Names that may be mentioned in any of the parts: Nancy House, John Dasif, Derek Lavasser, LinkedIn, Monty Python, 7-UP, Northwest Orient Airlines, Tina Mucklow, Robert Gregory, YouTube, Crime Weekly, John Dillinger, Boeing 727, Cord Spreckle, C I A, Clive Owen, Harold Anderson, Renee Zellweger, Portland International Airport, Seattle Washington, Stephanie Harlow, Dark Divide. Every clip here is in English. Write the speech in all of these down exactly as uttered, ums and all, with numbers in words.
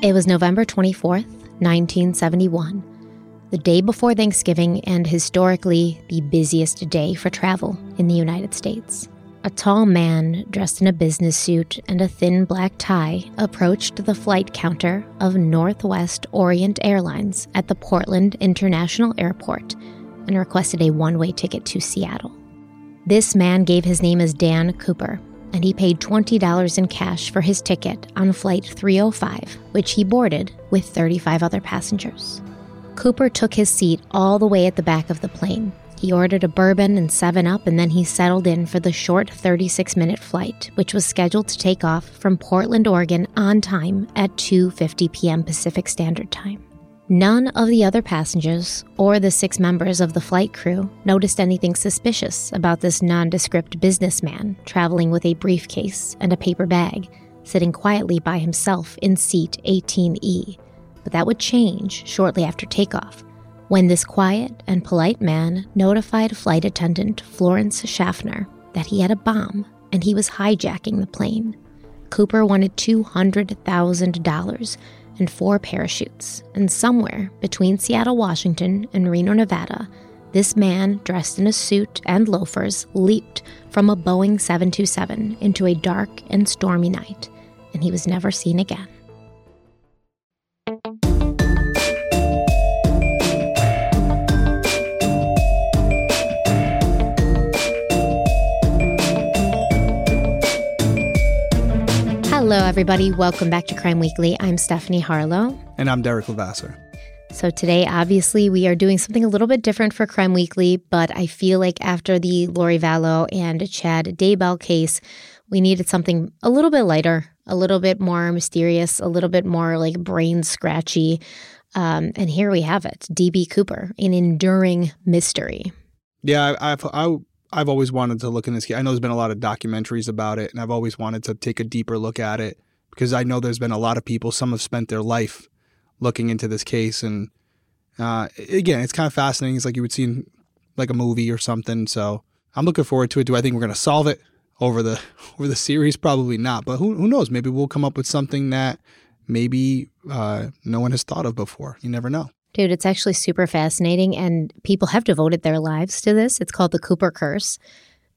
It was November twenty-fourth, nineteen seventy-one, the day before Thanksgiving and historically the busiest day for travel in the United States. A tall man dressed in a business suit and a thin black tie approached the flight counter of Northwest Orient Airlines at the Portland International Airport and requested a one-way ticket to Seattle. This man gave his name as Dan Cooper, and he paid twenty dollars in cash for his ticket on Flight three oh five, which he boarded with thirty-five other passengers. Cooper took his seat all the way at the back of the plane. He ordered a bourbon and seven up, and then he settled in for the short thirty-six minute flight, which was scheduled to take off from Portland, Oregon on time at two fifty p.m. Pacific Standard Time. None of the other passengers or the six members of the flight crew noticed anything suspicious about this nondescript businessman traveling with a briefcase and a paper bag, sitting quietly by himself in seat eighteen E. But that would change shortly after takeoff, when this quiet and polite man notified flight attendant Florence Schaffner that he had a bomb and he was hijacking the plane. Cooper wanted two hundred thousand dollars and four parachutes, and somewhere between Seattle, Washington, and Reno, Nevada, this man, dressed in a suit and loafers, leaped from a Boeing seven twenty-seven into a dark and stormy night, and he was never seen again. Hello, everybody. Welcome back to Crime Weekly. I'm Stephanie Harlow. And I'm Derek Lavasser. So today, obviously, we are doing something a little bit different for Crime Weekly, but I feel like after the Lori Vallow and Chad Daybell case, we needed something a little bit lighter, a little bit more mysterious, a little bit more like brain scratchy. Um, and here we have it. D B. Cooper, an enduring mystery. Yeah, I... I, I... I've always wanted to look in this case. I know there's been a lot of documentaries about it, and I've always wanted to take a deeper look at it because I know there's been a lot of people. Some have spent their life looking into this case. And uh, again, it's kind of fascinating. It's like you would see in like a movie or something. So I'm looking forward to it. Do I think we're going to solve it over the over the series? Probably not. But who who knows? Maybe we'll come up with something that maybe uh, no one has thought of before. You never know. Dude, it's actually super fascinating, and people have devoted their lives to this. It's called the Cooper Curse.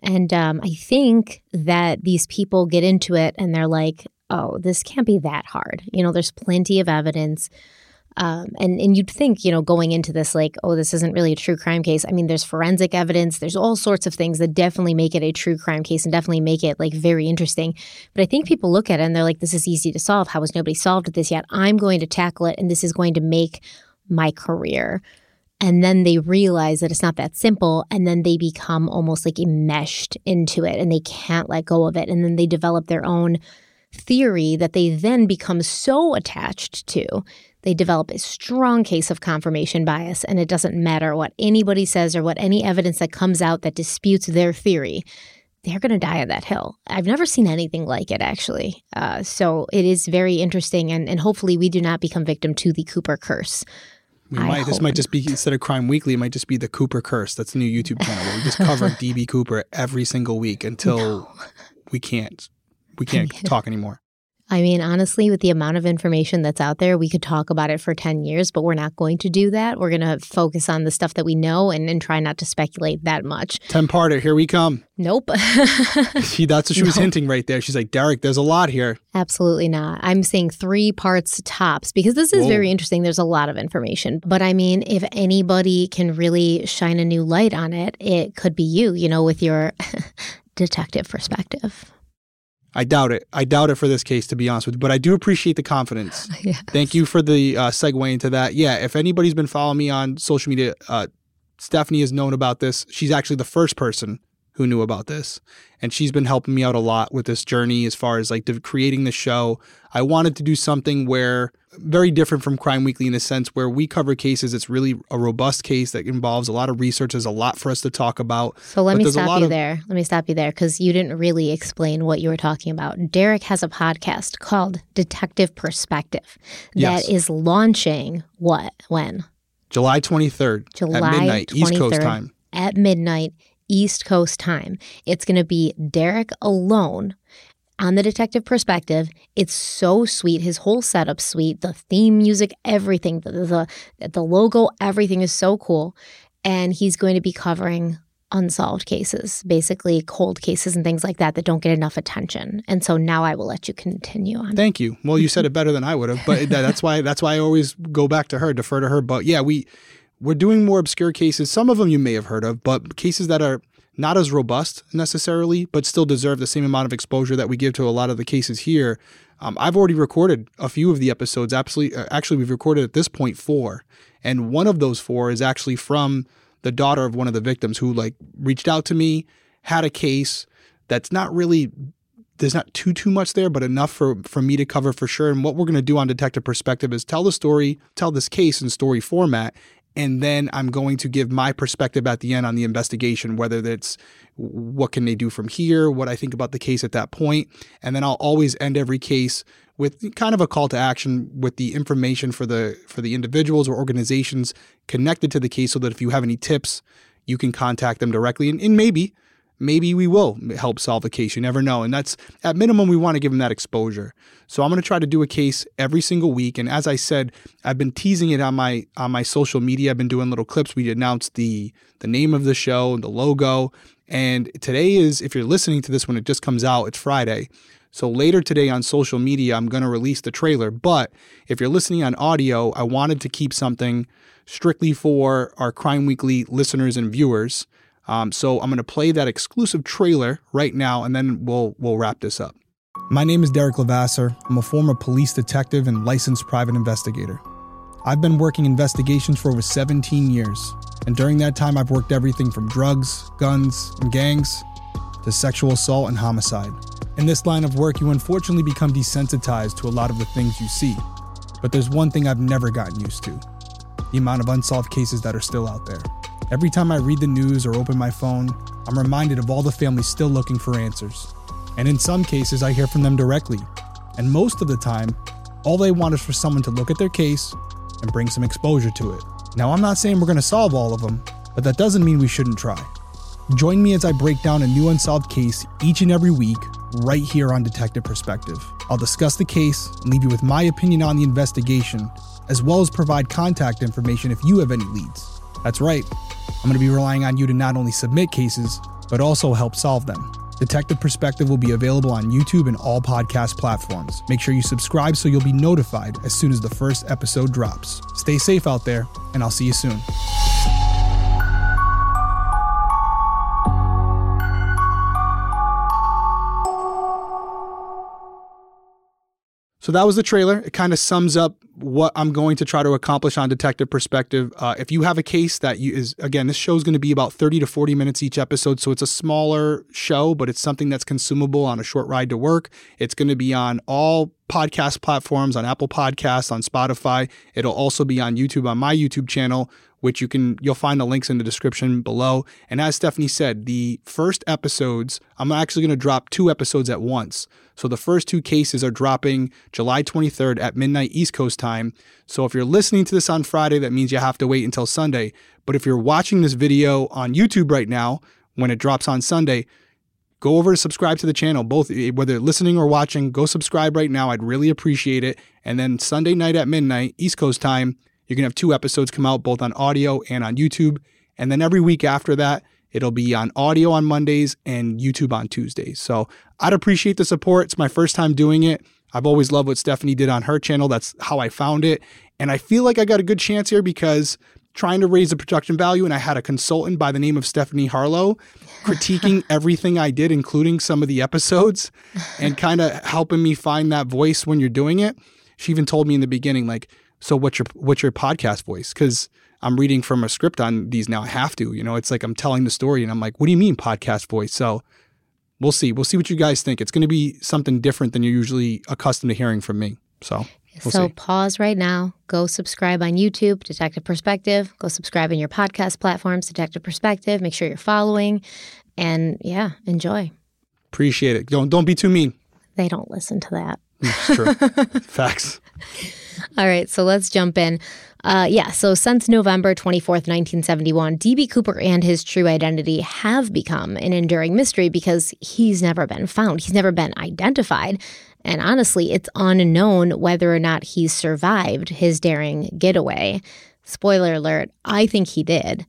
And um, I think that these people get into it, and they're like, oh, this can't be that hard. You know, there's plenty of evidence. Um, and, and you'd think, you know, going into this, like, oh, this isn't really a true crime case. I mean, there's forensic evidence. There's all sorts of things that definitely make it a true crime case and definitely make it, like, very interesting. But I think people look at it, and they're like, this is easy to solve. How has nobody solved this yet? I'm going to tackle it, and this is going to make my career. And then they realize that it's not that simple, and then they become almost like enmeshed into it, and they can't let go of it. And then they develop their own theory that they then become so attached to. They develop a strong case of confirmation bias, and it doesn't matter what anybody says or what any evidence that comes out that disputes their theory. They're going to die on that hill. I've never seen anything like it, actually. Uh, so it is very interesting, and, and hopefully we do not become victim to the Cooper Curse. We might. This might just be, instead of Crime Weekly, it might just be the Cooper Curse. That's the new YouTube channel where we just cover D B. Cooper every single week until no. we can't, we can't talk anymore. I mean, honestly, with the amount of information that's out there, we could talk about it for ten years, but we're not going to do that. We're going to focus on the stuff that we know and, and try not to speculate that much. ten-parter, here we come. Nope. she, that's what she nope. was hinting right there. She's like, Derek, there's a lot here. Absolutely not. I'm saying three parts tops because this is Whoa. very interesting. There's a lot of information. But I mean, if anybody can really shine a new light on it, it could be you, you know, with your detective perspective. I doubt it. I doubt it for this case, to be honest with you. But I do appreciate the confidence. Yes. Thank you for the uh, segue into that. Yeah, if anybody's been following me on social media, uh, Stephanie has known about this. She's actually the first person who knew about this. And she's been helping me out a lot with this journey as far as like creating the show. I wanted to do something where very different from Crime Weekly in a sense where we cover cases. It's really a robust case that involves a lot of research. There's a lot for us to talk about. So let me stop you of... there. Let me stop you there because you didn't really explain what you were talking about. Derek has a podcast called Detective Perspective that yes. is launching what? When? July twenty-third July at midnight, twenty-third East Coast time. At midnight. East Coast time. It's going to be Derek alone on the Detective Perspective. It's so sweet. His whole setup suite, the theme music, everything, the, the, the logo, everything is so cool. And he's going to be covering unsolved cases, basically cold cases and things like that that don't get enough attention. And so now I will let you continue on. Thank you. Well, you said it better than I would have, but that's why that's why I always go back to her, defer to her. But yeah, we... We're doing more obscure cases. Some of them you may have heard of, but cases that are not as robust necessarily, but still deserve the same amount of exposure that we give to a lot of the cases here. Um, I've already recorded a few of the episodes. Absolutely, uh, actually, we've recorded at this point four. And one of those four is actually from the daughter of one of the victims who like reached out to me, had a case that's not really... There's not too, too much there, but enough for, for me to cover for sure. And what we're going to do on Detective Perspective is tell the story, tell this case in story format, and then I'm going to give my perspective at the end on the investigation, whether that's what can they do from here, what I think about the case at that point. And then I'll always end every case with kind of a call to action with the information for the for the individuals or organizations connected to the case so that if you have any tips, you can contact them directly. And, and maybe, maybe we will help solve a case. You never know. And that's, at minimum, we want to give them that exposure. So I'm going to try to do a case every single week. And as I said, I've been teasing it on my on my social media. I've been doing little clips. We announced the the name of the show and the logo. And today is, if you're listening to this when it just comes out, it's Friday. So later today on social media, I'm going to release the trailer. But if you're listening on audio, I wanted to keep something strictly for our Crime Weekly listeners and viewers. Um, so I'm going to play that exclusive trailer right now, and then we'll we'll wrap this up. My name is Derek Lavasser. I'm a former police detective and licensed private investigator. I've been working investigations for over seventeen years, and during that time, I've worked everything from drugs, guns, and gangs to sexual assault and homicide. In this line of work, you unfortunately become desensitized to a lot of the things you see. But there's one thing I've never gotten used to: the amount of unsolved cases that are still out there. Every time I read the news or open my phone, I'm reminded of all the families still looking for answers. And in some cases, I hear from them directly. And most of the time, all they want is for someone to look at their case and bring some exposure to it. Now, I'm not saying we're going to solve all of them, but that doesn't mean we shouldn't try. Join me as I break down a new unsolved case each and every week, right here on Detective Perspective. I'll discuss the case and leave you with my opinion on the investigation, as well as provide contact information if you have any leads. That's right. I'm going to be relying on you to not only submit cases, but also help solve them. Detective Perspective will be available on YouTube and all podcast platforms. Make sure you subscribe so you'll be notified as soon as the first episode drops. Stay safe out there, and I'll see you soon. So that was the trailer. It kind of sums up what I'm going to try to accomplish on Detective Perspective. Uh, if you have a case that you is, again, this show is going to be about thirty to forty minutes each episode. So it's a smaller show, but it's something that's consumable on a short ride to work. It's going to be on all podcast platforms, on Apple Podcasts, on Spotify. It'll also be on YouTube, on my YouTube channel, which you can, you'll find the links in the description below. And as Stephanie said, the first episodes, I'm actually going to drop two episodes at once. So the first two cases are dropping July twenty-third at midnight East Coast time. So if you're listening to this on Friday, that means you have to wait until Sunday. But if you're watching this video on YouTube right now, when it drops on Sunday, go over to subscribe to the channel, both whether listening or watching, go subscribe right now. I'd really appreciate it. And then Sunday night at midnight East Coast time, you're going to have two episodes come out, both on audio and on YouTube. And then every week after that, it'll be on audio on Mondays and YouTube on Tuesdays. So I'd appreciate the support. It's my first time doing it. I've always loved what Stephanie did on her channel. That's how I found it. And I feel like I got a good chance here because trying to raise the production value, and I had a consultant by the name of Stephanie Harlow critiquing everything I did, including some of the episodes, and kind of helping me find that voice when you're doing it. She even told me in the beginning, like, so what's your what's your podcast voice? Because I'm reading from a script on these now. I have to, you know, it's like I'm telling the story and I'm like, what do you mean podcast voice? So we'll see. We'll see what you guys think. It's going to be something different than you're usually accustomed to hearing from me. So We'll so see. Pause right now. Go subscribe on YouTube, Detective Perspective. Go subscribe in your podcast platforms, Detective Perspective. Make sure you're following. And yeah, enjoy. Appreciate it. Don't don't be too mean. They don't listen to that. It's true. Facts. All right, so let's jump in. Uh, yeah, so since November twenty-fourth, nineteen seventy-one, D B. Cooper and his true identity have become an enduring mystery because he's never been found. He's never been identified. And honestly, it's unknown whether or not he survived his daring getaway. Spoiler alert, I think he did.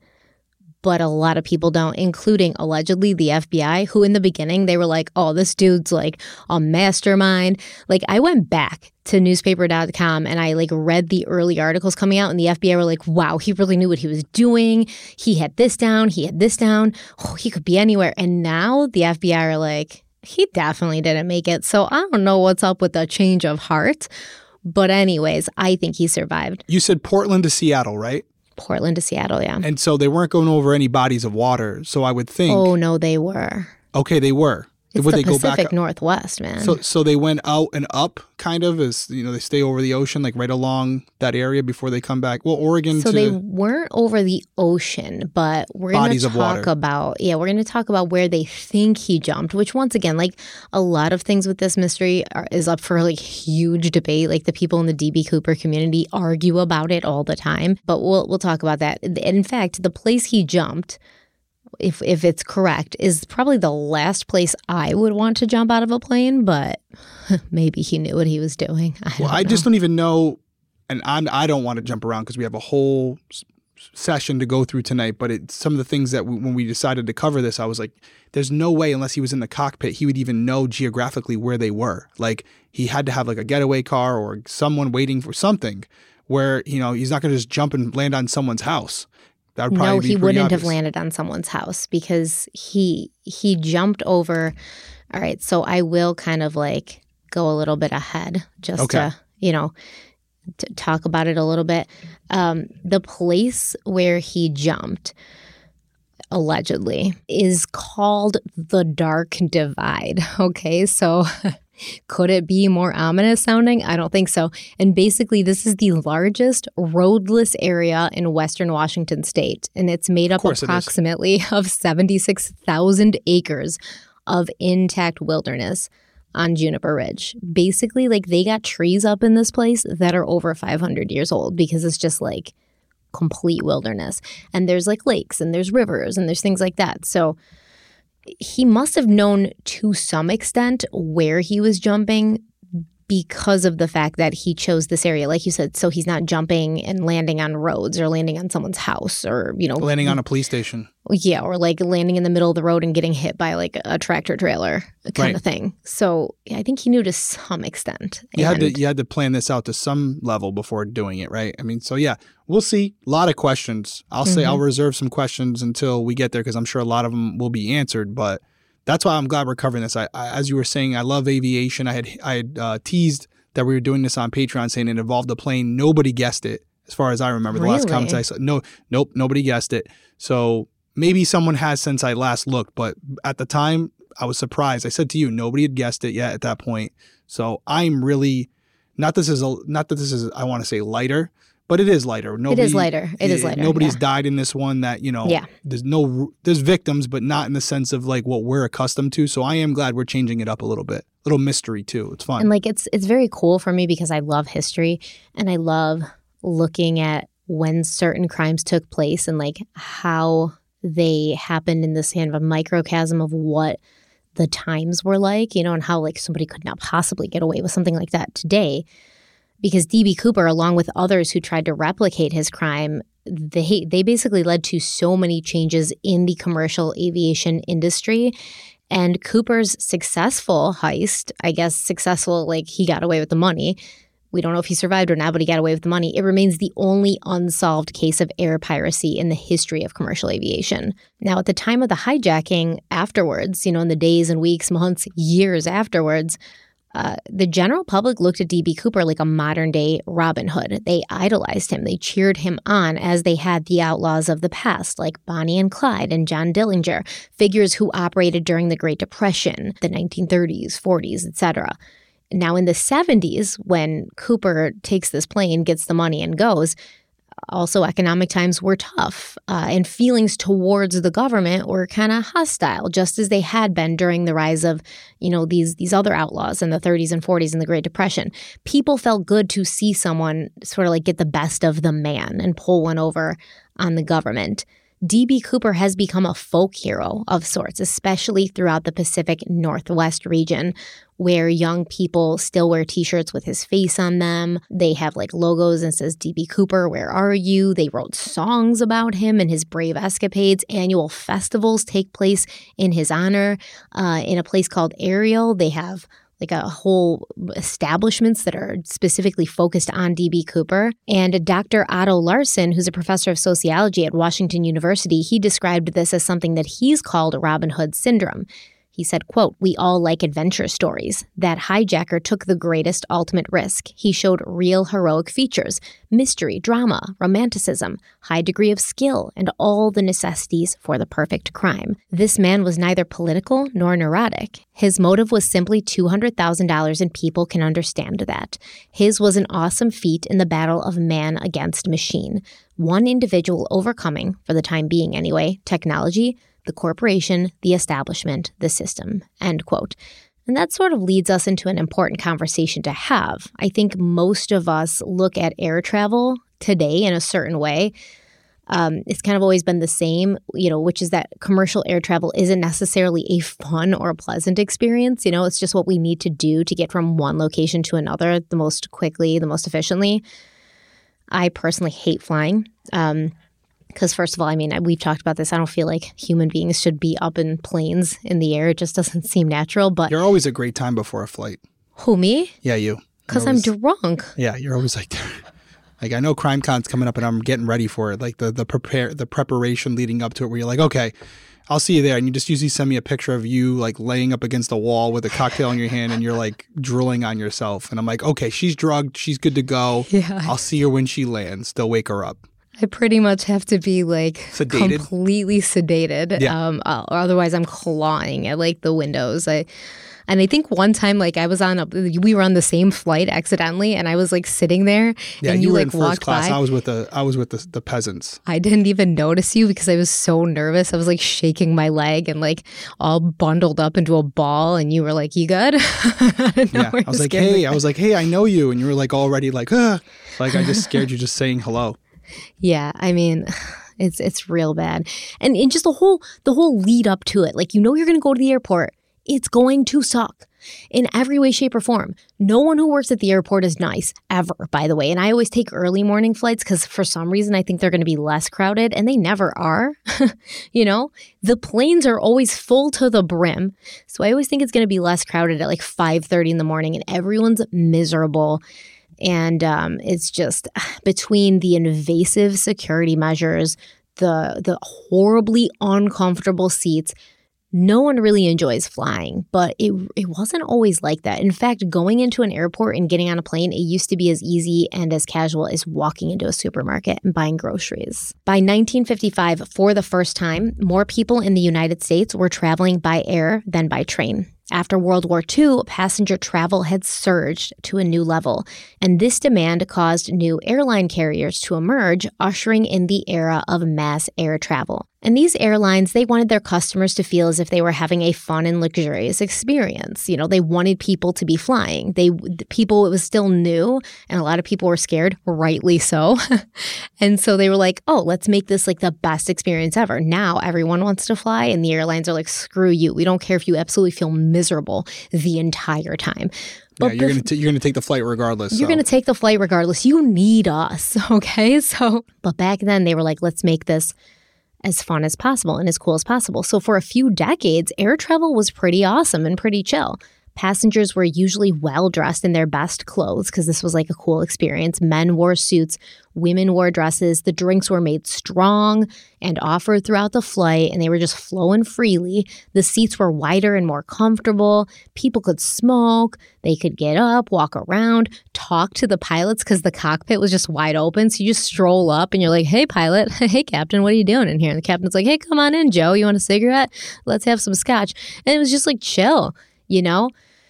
But a lot of people don't, including allegedly the F B I, who in the beginning, they were like, oh, this dude's like a mastermind. Like, I went back to newspaper dot com and I like read the early articles coming out, and the F B I were like, wow, he really knew what he was doing. He had this down. He had this down. Oh, he could be anywhere. And now the F B I are like, he definitely didn't make it. So I don't know what's up with the change of heart. But anyways, I think he survived. You said Portland to Seattle, right? Portland to Seattle, yeah. And so they weren't going over any bodies of water. So I would think. Oh, no, they were. Okay, they were. It's would the they Pacific go back Northwest, man. So so they went out and up, kind of, as, you know, they stay over the ocean, like right along that area before they come back. Well, Oregon so to... So they weren't over the ocean, but we're going to talk about, yeah, we're going to talk about where they think he jumped, which once again, like a lot of things with this mystery are, is up for like huge debate. Like the people in the D B. Cooper community argue about it all the time, but we'll we'll talk about that. In fact, the place he jumped... If if it's correct, is probably the last place I would want to jump out of a plane, but maybe he knew what he was doing. I well, I know. just don't even know, and I'm, I don't want to jump around because we have a whole s- session to go through tonight, but it, some of the things that we, when we decided to cover this, I was like, there's no way unless he was in the cockpit, he would even know geographically where they were. Like he had to have like a getaway car or someone waiting for something where, you know, he's not going to just jump and land on someone's house. That would probably no, be he wouldn't obvious. have landed on someone's house because he he jumped over. All right, so I will kind of like go a little bit ahead just okay. to, you know, to talk about it a little bit. Um, the place where he jumped, allegedly, is called the Dark Divide. Okay, so... Could it be more ominous sounding? I don't think so. And basically, this is the largest roadless area in western Washington state. And it's made up of approximately of seventy-six thousand acres of intact wilderness on Juniper Ridge. Basically, like they got trees up in this place that are over five hundred years old because it's just like complete wilderness. And there's like lakes and there's rivers and there's things like that. So he must have known to some extent where he was jumping because of the fact that he chose this area. Like you said, so he's not jumping and landing on roads or landing on someone's house or, you know. Landing on a police station. Yeah, or like landing in the middle of the road and getting hit by like a tractor trailer kind right. of thing. So yeah, I think he knew to some extent. You had, to, you had to plan this out to some level before doing it, right? I mean, so yeah, we'll see. A lot of questions. I'll mm-hmm. say I'll reserve some questions until we get there because I'm sure a lot of them will be answered. But that's why I'm glad we're covering this. I, I as you were saying, I love aviation. I had, I had uh, teased that we were doing this on Patreon saying it involved a plane. Nobody guessed it as far as I remember. The really? last comments I saw. No, nope, nobody guessed it. So... Maybe someone has since I last looked, but at the time, I was surprised. I said to you, nobody had guessed it yet at that point. So I'm really, not this is, a, not that this is, I want to say lighter, but it is lighter. Nobody, it is lighter. It is lighter. Nobody's yeah. died in this one that, you know, yeah. there's no, there's victims, but not in the sense of like what we're accustomed to. So I am glad we're changing it up a little bit. Little mystery too. It's fun. And like, it's, it's very cool for me because I love history and I love looking at when certain crimes took place and like how they happened in this kind of a microcosm of what the times were like, you know, and how like somebody could not possibly get away with something like that today. Because D B. Cooper, along with others who tried to replicate his crime, they they basically led to so many changes in the commercial aviation industry. And Cooper's successful heist, I guess successful, like he got away with the money, We don't know if he survived or not, but he got away with the money. It remains the only unsolved case of air piracy in the history of commercial aviation. Now, at the time of the hijacking afterwards, you know, in the days and weeks, months, years afterwards, Uh, the general public looked at D B. Cooper like a modern-day Robin Hood. They idolized him. They cheered him on as they had the outlaws of the past, like Bonnie and Clyde and John Dillinger, figures who operated during the Great Depression, the nineteen thirties, forties, et cetera. Now, in the seventies, when Cooper takes this plane, gets the money, and goes, also economic times were tough, uh, and feelings towards the government were kind of hostile, just as they had been during the rise of, you know, these these other outlaws in the thirties and forties and the Great Depression. People felt good to see someone sort of like get the best of the man and pull one over on the government. D B. Cooper has become a folk hero of sorts, especially throughout the Pacific Northwest region, where young people still wear T-shirts with his face on them. They have like logos and says, D B. Cooper, where are you? They wrote songs about him and his brave escapades. Annual festivals take place in his honor uh, in a place called Ariel. They have like a whole establishments that are specifically focused on D B. Cooper. And Doctor Otto Larson, who's a professor of sociology at Washington University, he described this as something that he's called Robin Hood syndrome. He said, quote, "We all like adventure stories. That hijacker took the greatest ultimate risk. He showed real heroic features, mystery, drama, romanticism, high degree of skill, and all the necessities for the perfect crime. This man was neither political nor neurotic. His motive was simply two hundred thousand dollars, and people can understand that. His was an awesome feat in the battle of man against machine. One individual overcoming, for the time being anyway, technology, the corporation, the establishment, the system," end quote. And that sort of leads us into an important conversation to have. I think most of us look at air travel today in a certain way. Um, it's kind of always been the same, you know, which is that commercial air travel isn't necessarily a fun or a pleasant experience. You know, it's just what we need to do to get from one location to another the most quickly, the most efficiently. I personally hate flying. Um Because first of all, I mean, we've talked about this. I don't feel like human beings should be up in planes in the air. It just doesn't seem natural. But you're always a great time before a flight. Who, me? Yeah, you. Because I'm drunk. Yeah, you're always like, like I know CrimeCon's coming up, and I'm getting ready for it. Like the the prepare the preparation leading up to it, where you're like, okay, I'll see you there, and you just usually send me a picture of you like laying up against a wall with a cocktail in your hand, and you're like drooling on yourself. And I'm like, okay, she's drugged, she's good to go. Yeah. I'll see her when she lands. They'll wake her up. I pretty much have to be like sedated. completely sedated, yeah. um, or otherwise I'm clawing at like the windows. I, and I think one time like I was on a, we were on the same flight accidentally, and I was like sitting there. Yeah, and you, you were like, in first walked class. By. I was with the I was with the, the peasants. I didn't even notice you because I was so nervous. I was like shaking my leg and like all bundled up into a ball, and you were like, "You good?" I yeah, I was like, "Hey," I was like, "Hey, I know you," and you were like already like, "Ah," like I just scared you just saying hello. Yeah, I mean, it's it's real bad. And, and just the whole the whole lead up to it, like, you know, you're going to go to the airport. It's going to suck in every way, shape or form. No one who works at the airport is nice ever, by the way. And I always take early morning flights because for some reason I think they're going to be less crowded, and they never are. You know, the planes are always full to the brim. So I always think it's going to be less crowded at like five thirty in the morning, and everyone's miserable. And um, it's just between the invasive security measures, the the horribly uncomfortable seats, no one really enjoys flying. But it it wasn't always like that. In fact, going into an airport and getting on a plane, it used to be as easy and as casual as walking into a supermarket and buying groceries. By nineteen fifty-five, for the first time, more people in the United States were traveling by air than by train. After World War Two, passenger travel had surged to a new level, and this demand caused new airline carriers to emerge, ushering in the era of mass air travel. And these airlines, they wanted their customers to feel as if they were having a fun and luxurious experience. You know, they wanted people to be flying. They people, it was still new, and a lot of people were scared, rightly so. And so they were like, oh, let's make this like the best experience ever. Now everyone wants to fly, and the airlines are like, screw you. We don't care if you absolutely feel miserable the entire time. But yeah, you're going to you're going to take the flight regardless. You're so. going to take the flight regardless. You need us, okay? So, but back then they were like, let's make this as fun as possible and as cool as possible. So for a few decades, air travel was pretty awesome and pretty chill. Passengers were usually well-dressed in their best clothes because this was like a cool experience. Men wore suits. Women wore dresses. The drinks were made strong and offered throughout the flight, and they were just flowing freely. The seats were wider and more comfortable. People could smoke. They could get up, walk around, talk to the pilots because the cockpit was just wide open. So you just stroll up and you're like, hey, pilot. Hey, captain, what are you doing in here? And the captain's like, hey, come on in, Joe. You want a cigarette? Let's have some scotch. And it was just like chill, you know?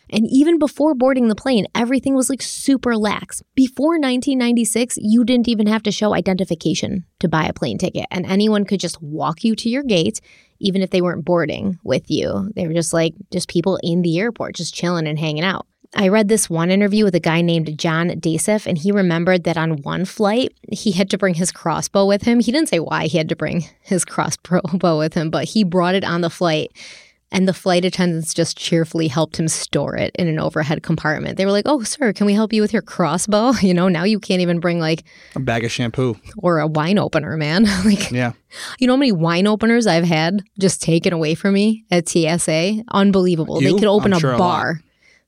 And even before boarding the plane, everything was like super lax. Before nineteen ninety-six, you didn't even have to show identification to buy a plane ticket. And anyone could just walk you to your gate, even if they weren't boarding with you. They were just like just people in the airport, just chilling and hanging out. I read this one interview with a guy named John Dasif, and he remembered that on one flight, he had to bring his crossbow with him. He didn't say why he had to bring his crossbow with him, but he brought it on the flight. And the flight attendants just cheerfully helped him store it in an overhead compartment. They were like, oh, sir, can we help you with your crossbow? You know, now you can't even bring like a bag of shampoo or a wine opener, man. Like, yeah. You know how many wine openers I've had just taken away from me at T S A? Unbelievable. You? They could open I'm a sure bar.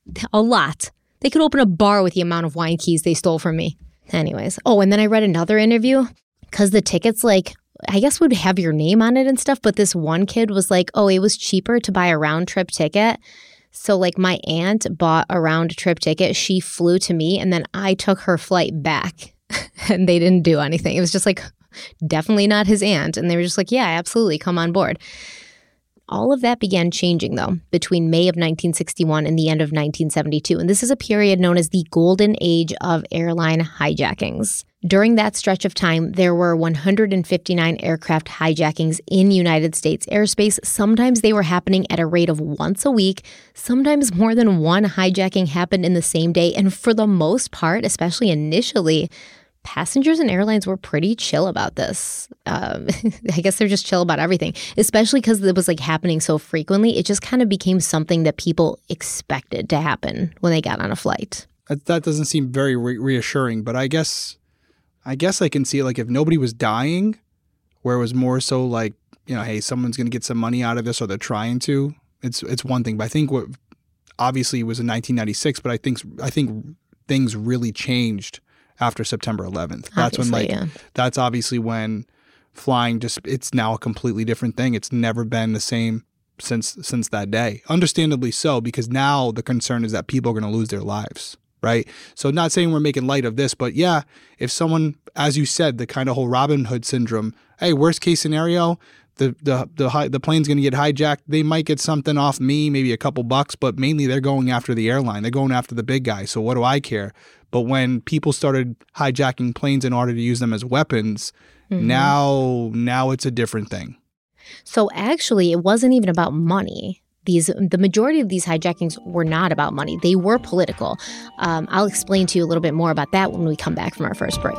A lot. a lot. They could open a bar with the amount of wine keys they stole from me. Anyways. Oh, and then I read another interview because the tickets like... I guess would have your name on it and stuff, but this one kid was like, oh, it was cheaper to buy a round trip ticket. So like my aunt bought a round trip ticket. She flew to me and then I took her flight back and they didn't do anything. It was just like definitely not his aunt. And they were just like, yeah, absolutely. Come on board. All of that began changing, though, between May of nineteen sixty-one and the end of nineteen seventy-two. And this is a period known as the golden age of airline hijackings. During that stretch of time, there were one hundred fifty-nine aircraft hijackings in United States airspace. Sometimes they were happening at a rate of once a week. Sometimes more than one hijacking happened in the same day. And for the most part, especially initially, passengers and airlines were pretty chill about this. Um, I guess they're just chill about everything, especially because it was like happening so frequently. It just kind of became something that people expected to happen when they got on a flight. That doesn't seem very re- reassuring, but I guess I guess I can see like if nobody was dying, where it was more so like, you know, hey, someone's going to get some money out of this or they're trying to. It's it's one thing, but I think what obviously was in nineteen ninety-six, but I think I think things really changed after September eleventh. That's obviously, when like yeah. that's obviously when flying just it's now a completely different thing. It's never been the same since since that day. Understandably so, because now the concern is that people are going to lose their lives, right? So not saying we're making light of this, but yeah, if someone, as you said, the kind of whole Robin Hood syndrome, hey, worst case scenario, the the the hi- the plane's going to get hijacked. They might get something off me, maybe a couple bucks, but mainly they're going after the airline. They're going after the big guy. So what do I care? But when people started hijacking planes in order to use them as weapons, mm-hmm. now now it's a different thing. So actually, it wasn't even about money. These the majority of these hijackings were not about money. They were political. Um, I'll explain to you a little bit more about that when we come back from our first break.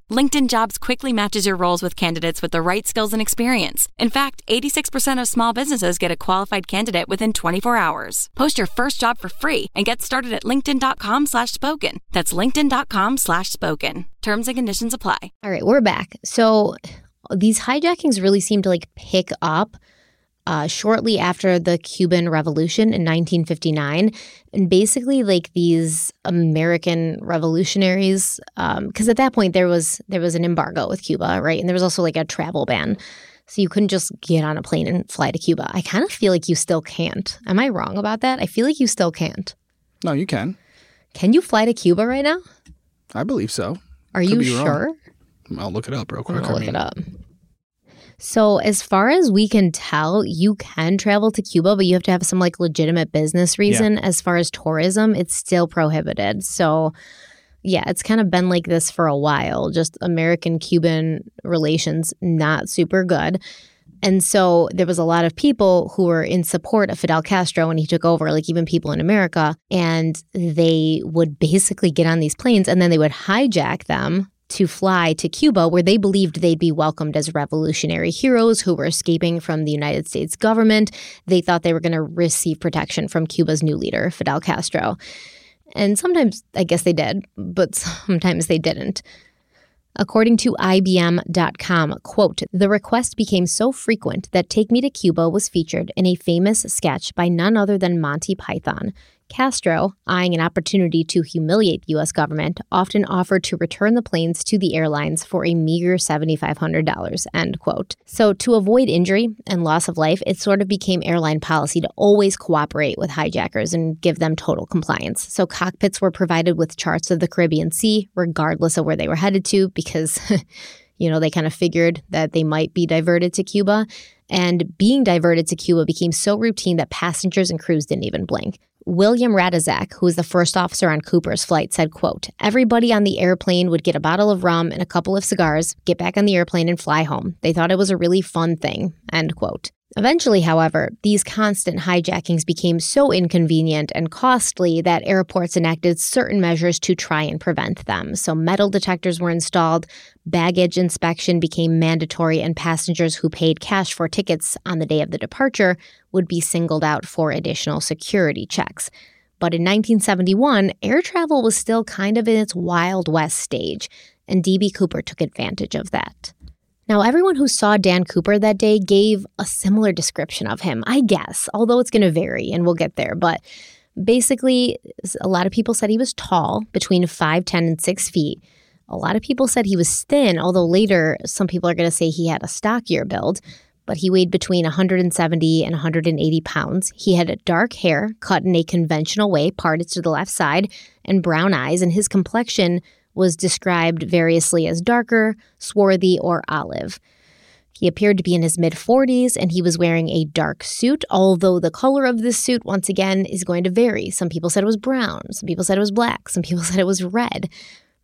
LinkedIn Jobs quickly matches your roles with candidates with the right skills and experience. In fact, eighty-six percent of small businesses get a qualified candidate within twenty-four hours. Post your first job for free and get started at linkedin.com slash spoken. That's linkedin.com slash spoken. Terms and conditions apply. All right, we're back. So these hijackings really seem to like pick up uh, shortly after the Cuban Revolution in nineteen fifty-nine. And basically, like these American revolutionaries, because um, at that point there was there was an embargo with Cuba, right? And there was also like a travel ban, so you couldn't just get on a plane and fly to Cuba. I kind of feel like you still can't. Am I wrong about that? I feel like you still can't. No, you can. Can you fly to Cuba right now? I believe so. Are Could you sure? Wrong. I'll look it up real quick. I'll look I mean. it up. So as far as we can tell, you can travel to Cuba, but you have to have some like legitimate business reason. Yeah. As far as tourism, it's still prohibited. So yeah, it's kind of been like this for a while, just American-Cuban relations not super good. And so there was a lot of people who were in support of Fidel Castro when he took over, like even people in America, and they would basically get on these planes and then they would hijack them to fly to Cuba, where they believed they'd be welcomed as revolutionary heroes who were escaping from the United States government. They thought they were going to receive protection from Cuba's new leader, Fidel Castro. And sometimes, I guess they did, but sometimes they didn't. According to I B M dot com, quote, the request became so frequent that Take Me to Cuba was featured in a famous sketch by none other than Monty Python. Castro, eyeing an opportunity to humiliate the U S government, often offered to return the planes to the airlines for a meager seven thousand five hundred dollars, end quote. So to avoid injury and loss of life, it sort of became airline policy to always cooperate with hijackers and give them total compliance. So cockpits were provided with charts of the Caribbean Sea, regardless of where they were headed to, because, you know, they kind of figured that they might be diverted to Cuba. And being diverted to Cuba became so routine that passengers and crews didn't even blink. William Radizak, who was the first officer on Cooper's flight, said, quote, everybody on the airplane would get a bottle of rum and a couple of cigars, get back on the airplane and fly home. They thought it was a really fun thing, end quote. Eventually, however, these constant hijackings became so inconvenient and costly that airports enacted certain measures to try and prevent them. So metal detectors were installed, baggage inspection became mandatory, and passengers who paid cash for tickets on the day of the departure would be singled out for additional security checks. But in nineteen seventy-one, air travel was still kind of in its Wild West stage, and D B. Cooper took advantage of that. Now, everyone who saw Dan Cooper that day gave a similar description of him, I guess, although it's going to vary and we'll get there. But basically, a lot of people said he was tall, between five ten and six feet. A lot of people said he was thin, although later some people are going to say he had a stockier build. But he weighed between one hundred seventy and one hundred eighty pounds. He had dark hair cut in a conventional way, parted to the left side, and brown eyes, and his complexion was described variously as darker, swarthy, or olive. He appeared to be in his mid-forties, and he was wearing a dark suit, although the color of this suit, once again, is going to vary. Some people said it was brown, some people said it was black, some people said it was red.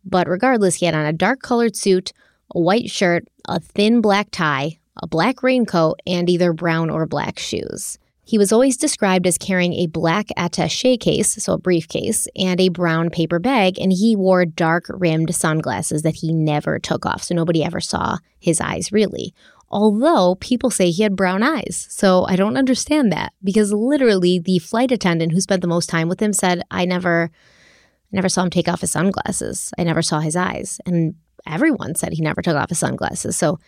But regardless, he had on a dark-colored suit, a white shirt, a thin black tie, a black raincoat, and either brown or black shoes. He was always described as carrying a black attaché case, so a briefcase, and a brown paper bag, and he wore dark-rimmed sunglasses that he never took off, so nobody ever saw his eyes, really. Although, people say he had brown eyes, so I don't understand that, because literally the flight attendant who spent the most time with him said, I never, I never saw him take off his sunglasses. I never saw his eyes. And everyone said he never took off his sunglasses, so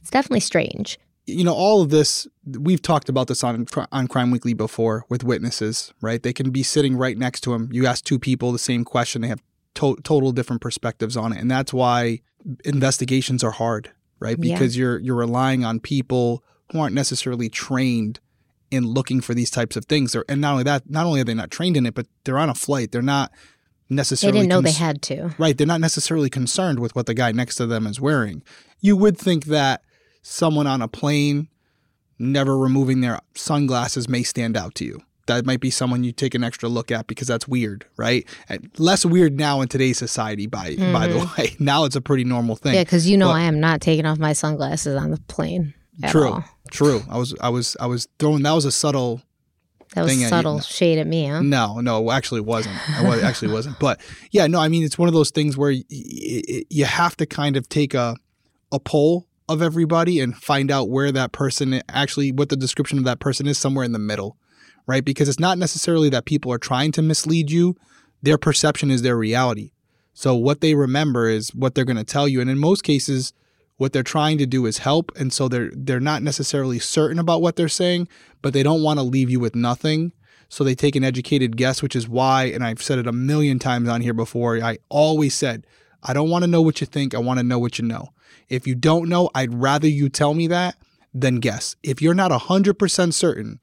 it's definitely strange. You know, all of this, we've talked about this on on Crime Weekly before with witnesses, right? They can be sitting right next to him. You ask two people the same question, they have to- total different perspectives on it. And that's why investigations are hard, right? Because yeah. you're you're relying on people who aren't necessarily trained in looking for these types of things. They're, and not only that, not only are they not trained in it, but they're on a flight. They're not necessarily— They didn't know cons- they had to. Right. They're not necessarily concerned with what the guy next to them is wearing. You would think that someone on a plane never removing their sunglasses may stand out to you. That might be someone you take an extra look at because that's weird, right? And less weird now in today's society, by mm-hmm. by the way. Now it's a pretty normal thing. Yeah, because you know but, I am not taking off my sunglasses on the plane at true, all. True. I was I was I was throwing that was a subtle That was thing subtle at shade at me, huh? No, no, actually wasn't. It actually wasn't. But yeah, no, I mean it's one of those things where y- y- you have to kind of take a a poll of everybody and find out where that person actually, what the description of that person is somewhere in the middle, right? Because it's not necessarily that people are trying to mislead you. Their perception is their reality. So what they remember is what they're going to tell you. And in most cases, what they're trying to do is help. And so they're, they're not necessarily certain about what they're saying, but they don't want to leave you with nothing. So they take an educated guess, which is why, and I've said it a million times on here before, I always said, I don't want to know what you think. I want to know what you know. If you don't know, I'd rather you tell me that than guess. If you're not one hundred percent certain,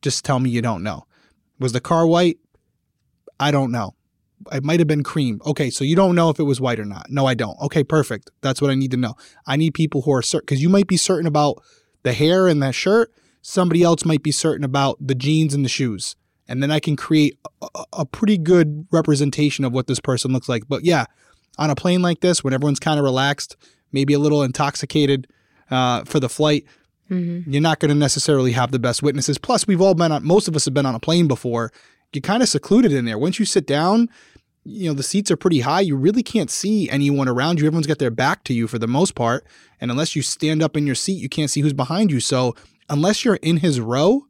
just tell me you don't know. Was the car white? I don't know. It might have been cream. Okay, so you don't know if it was white or not. No, I don't. Okay, perfect. That's what I need to know. I need people who are certain, because you might be certain about the hair and that shirt. Somebody else might be certain about the jeans and the shoes. And then I can create a, a pretty good representation of what this person looks like. But yeah, on a plane like this, when everyone's kind of relaxed, maybe a little intoxicated uh, for the flight, mm-hmm. you're not going to necessarily have the best witnesses. Plus, we've all been on, most of us have been on a plane before. You're kind of secluded in there. Once you sit down, you know, the seats are pretty high. You really can't see anyone around you. Everyone's got their back to you for the most part. And unless you stand up in your seat, you can't see who's behind you. So unless you're in his row,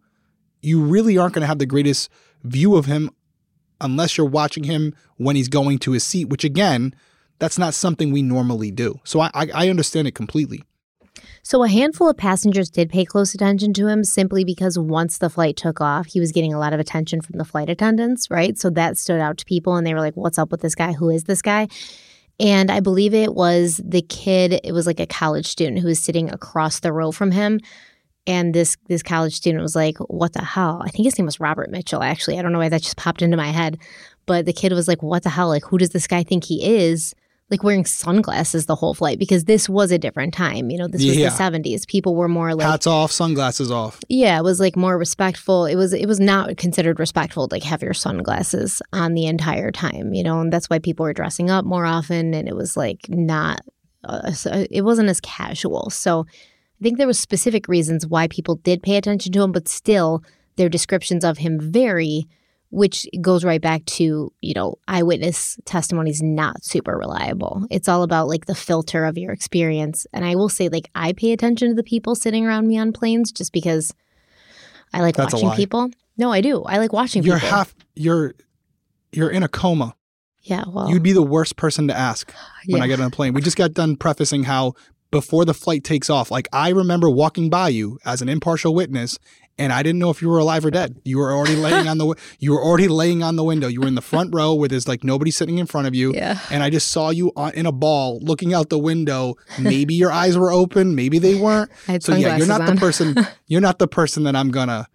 you really aren't going to have the greatest view of him unless you're watching him when he's going to his seat, which, again, that's not something we normally do. So I, I, I understand it completely. So a handful of passengers did pay close attention to him simply because once the flight took off, he was getting a lot of attention from the flight attendants, right? So that stood out to people, and they were like, what's up with this guy? Who is this guy? And I believe it was the kid, it was like a college student who was sitting across the row from him. And this this college student was like, what the hell? I think his name was Robert Mitchell, actually. I don't know why that just popped into my head. But the kid was like, what the hell? Like, who does this guy think he is? Like wearing sunglasses the whole flight, because this was a different time. You know, this was yeah. the seventies. People were more like hats off, sunglasses off. Yeah, it was like more respectful. It was it was not considered respectful to like have your sunglasses on the entire time, you know, and that's why people were dressing up more often. And it was like not uh, it wasn't as casual. So I think there were specific reasons why people did pay attention to him, but still their descriptions of him vary, which goes right back to, you know, eyewitness testimony is not super reliable. It's all about like the filter of your experience. And I will say, like, I pay attention to the people sitting around me on planes just because I like That's watching people. No, I do. I like watching you're people. You're half you're you're in a coma. Yeah, well. You'd be the worst person to ask when yeah. I get on a plane. We just got done prefacing how before the flight takes off, like I remember walking by you as an impartial witness, and I didn't know if you were alive or dead. You were already laying on the you were already laying on the window. You were in the front row where there's like nobody sitting in front of you. Yeah. And I just saw you on, in a ball looking out the window. Maybe your eyes were open. Maybe they weren't. I had so yeah, you're not on. the person. You're not the person that I'm gonna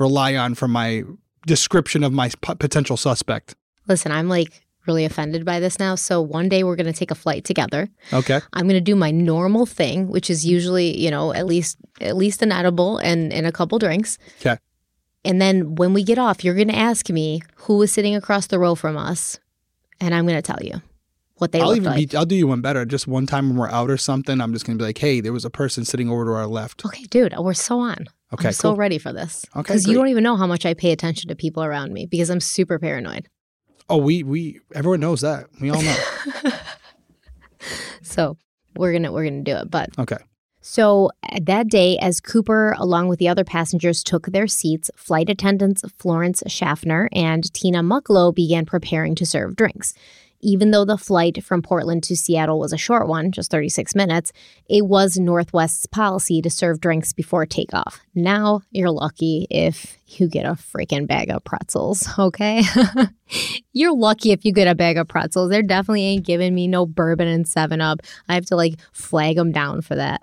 rely on for my description of my p- potential suspect. Listen, I'm like. really offended by this now. So one day we're going to take a flight together. Okay. I'm going to do my normal thing, which is usually, you know, at least at least an edible and, and a couple drinks. Okay. And then when we get off, you're going to ask me who was sitting across the row from us, and I'm going to tell you what they looked like. Be, I'll do you one better. Just one time when we're out or something, I'm just going to be like, hey, there was a person sitting over to our left. Okay, dude, we're so on. Okay, I'm so cool. ready for this. Okay, because you don't even know how much I pay attention to people around me because I'm super paranoid. Oh, we, we, everyone knows that. We all know. So we're going to, we're going to do it, but. Okay. So that day, as Cooper, along with the other passengers, took their seats, flight attendants Florence Schaffner and Tina Mucklow began preparing to serve drinks. Even though the flight from Portland to Seattle was a short one, just thirty-six minutes, it was Northwest's policy to serve drinks before takeoff. Now you're lucky if you get a freaking bag of pretzels, okay? You're lucky if you get a bag of pretzels. They definitely ain't giving me no bourbon and seven up. I have to, like, flag them down for that.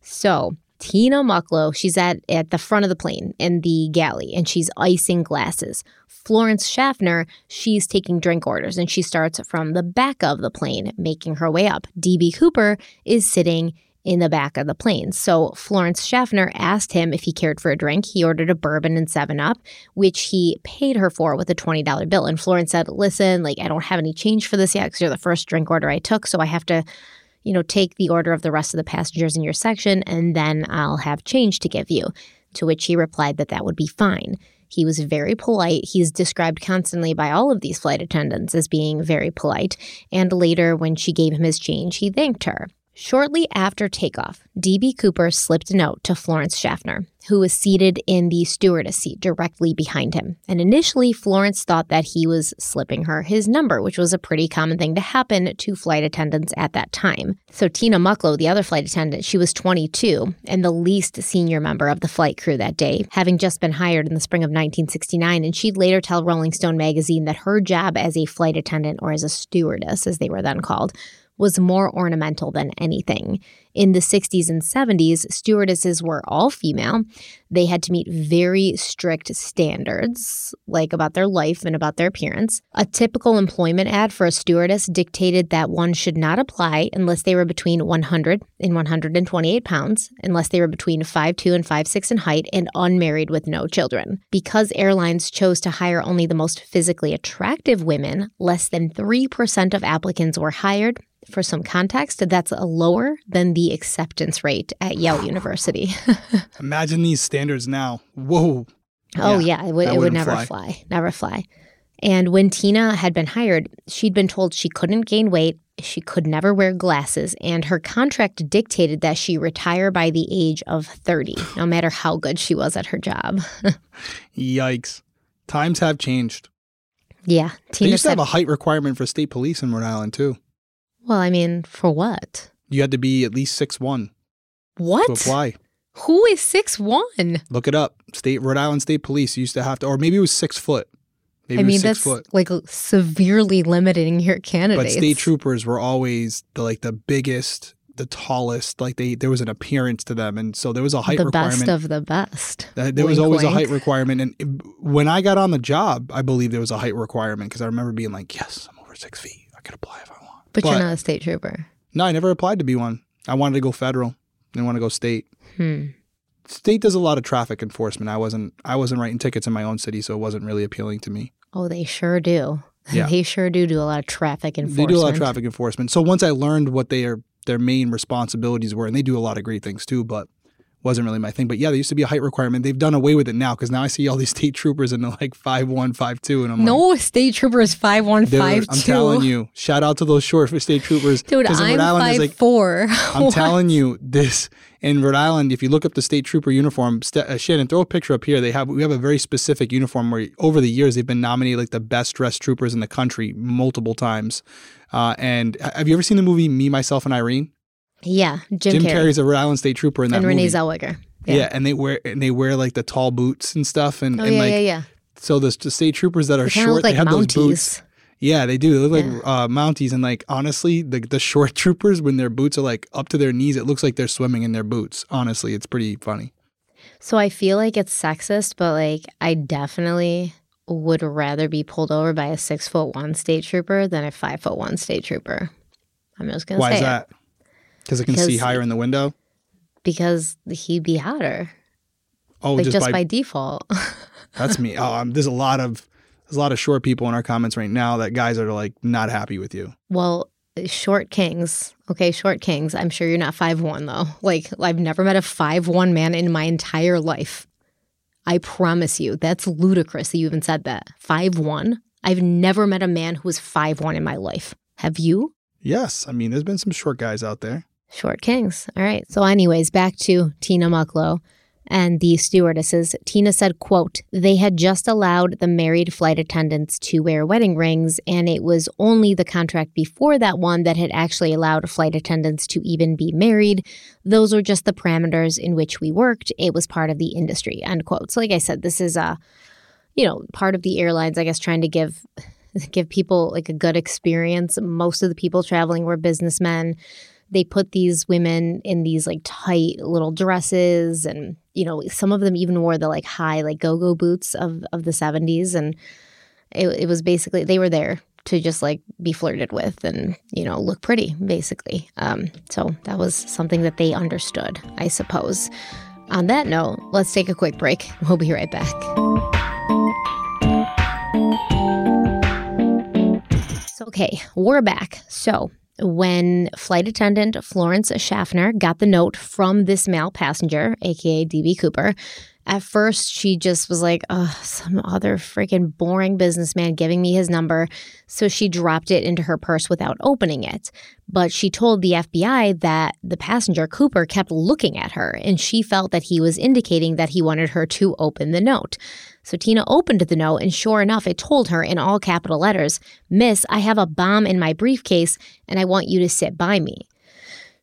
So Tina Mucklow, she's at, at the front of the plane in the galley, and she's icing glasses. Florence Schaffner, she's taking drink orders, and she starts from the back of the plane, making her way up. D B. Cooper is sitting in the back of the plane. So Florence Schaffner asked him if he cared for a drink. He ordered a bourbon and seven up, which he paid her for with a twenty dollar bill. And Florence said, listen, like, I don't have any change for this yet because you're the first drink order I took, so I have to, you know, take the order of the rest of the passengers in your section, and then I'll have change to give you. To which he replied that that would be fine. He was very polite. He's described constantly by all of these flight attendants as being very polite. And later, when she gave him his change, he thanked her. Shortly after takeoff, D B. Cooper slipped a note to Florence Schaffner, who was seated in the stewardess seat directly behind him. And initially, Florence thought that he was slipping her his number, which was a pretty common thing to happen to flight attendants at that time. So Tina Mucklow, the other flight attendant, she was twenty-two and the least senior member of the flight crew that day, having just been hired in the spring of nineteen sixty-nine. And she'd later tell Rolling Stone magazine that her job as a flight attendant, or as a stewardess, as they were then called, was more ornamental than anything. In the sixties and seventies, stewardesses were all female, They had to meet very strict standards, like about their life and about their appearance. A typical employment ad for a stewardess dictated that one should not apply unless they were between one hundred and one hundred twenty-eight pounds, unless they were between five foot two and five foot six in height, and unmarried with no children. Because airlines chose to hire only the most physically attractive women, less than three percent of applicants were hired. For some context, that's a lower than the acceptance rate at Yale University. Imagine these standards now. Whoa. Oh, yeah. yeah it, w- it would never fly. fly. Never fly. And when Tina had been hired, she'd been told she couldn't gain weight, she could never wear glasses, and her contract dictated that she retire by the age of thirty, no matter how good she was at her job. Yikes. Times have changed. Yeah. Tina they used said, to have a height requirement for state police in Rhode Island, too. Well, I mean, for what? You had to be at least six foot one. What? To apply. Who is six foot one? Look it up. State Rhode Island State Police used to have to, or maybe it was six foot. Maybe I mean, that's foot. like severely limiting your candidates. But state troopers were always the, like the biggest, the tallest. Like they, there was an appearance to them, and so there was a height the requirement. The best of the best. There boink, was always boink. a height requirement, and it, when I got on the job, I believe there was a height requirement because I remember being like, "Yes, I'm over six feet. I could apply if I want." But, but you're not a state trooper. No, I never applied to be one. I wanted to go federal. I didn't want to go state. Hmm. State does a lot of traffic enforcement. I wasn't I wasn't writing tickets in my own city, so it wasn't really appealing to me. Oh, they sure do. Yeah. They sure do do a lot of traffic enforcement. They do a lot of traffic enforcement. So once I learned what their their main responsibilities were, and they do a lot of great things too, but wasn't really my thing. But yeah, there used to be a height requirement. They've done away with it now because now I see all these state troopers and they're like five one, five two, and I'm no, like... No, state trooper is five one, five two. I'm telling you, shout out to those short for state troopers. Dude, I'm five four. Like, I'm telling you, this... In Rhode Island, if you look up the state trooper uniform, st- uh, Shannon, throw a picture up here. They have we have a very specific uniform where over the years they've been nominated like the best dressed troopers in the country multiple times. Uh, and have you ever seen the movie Me, Myself, and Irene? Yeah, Jim, Jim Carrey. Carrey's a Rhode Island state trooper in that and movie. And Renee Zellweger. Yeah. yeah, and they wear and they wear like the tall boots and stuff. And, oh, and yeah, like, yeah, yeah. So the, the state troopers that are they short, like they have Mounties. Those boots. Yeah, they do. They look yeah. like uh, Mounties. And like, honestly, the the short troopers, when their boots are like up to their knees, it looks like they're swimming in their boots. Honestly, it's pretty funny. So I feel like it's sexist, but like I definitely would rather be pulled over by a six foot one state trooper than a five foot one state trooper. I'm just going to say Why is that? It. Because it can because, see higher in the window? Because he'd be hotter. Oh, like just, just by, by default. That's me. Oh, um, there's a lot of... There's a lot of short people in our comments right now that guys are like not happy with you. Well, short kings. Okay, short kings. I'm sure you're not five one though. Like I've never met a five one man in my entire life. I promise you. That's ludicrous that you even said that. five one? I've never met a man who was five one in my life. Have you? Yes. I mean, there's been some short guys out there. Short kings. All right. So anyways, back to Tina Mucklow. And the stewardesses, Tina said, quote, they had just allowed the married flight attendants to wear wedding rings, and it was only the contract before that one that had actually allowed flight attendants to even be married. Those were just the parameters in which we worked. It was part of the industry, end quote. So like I said, this is, a, you know, part of the airlines, I guess, trying to give give people like a good experience. Most of the people traveling were businessmen. They put these women in these like tight little dresses and, you know, some of them even wore the like high like go-go boots of, of the seventies. And it, it was basically they were there to just like be flirted with and, you know, look pretty, basically. Um, so that was something that they understood, I suppose. On that note, let's take a quick break. We'll be right back. So, okay, we're back. So when flight attendant Florence Schaffner got the note from this male passenger, a k a. D B Cooper, at first she just was like, oh, some other freaking boring businessman giving me his number. So she dropped it into her purse without opening it. But she told the F B I that the passenger, Cooper, kept looking at her, and she felt that he was indicating that he wanted her to open the note. So Tina opened the note, and sure enough, it told her in all capital letters, Miss, I have a bomb in my briefcase, and I want you to sit by me.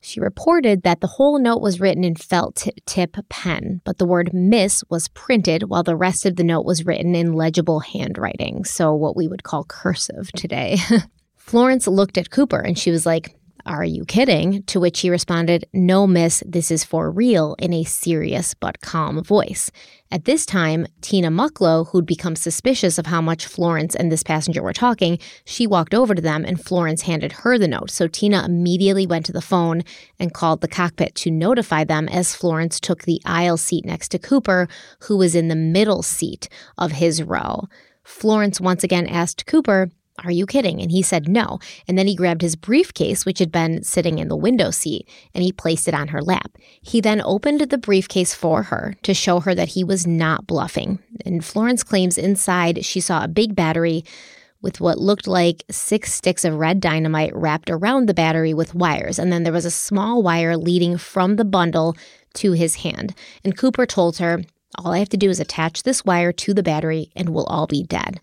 She reported that the whole note was written in felt tip pen, but the word miss was printed while the rest of the note was written in legible handwriting, so what we would call cursive today. Florence looked at Cooper, and she was like, "Are you kidding?" To which he responded, "No, miss, this is for real," in a serious but calm voice. At this time, Tina Mucklow, who'd become suspicious of how much Florence and this passenger were talking, she walked over to them and Florence handed her the note. So Tina immediately went to the phone and called the cockpit to notify them as Florence took the aisle seat next to Cooper, who was in the middle seat of his row. Florence once again asked Cooper, "Are you kidding?" And he said no. And then he grabbed his briefcase, which had been sitting in the window seat, and he placed it on her lap. He then opened the briefcase for her to show her that he was not bluffing. And Florence claims inside she saw a big battery with what looked like six sticks of red dynamite wrapped around the battery with wires. And then there was a small wire leading from the bundle to his hand. And Cooper told her, "All I have to do is attach this wire to the battery and we'll all be dead."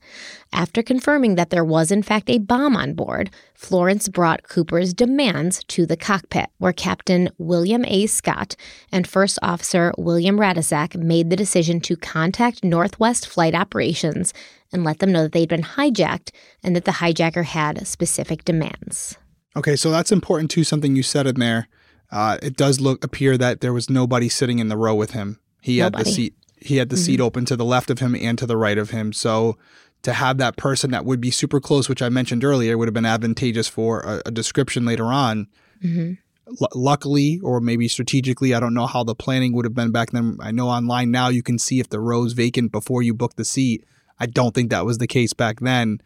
After confirming that there was, in fact, a bomb on board, Florence brought Cooper's demands to the cockpit, where Captain William A. Scott and First Officer William Radisach made the decision to contact Northwest Flight Operations and let them know that they'd been hijacked and that the hijacker had specific demands. Okay, so that's important, too, something you said in there. Uh, it does look appear that there was nobody sitting in the row with him. He Nobody. had the seat he had the mm-hmm. seat open to the left of him and to the right of him. So to have that person that would be super close, which I mentioned earlier, would have been advantageous for a, a description later on. Mm-hmm. L- luckily, or maybe strategically, I don't know how the planning would have been back then. I know online now you can see if the row's vacant before you book the seat. I don't think that was the case back then,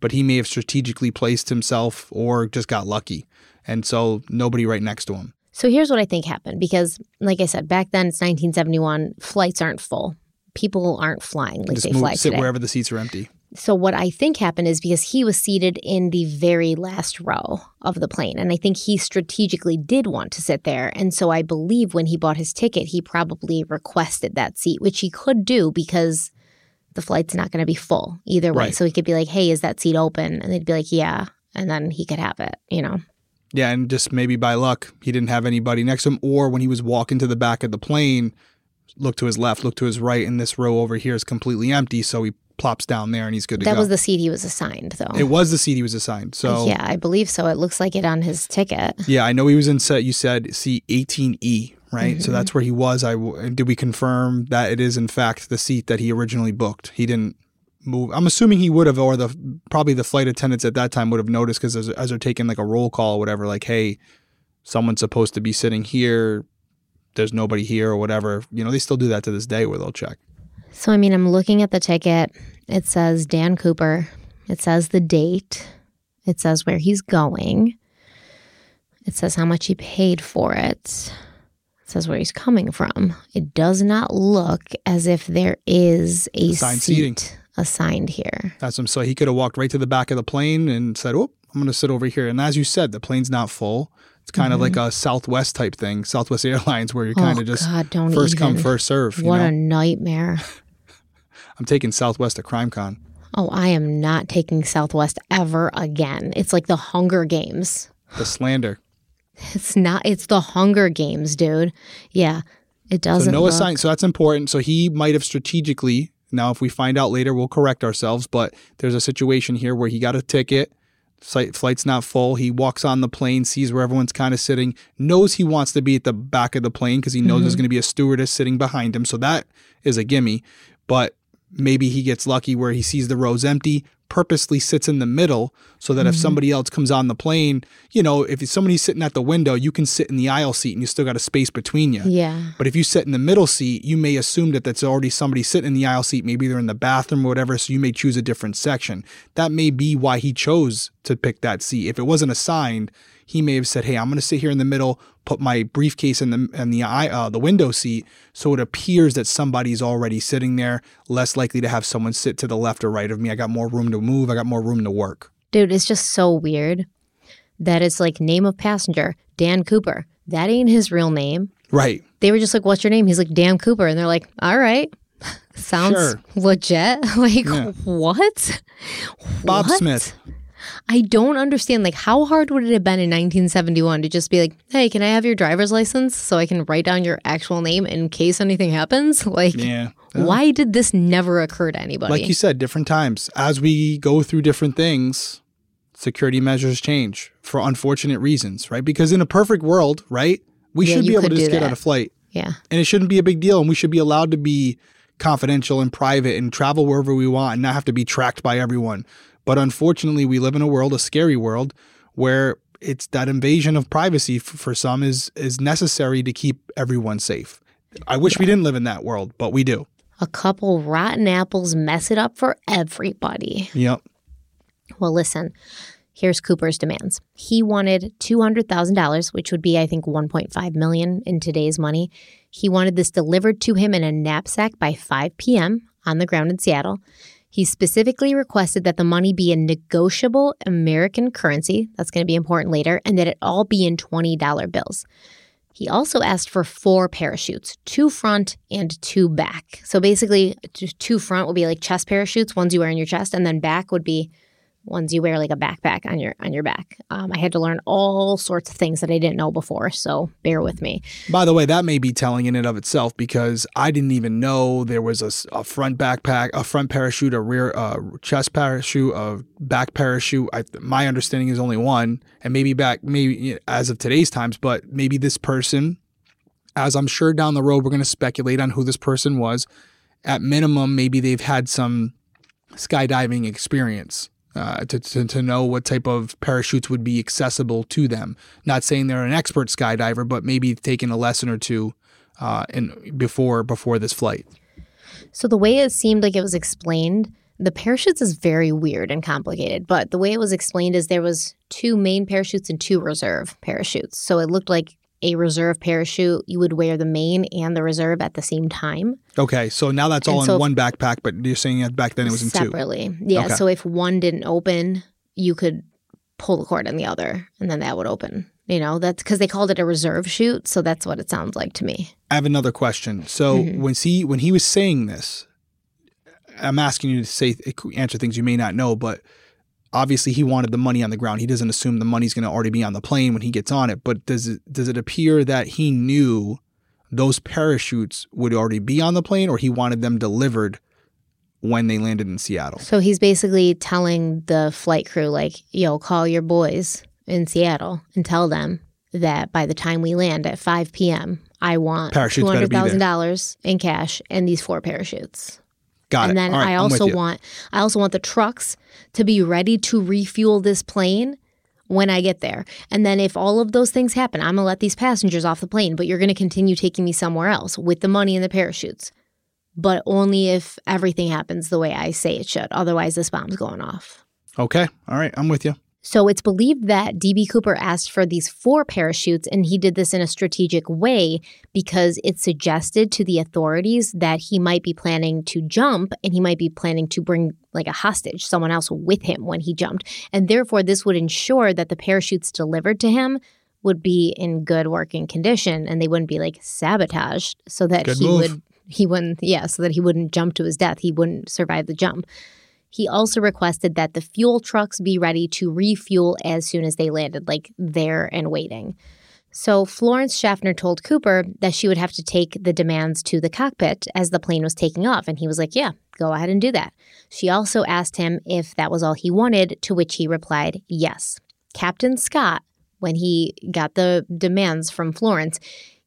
but he may have strategically placed himself or just got lucky. And so nobody right next to him. So here's what I think happened, because, like I said, back then it's nineteen seventy-one. Flights aren't full. People aren't flying like they fly today. Just sit wherever the seats are empty. So what I think happened is because he was seated in the very last row of the plane, and I think he strategically did want to sit there. And so I believe when he bought his ticket, he probably requested that seat, which he could do because the flight's not going to be full either way. Right. So he could be like, "Hey, is that seat open?" And they'd be like, "Yeah." And then he could have it, you know. Yeah, and just maybe by luck, he didn't have anybody next to him. Or when he was walking to the back of the plane, look to his left, look to his right, and this row over here is completely empty. So he plops down there and he's good to go. That was the seat he was assigned, though. It was the seat he was assigned. So yeah, I believe so. It looks like it on his ticket. Yeah, I know he was in set, you said, seat eighteen E, right? Mm-hmm. So that's where he was. I, did we confirm that it is, in fact, the seat that he originally booked? He didn't move. I'm assuming he would have, or the probably the flight attendants at that time would have noticed, because as, as they're taking like a roll call or whatever, like, "Hey, someone's supposed to be sitting here. There's nobody here," or whatever. You know, they still do that to this day where they'll check. So, I mean, I'm looking at the ticket. It says Dan Cooper. It says the date. It says where he's going. It says how much he paid for it. It says where he's coming from. It does not look as if there is a assigned seat. Seating. Assigned here. That's him. So he could have walked right to the back of the plane and said, "Oh, I'm going to sit over here." And as you said, the plane's not full. It's kind mm-hmm. of like a Southwest type thing, Southwest Airlines, where you're oh, kind of just God, don't first even. come, first serve. What you know? a nightmare. I'm taking Southwest to CrimeCon. Oh, I am not taking Southwest ever again. It's like the Hunger Games. The slander. It's not. It's the Hunger Games, dude. Yeah, it doesn't. So no assign. So that's important. So he might have strategically. Now, if we find out later, we'll correct ourselves. But there's a situation here where he got a ticket. Flight's not full. He walks on the plane, sees where everyone's kind of sitting, knows he wants to be at the back of the plane because he knows mm-hmm. there's going to be a stewardess sitting behind him. So that is a gimme. But maybe he gets lucky where he sees the rows empty, purposely sits in the middle so that mm-hmm. if somebody else comes on the plane, you know, if somebody's sitting at the window, you can sit in the aisle seat and you still got a space between you. Yeah. But if you sit in the middle seat, you may assume that that's already somebody sitting in the aisle seat. Maybe they're in the bathroom or whatever. So you may choose a different section. That may be why he chose to pick that seat. If it wasn't assigned, he may have said, "Hey, I'm going to sit here in the middle, put my briefcase in the in the uh, the window seat, so it appears that somebody's already sitting there. Less likely to have someone sit to the left or right of me. I got more room to move. I got more room to work." Dude, it's just so weird that it's like name of passenger, Dan Cooper. That ain't his real name. Right. They were just like, "What's your name?" He's like, "Dan Cooper." And they're like, "All right. Sounds sure. legit." Like, yeah. what? Bob what? Smith. I don't understand, like, how hard would it have been in nineteen seventy-one to just be like, "Hey, can I have your driver's license so I can write down your actual name in case anything happens?" Like, yeah. Yeah. Why did this never occur to anybody? Like you said, different times. As we go through different things, security measures change for unfortunate reasons, right? Because in a perfect world, right, we yeah, should be able to just get on a flight. Yeah. And it shouldn't be a big deal. And we should be allowed to be confidential and private and travel wherever we want and not have to be tracked by everyone. But unfortunately, we live in a world, a scary world, where it's that invasion of privacy f- for some is is necessary to keep everyone safe. I wish yeah. we didn't live in that world, but we do. A couple rotten apples mess it up for everybody. Yep. Well, listen, here's Cooper's demands. He wanted two hundred thousand dollars, which would be, I think, one point five million dollars in today's money. He wanted this delivered to him in a knapsack by five p.m. on the ground in Seattle. He specifically requested that the money be in negotiable American currency. That's going to be important later. And that it all be in twenty dollar bills. He also asked for four parachutes, two front and two back. So basically, two front would be like chest parachutes, ones you wear in your chest, and then back would be ones you wear like a backpack on your on your back. Um, I had to learn all sorts of things that I didn't know before, so bear with me. By the way, that may be telling in and of itself because I didn't even know there was a, a front backpack, a front parachute, a rear uh, chest parachute, a back parachute. I, my understanding is only one, and maybe back, maybe you know, as of today's times, but maybe this person, as I'm sure down the road we're going to speculate on who this person was, at minimum maybe they've had some skydiving experience. Uh, to, to to know what type of parachutes would be accessible to them. Not saying they're an expert skydiver, but maybe taking a lesson or two uh, in, before before this flight. So the way it seemed like it was explained, the parachutes is very weird and complicated, but the way it was explained is there was two main parachutes and two reserve parachutes. So it looked like a reserve parachute, you would wear the main and the reserve at the same time. Okay, so now that's all and in so one backpack, but you're saying that back then it was in separately. two. Separately. Yeah, okay. So if one didn't open, you could pull the cord on the other, and then that would open. You know, that's because they called it a reserve chute, so that's what it sounds like to me. I have another question. So mm-hmm. when, he, when he was saying this, I'm asking you to say answer things you may not know, but obviously, he wanted the money on the ground. He doesn't assume the money's going to already be on the plane when he gets on it. But does it does it appear that he knew those parachutes would already be on the plane, or he wanted them delivered when they landed in Seattle? So he's basically telling the flight crew, like, yo, call your boys in Seattle and tell them that by the time we land at five p.m., I want two hundred thousand dollars in cash and these four parachutes. Got and it. And then right, I also want I also want the trucks to be ready to refuel this plane when I get there. And then if all of those things happen, I'm going to let these passengers off the plane, but you're going to continue taking me somewhere else with the money and the parachutes. But only if everything happens the way I say it should. Otherwise, this bomb's going off. Okay. All right. I'm with you. So it's believed that D B. Cooper asked for these four parachutes, and he did this in a strategic way because it suggested to the authorities that he might be planning to jump and he might be planning to bring like a hostage, someone else with him when he jumped. And therefore, this would ensure that the parachutes delivered to him would be in good working condition and they wouldn't be like sabotaged so that good he move. would he wouldn't yeah, so that he wouldn't jump to his death. He wouldn't survive the jump. He also requested that the fuel trucks be ready to refuel as soon as they landed, like there and waiting. So Florence Schaffner told Cooper that she would have to take the demands to the cockpit as the plane was taking off. And he was like, yeah, go ahead and do that. She also asked him if that was all he wanted, to which he replied, yes. Captain Scott, when he got the demands from Florence,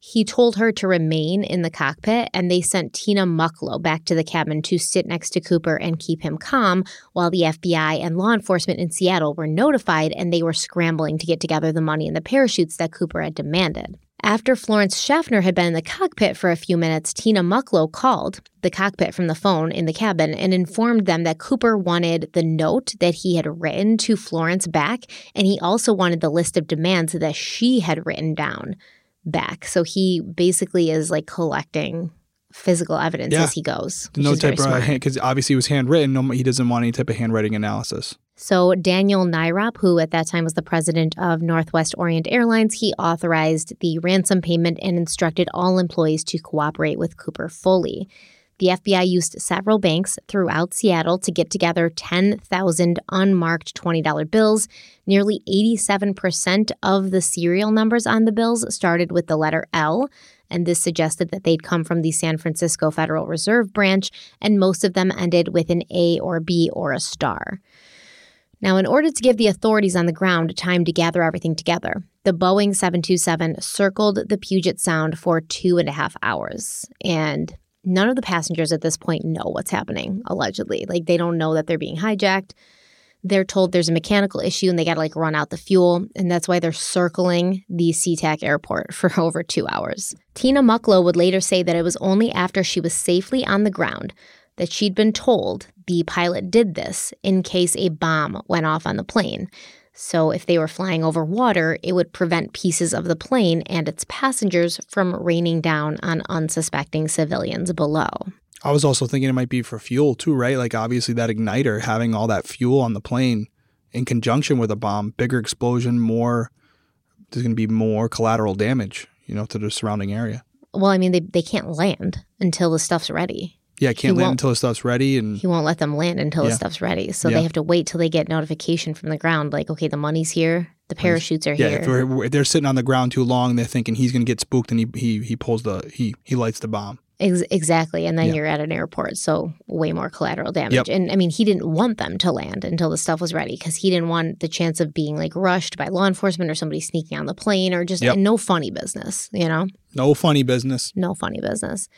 he told her to remain in the cockpit, and they sent Tina Mucklow back to the cabin to sit next to Cooper and keep him calm while the F B I and law enforcement in Seattle were notified and they were scrambling to get together the money and the parachutes that Cooper had demanded. After Florence Schaffner had been in the cockpit for a few minutes, Tina Mucklow called the cockpit from the phone in the cabin and informed them that Cooper wanted the note that he had written to Florence back, and he also wanted the list of demands that she had written down back. So he basically is like collecting physical evidence yeah. as he goes. No type of, because obviously it was handwritten. No, he doesn't want any type of handwriting analysis. So Daniel Nyrop, who at that time was the president of Northwest Orient Airlines, he authorized the ransom payment and instructed all employees to cooperate with Cooper fully. The F B I used several banks throughout Seattle to get together ten thousand unmarked twenty dollar bills. Nearly eighty-seven percent of the serial numbers on the bills started with the letter L, and this suggested that they'd come from the San Francisco Federal Reserve branch, and most of them ended with an A or B or a star. Now, in order to give the authorities on the ground time to gather everything together, the Boeing seven twenty-seven circled the Puget Sound for two and a half hours. And none of the passengers at this point know what's happening, allegedly. Like, they don't know that they're being hijacked. They're told there's a mechanical issue and they got to, like, run out the fuel. And that's why they're circling the SeaTac airport for over two hours. Tina Mucklow would later say that it was only after she was safely on the ground that she'd been told the pilot did this in case a bomb went off on the plane. So if they were flying over water, it would prevent pieces of the plane and its passengers from raining down on unsuspecting civilians below. I was also thinking it might be for fuel too, right? Like, obviously that igniter, having all that fuel on the plane in conjunction with a bomb, bigger explosion, more, there's going to be more collateral damage, you know, to the surrounding area. Well, I mean, they they can't land until the stuff's ready. Yeah, can't he land until the stuff's ready. And he won't let them land until yeah. the stuff's ready. So yeah. they have to wait till they get notification from the ground, like, okay, the money's here, the parachutes are yeah, here. Yeah, if, if they're sitting on the ground too long, they're thinking he's going to get spooked and he he he pulls the, he, he lights the bomb. Exactly. And then yeah. you're at an airport, so way more collateral damage. Yep. And I mean, he didn't want them to land until the stuff was ready because he didn't want the chance of being, like, rushed by law enforcement or somebody sneaking on the plane or just yep. no funny business, you know? No funny business. No funny business.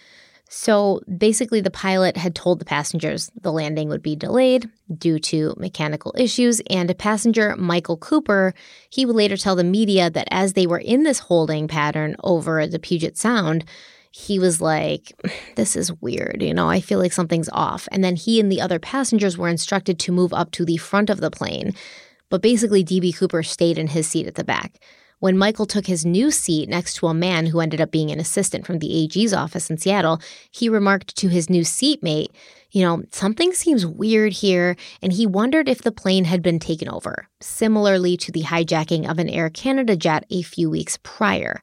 So basically, the pilot had told the passengers the landing would be delayed due to mechanical issues. And a passenger, Michael Cooper, he would later tell the media that as they were in this holding pattern over the Puget Sound, he was like, this is weird, you know, I feel like something's off. And then he and the other passengers were instructed to move up to the front of the plane. But basically, D B. Cooper stayed in his seat at the back. When Michael took his new seat next to a man who ended up being an assistant from the A G's office in Seattle, he remarked to his new seatmate, you know, something seems weird here, and he wondered if the plane had been taken over, similarly to the hijacking of an Air Canada jet a few weeks prior.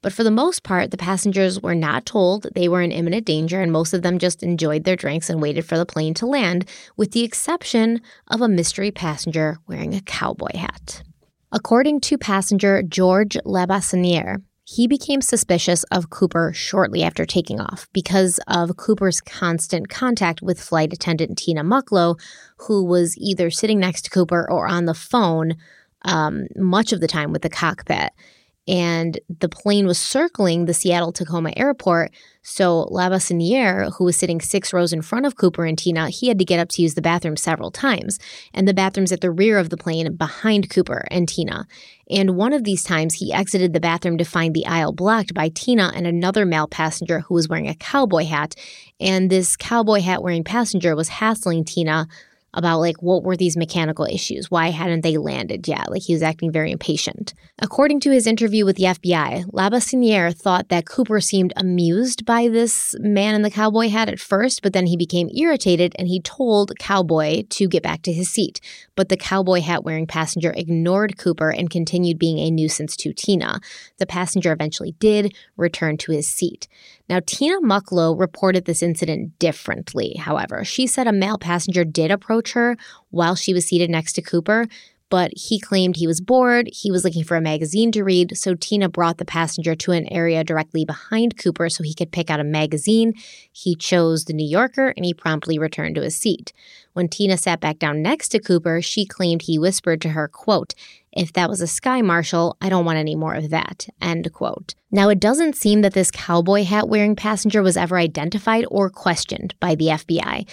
But for the most part, the passengers were not told they were in imminent danger, and most of them just enjoyed their drinks and waited for the plane to land, with the exception of a mystery passenger wearing a cowboy hat. According to passenger George Labassonniere, he became suspicious of Cooper shortly after taking off because of Cooper's constant contact with flight attendant Tina Mucklow, who was either sitting next to Cooper or on the phone um, much of the time with the cockpit. And the plane was circling the Seattle-Tacoma airport, so Labassonniere, who was sitting six rows in front of Cooper and Tina, he had to get up to use the bathroom several times, and the bathroom's at the rear of the plane behind Cooper and Tina. And one of these times, he exited the bathroom to find the aisle blocked by Tina and another male passenger who was wearing a cowboy hat, and this cowboy hat-wearing passenger was hassling Tina about, like, what were these mechanical issues? Why hadn't they landed yet? Like, he was acting very impatient. According to his interview with the F B I, Labassonniere thought that Cooper seemed amused by this man in the cowboy hat at first, but then he became irritated and he told Cowboy to get back to his seat. But the cowboy hat-wearing passenger ignored Cooper and continued being a nuisance to Tina. The passenger eventually did return to his seat. Now, Tina Mucklow reported this incident differently, however. She said a male passenger did approach her while she was seated next to Cooper, but he claimed he was bored, he was looking for a magazine to read, so Tina brought the passenger to an area directly behind Cooper so he could pick out a magazine. He chose the New Yorker, and he promptly returned to his seat. When Tina sat back down next to Cooper, she claimed he whispered to her, quote, "If that was a sky marshal, I don't want any more of that," end quote. Now, it doesn't seem that this cowboy hat-wearing passenger was ever identified or questioned by the F B I.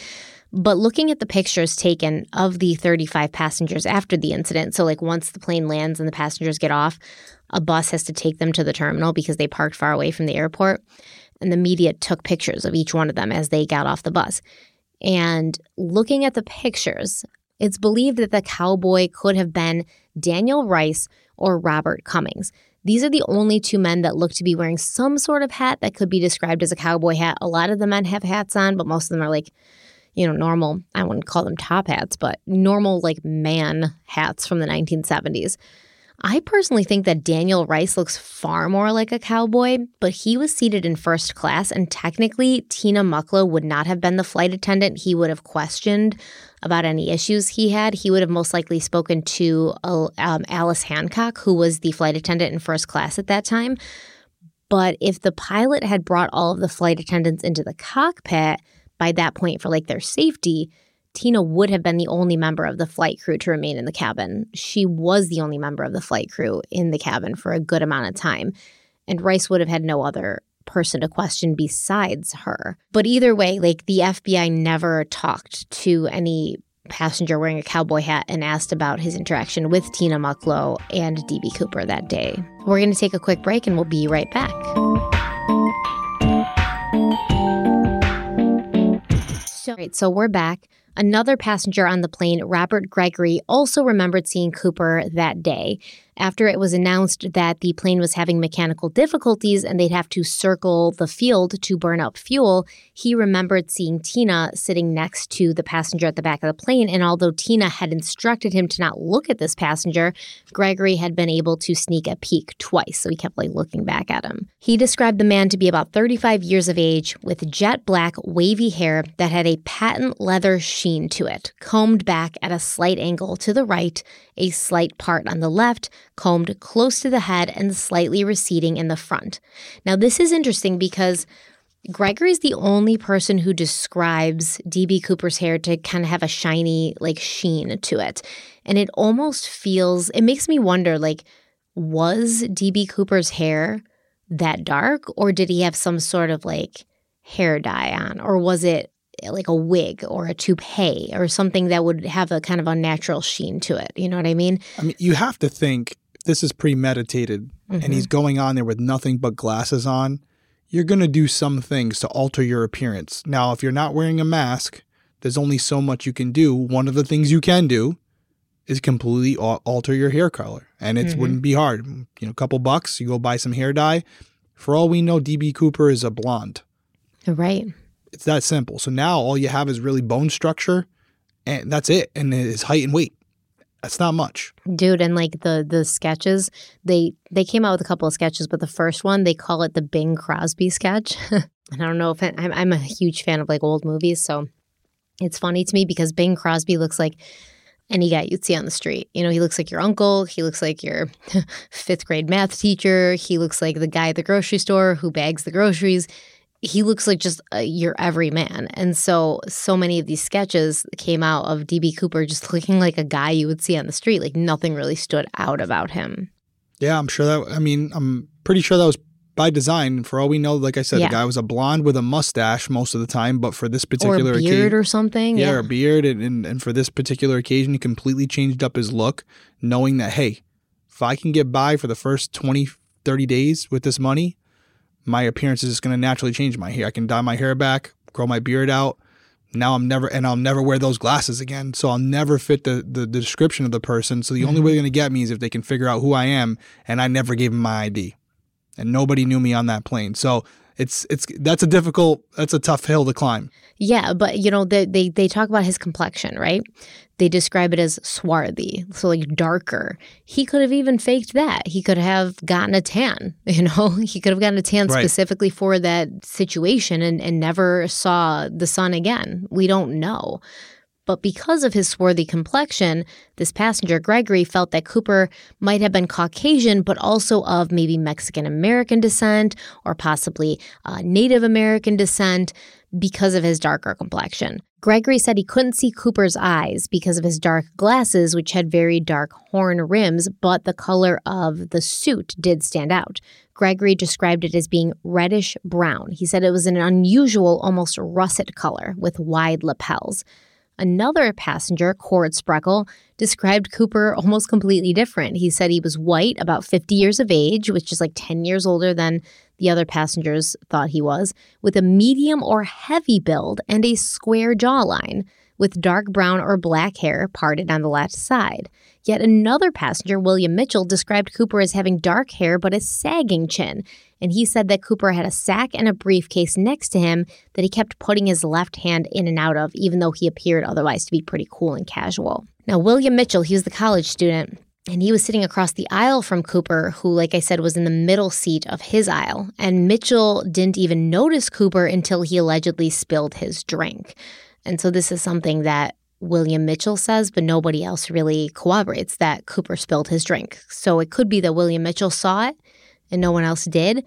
But looking at the pictures taken of the thirty-five passengers after the incident, so, like, once the plane lands and the passengers get off, a bus has to take them to the terminal because they parked far away from the airport, and the media took pictures of each one of them as they got off the bus. And looking at the pictures, it's believed that the cowboy could have been Daniel Rice or Robert Cummings. These are the only two men that look to be wearing some sort of hat that could be described as a cowboy hat. A lot of the men have hats on, but most of them are, like, you know, normal, I wouldn't call them top hats, but normal, like, man hats from the nineteen seventies. I personally think that Daniel Rice looks far more like a cowboy, but he was seated in first class, and technically Tina Mucklow would not have been the flight attendant he would have questioned about any issues he had. He would have most likely spoken to um, Alice Hancock, who was the flight attendant in first class at that time. But if the pilot had brought all of the flight attendants into the cockpit by that point for, like, their safety, Tina would have been the only member of the flight crew to remain in the cabin. She was the only member of the flight crew in the cabin for a good amount of time, and Rice would have had no other person to question besides her. But either way, like, the F B I never talked to any passenger wearing a cowboy hat and asked about his interaction with Tina Mucklow and D B. Cooper that day. We're going to take a quick break and we'll be right back. So, right, so we're back. Another passenger on the plane, Robert Gregory, also remembered seeing Cooper that day after it was announced that the plane was having mechanical difficulties and they'd have to circle the field to burn up fuel. He remembered seeing Tina sitting next to the passenger at the back of the plane, and although Tina had instructed him to not look at this passenger, Gregory had been able to sneak a peek twice, so he kept like looking back at him. He described the man to be about thirty-five years of age with jet black wavy hair that had a patent leather sheen to it, combed back at a slight angle to the right, a slight part on the left, combed close to the head and slightly receding in the front. Now, this is interesting because Gregory is the only person who describes D B. Cooper's hair to kind of have a shiny, like, sheen to it. And it almost feels, it makes me wonder, like, was D B. Cooper's hair that dark, or did he have some sort of, like, hair dye on? Or was it like a wig or a toupee or something that would have a kind of unnatural sheen to it? You know what I mean? I mean, you have to think this is premeditated, mm-hmm. and he's going on there with nothing but glasses on. You're going to do some things to alter your appearance. Now, if you're not wearing a mask, there's only so much you can do. One of the things you can do is completely alter your hair color, and it mm-hmm. wouldn't be hard. You know, a couple bucks, you go buy some hair dye. For all we know, D B. Cooper is a blonde. Right. It's that simple. So now all you have is really bone structure, and that's it. And his height and weight. That's not much. Dude, and like the the sketches, they they came out with a couple of sketches, but the first one, they call it the Bing Crosby sketch. And I don't know if I, I'm, I'm a huge fan of like old movies, so it's funny to me because Bing Crosby looks like any guy you'd see on the street. You know, he looks like your uncle. He looks like your fifth grade math teacher. He looks like the guy at the grocery store who bags the groceries. He looks like just uh, your every man. And so, so many of these sketches came out of D B. Cooper just looking like a guy you would see on the street. Like, nothing really stood out about him. Yeah, I'm sure that, I mean, I'm pretty sure that was by design. For all we know, like I said, yeah. the guy was a blonde with a mustache most of the time, but for this particular occasion. Or a beard occasion, or something. Yeah, yeah. Or a beard. And, and, and for this particular occasion, he completely changed up his look, knowing that, hey, if I can get by for the first twenty, thirty days with this money, my appearance is just going to naturally change my hair. I can dye my hair back, grow my beard out. Now I'm never, and I'll never wear those glasses again. So I'll never fit the, the, the description of the person. So the mm-hmm. only way they're going to get me is if they can figure out who I am. And I never gave them my I D, and nobody knew me on that plane. So it's, it's, that's a difficult, that's a tough hill to climb. Yeah. But you know, they, they, they talk about his complexion, right? They describe it as swarthy, so like darker. He could have even faked that. He could have gotten a tan, you know. He could have gotten a tan right. specifically for that situation and, and never saw the sun again. We don't know. But because of his swarthy complexion, this passenger, Gregory, felt that Cooper might have been Caucasian, but also of maybe Mexican-American descent or possibly uh, Native American descent because of his darker complexion. Gregory said he couldn't see Cooper's eyes because of his dark glasses, which had very dark horn rims, but the color of the suit did stand out. Gregory described it as being reddish brown. He said it was an unusual, almost russet color with wide lapels. Another passenger, Cord Spreckle, described Cooper almost completely different. He said he was white, about fifty years of age, which is like ten years older than the other passengers thought he was, with a medium or heavy build and a square jawline, with dark brown or black hair parted on the left side. Yet another passenger, William Mitchell, described Cooper as having dark hair but a sagging chin, and he said that Cooper had a sack and a briefcase next to him that he kept putting his left hand in and out of, even though he appeared otherwise to be pretty cool and casual. Now, William Mitchell, he was the college student, and he was sitting across the aisle from Cooper, who, like I said, was in the middle seat of his aisle. And Mitchell didn't even notice Cooper until he allegedly spilled his drink. And so this is something that William Mitchell says, but nobody else really corroborates, that Cooper spilled his drink. So it could be that William Mitchell saw it and no one else did.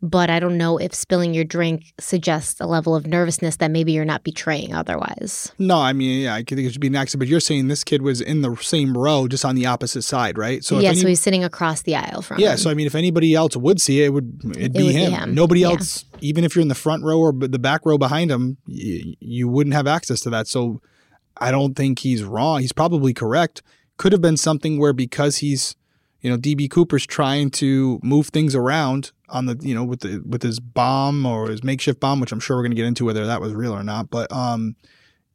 but I don't know if spilling your drink suggests a level of nervousness that maybe you're not betraying otherwise. No, I mean, yeah, I think it should be an accident, but you're saying this kid was in the same row, just on the opposite side, right? So yeah, if any, so he's sitting across the aisle from yeah, him. Yeah, so I mean, if anybody else would see it, it would it'd it be, would him. be him. Nobody yeah. else, even if you're in the front row or the back row behind him, y- you wouldn't have access to that. So I don't think he's wrong. He's probably correct. Could have been something where because he's, you know, D B. Cooper's trying to move things around on the, you know, with the with his bomb or his makeshift bomb, which I'm sure we're going to get into whether that was real or not. But um,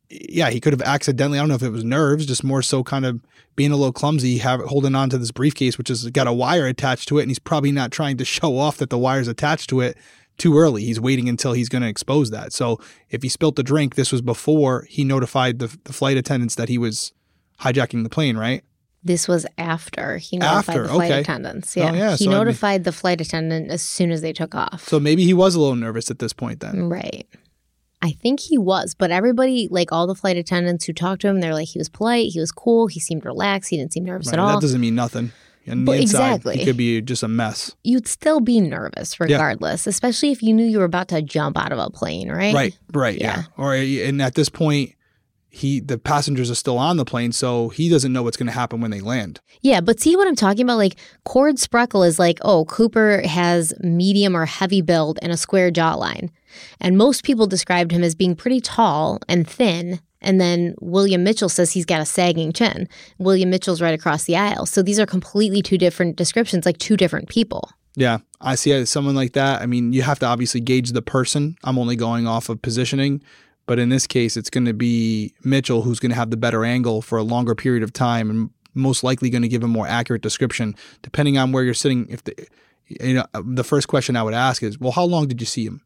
yeah, he could have accidentally, I don't know if it was nerves, just more so kind of being a little clumsy, have, holding on to this briefcase, which has got a wire attached to it. And he's probably not trying to show off that the wire's attached to it too early. He's waiting until he's going to expose that. So if he spilt the drink, this was before he notified the, the flight attendants that he was hijacking the plane, right? This was after he notified after, the flight okay. attendants. Yeah, oh, yeah. He so notified I mean, the flight attendant as soon as they took off. So maybe he was a little nervous at this point then. Right. I think he was. But everybody, like all the flight attendants who talked to him, they're like, he was polite, he was cool, he seemed relaxed, he didn't seem nervous right, at all. That doesn't mean nothing. And but inside, exactly. It could be just a mess. You'd still be nervous regardless, yeah. especially if you knew you were about to jump out of a plane, right? Right, right, yeah. yeah. Or and at this point... He, the passengers are still on the plane, so he doesn't know what's going to happen when they land. Yeah, but see what I'm talking about? Like, Cord Spreckle is like, oh, Cooper has medium or heavy build and a square jawline. And most people described him as being pretty tall and thin. And then William Mitchell says he's got a sagging chin. William Mitchell's right across the aisle. So these are completely two different descriptions, like two different people. Yeah, I see someone like that. I mean, you have to obviously gauge the person. I'm only going off of positioning. But in this case, it's going to be Mitchell who's going to have the better angle for a longer period of time and most likely going to give a more accurate description, depending on where you're sitting. If the, you know, the first question I would ask is, well, how long did you see him?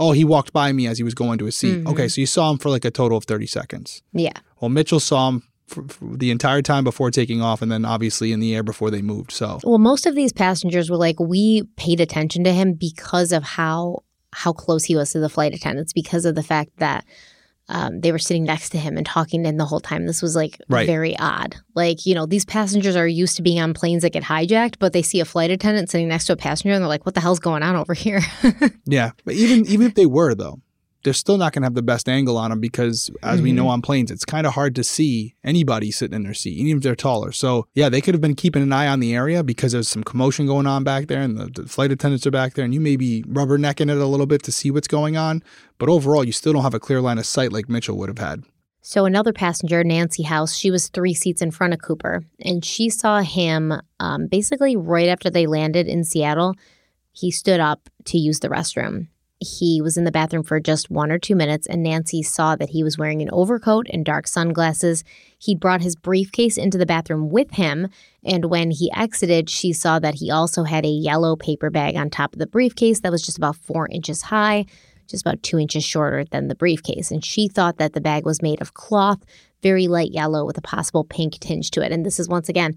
Oh, he walked by me as he was going to his seat. Mm-hmm. Okay, so you saw him for like a total of thirty seconds. Yeah. Well, Mitchell saw him for, for the entire time before taking off and then obviously in the air before they moved. So, well, most of these passengers were like, we paid attention to him because of how... how close he was to the flight attendants because of the fact that um, they were sitting next to him and talking to him the whole time. This was like right. very odd. Like, you know, these passengers are used to being on planes that get hijacked, but they see a flight attendant sitting next to a passenger and they're like, what the hell's going on over here? yeah. But even, even if they were, though, they're still not going to have the best angle on them because, as mm-hmm. we know on planes, it's kind of hard to see anybody sitting in their seat, even if they're taller. So, yeah, they could have been keeping an eye on the area because there's some commotion going on back there and the, the flight attendants are back there and you may be rubbernecking it a little bit to see what's going on. But overall, you still don't have a clear line of sight like Mitchell would have had. So another passenger, Nancy House, she was three seats in front of Cooper and she saw him um, basically right after they landed in Seattle. He stood up to use the restroom. He was in the bathroom for just one or two minutes, and Nancy saw that he was wearing an overcoat and dark sunglasses. He'd brought his briefcase into the bathroom with him, and when he exited, she saw that he also had a yellow paper bag on top of the briefcase that was just about four inches high, just about two inches shorter than the briefcase. And she thought that the bag was made of cloth, very light yellow with a possible pink tinge to it. And this is, once again,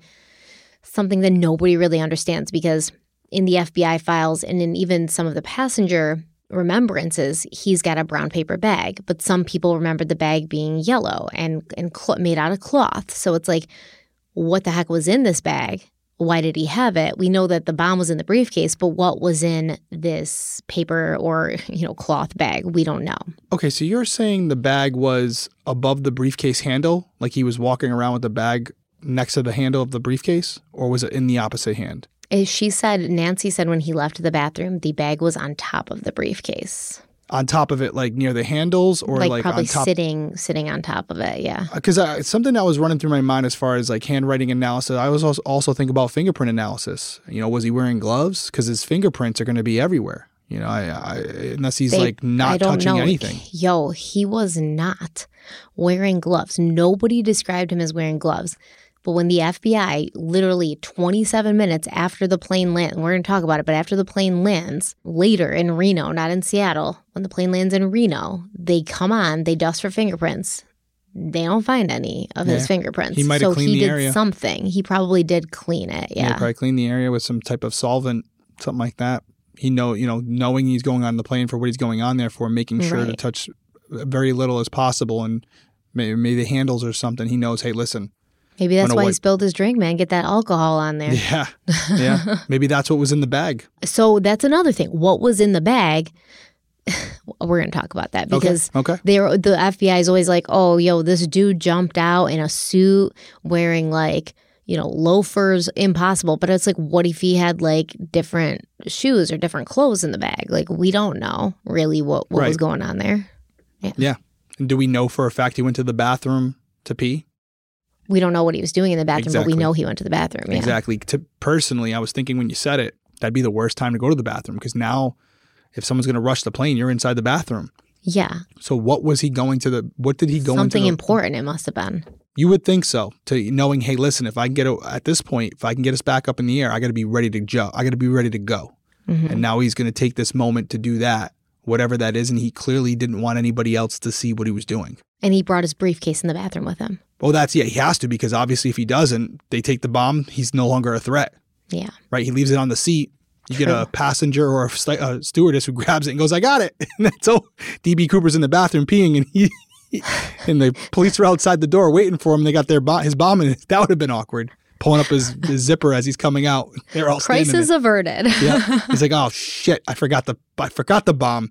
something that nobody really understands because in the F B I files and in even some of the passenger remembrances, he's got a brown paper bag, but some people remembered the bag being yellow and, and cl- made out of cloth. So it's like, what the heck was in this bag? Why did he have it? We know that the bomb was in the briefcase, but what was in this paper or, you know, cloth bag? We don't know. Okay, so you're saying the bag was above the briefcase handle, like he was walking around with the bag next to the handle of the briefcase, or was it in the opposite hand? As she said, Nancy said when he left the bathroom, the bag was on top of the briefcase. On top of it, like near the handles or like, like probably on top? sitting sitting on top of it, yeah. Because uh, something that was running through my mind as far as like handwriting analysis, I was also, also thinking about fingerprint analysis. You know, was he wearing gloves? Because his fingerprints are going to be everywhere. You know, I, I, unless he's they, like not touching know. anything. Yo, he was not wearing gloves. Nobody described him as wearing gloves. But when the F B I, literally twenty-seven minutes after the plane lands, we're going to talk about it, but after the plane lands, later in Reno, not in Seattle, when the plane lands in Reno, they come on, they dust for fingerprints. They don't find any of yeah. his fingerprints. He might have so cleaned he the did area. something. He probably did clean it, yeah. He probably cleaned the area with some type of solvent, something like that. He know, you know, knowing he's going on the plane for what he's going on there for, making sure right. to touch very little as possible, and maybe, maybe the handles or something. He knows, hey, listen. Maybe that's why he spilled his drink, man. Get that alcohol on there. Yeah. Yeah. Maybe that's what was in the bag. So that's another thing. What was in the bag? We're going to talk about that because okay. Okay. They're, the F B I is always like, oh, yo, this dude jumped out in a suit wearing like, you know, loafers, impossible. But it's like, what if he had like different shoes or different clothes in the bag? Like, we don't know really what, what right. was going on there. Yeah. Yeah. And do we know for a fact he went to the bathroom to pee? We don't know what he was doing in the bathroom, exactly. But we know he went to the bathroom. Yeah. Exactly. To, personally, I was thinking when you said it, that'd be the worst time to go to the bathroom because now if someone's going to rush the plane, you're inside the bathroom. Yeah. So what was he going to the, what did he go Something into? Something important it must have been. You would think so, to knowing, hey, listen, if I can get, a, at this point, if I can get us back up in the air, I got to be ready to jump. I got to be ready to go. Mm-hmm. And now he's going to take this moment to do that, whatever that is. And he clearly didn't want anybody else to see what he was doing. And he brought his briefcase in the bathroom with him. Oh, that's, yeah, he has to, because obviously if he doesn't, they take the bomb, he's no longer a threat. Yeah. Right? He leaves it on the seat. You True. Get a passenger or a, st- a stewardess who grabs it and goes, I got it. And that's all. D B. Cooper's in the bathroom peeing and he... and the police are outside the door waiting for him. They got their bo- his bomb in it. That would have been awkward. Pulling up his, his zipper as he's coming out. They're all Crisis averted. Yeah, he's like, oh shit, I forgot the I forgot the bomb.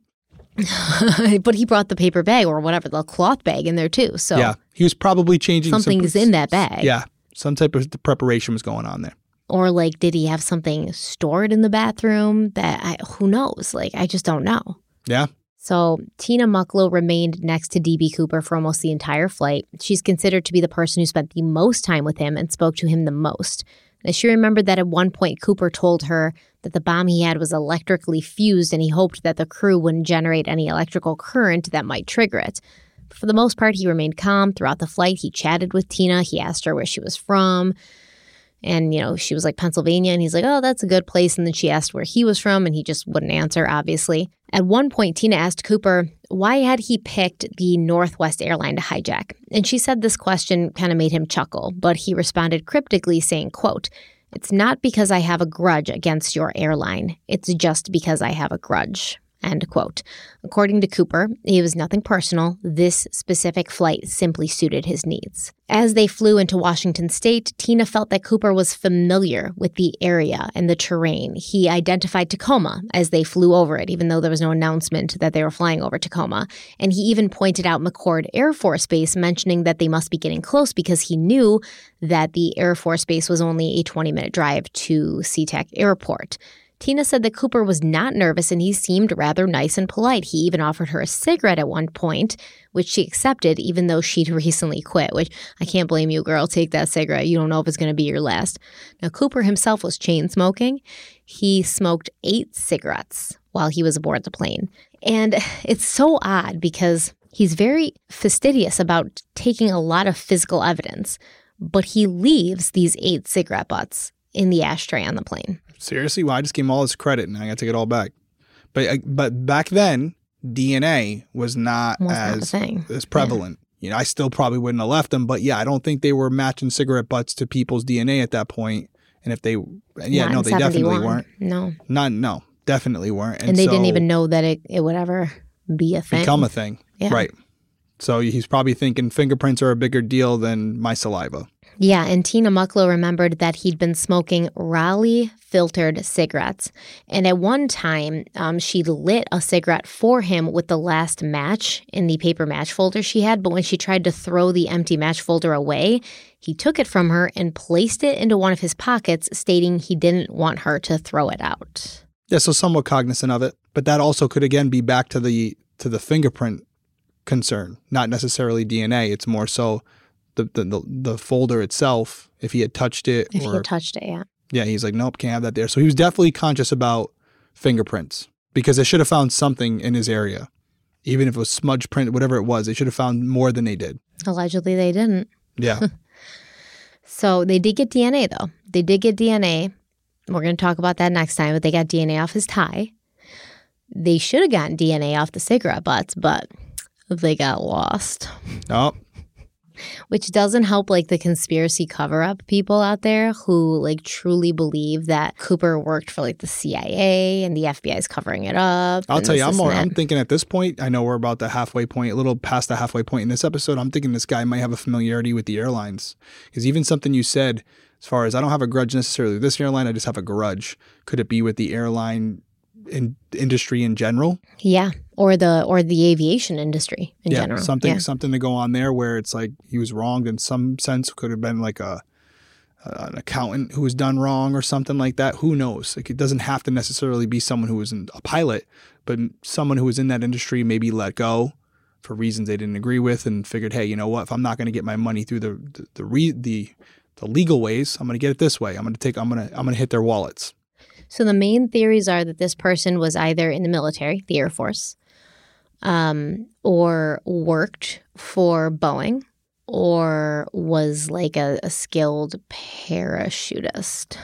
But he brought the paper bag or whatever, the cloth bag in there too. So yeah, he was probably changing something's some, in that bag. Yeah, some type of preparation was going on there. Or like, did he have something stored in the bathroom? That I, who knows? Like, I just don't know. Yeah. So Tina Mucklow remained next to D B. Cooper for almost the entire flight. She's considered to be the person who spent the most time with him and spoke to him the most. And she remembered that at one point, Cooper told her that the bomb he had was electrically fused and he hoped that the crew wouldn't generate any electrical current that might trigger it. But for the most part, he remained calm. Throughout the flight, he chatted with Tina. He asked her where she was from. And, you know, she was like, Pennsylvania. And he's like, oh, that's a good place. And then she asked where he was from and he just wouldn't answer, obviously. At one point, Tina asked Cooper, why had he picked the Northwest airline to hijack? And she said this question kind of made him chuckle, but he responded cryptically saying, quote, it's not because I have a grudge against your airline. It's just because I have a grudge, end quote. According to Cooper, it was nothing personal. This specific flight simply suited his needs. As they flew into Washington State, Tina felt that Cooper was familiar with the area and the terrain. He identified Tacoma as they flew over it, even though there was no announcement that they were flying over Tacoma. And he even pointed out McChord Air Force Base, mentioning that they must be getting close because he knew that the Air Force Base was only a twenty-minute drive to SeaTac Airport. Tina said that Cooper was not nervous and he seemed rather nice and polite. He even offered her a cigarette at one point, which she accepted, even though she'd recently quit, which I can't blame you, girl. Take that cigarette. You don't know if it's going to be your last. Now, Cooper himself was chain smoking. He smoked eight cigarettes while he was aboard the plane. And it's so odd because he's very fastidious about taking a lot of physical evidence, but he leaves these eight cigarette butts in the ashtray on the plane. Seriously? Well, I just gave him all his credit and I got to take it all back. But but back then, D N A was not was as, not thing. as prevalent. Yeah. You know, I still probably wouldn't have left them. But yeah, I don't think they were matching cigarette butts to people's D N A at that point. And if they, and yeah, not no, they definitely weren't. No. Not, no, definitely weren't. And, and they so, didn't even know that it, it would ever be a thing. Become a thing. Yeah. Right. So he's probably thinking fingerprints are a bigger deal than my saliva. Yeah, and Tina Mucklow remembered that he'd been smoking Raleigh-filtered cigarettes. And at one time, um, she lit a cigarette for him with the last match in the paper match folder she had. But when she tried to throw the empty match folder away, he took it from her and placed it into one of his pockets, stating he didn't want her to throw it out. Yeah, so somewhat cognizant of it. But that also could, again, be back to the to the fingerprint concern, not necessarily D N A. It's more so... The, the the folder itself, if he had touched it. If or, he had touched it, yeah. Yeah, he's like, nope, can't have that there. So he was definitely conscious about fingerprints because they should have found something in his area. Even if it was smudge print, whatever it was, they should have found more than they did. Allegedly, they didn't. Yeah. So they did get D N A, though. They did get D N A. We're going to talk about that next time, but they got D N A off his tie. They should have gotten D N A off the cigarette butts, but they got lost. Oh. which doesn't help like the conspiracy cover-up people out there who like truly believe that Cooper worked for like the C I A and the F B I is covering it up. I'll tell you, I'm more, I'm thinking at this point, I know we're about the halfway point, a little past the halfway point in this episode, I'm thinking this guy might have a familiarity with the airlines. Because even something you said as far as I don't have a grudge necessarily with this airline, I just have a grudge. Could it be with the airline in industry in general? Yeah. Or the or the aviation industry in yeah, general. Something, yeah, something to go on there where it's like he was wronged in some sense. Could have been like a uh, an accountant who was done wrong or something like that. Who knows? Like it doesn't have to necessarily be someone who was in, a pilot, but someone who was in that industry maybe let go for reasons they didn't agree with and figured, hey, you know what? If I'm not going to get my money through the the the, re, the the legal ways, I'm going to get it this way. I'm going to take. I'm going to. I'm going to hit their wallets. So the main theories are that this person was either in the military, the Air Force, Um, or worked for Boeing, or was like a, a skilled parachutist.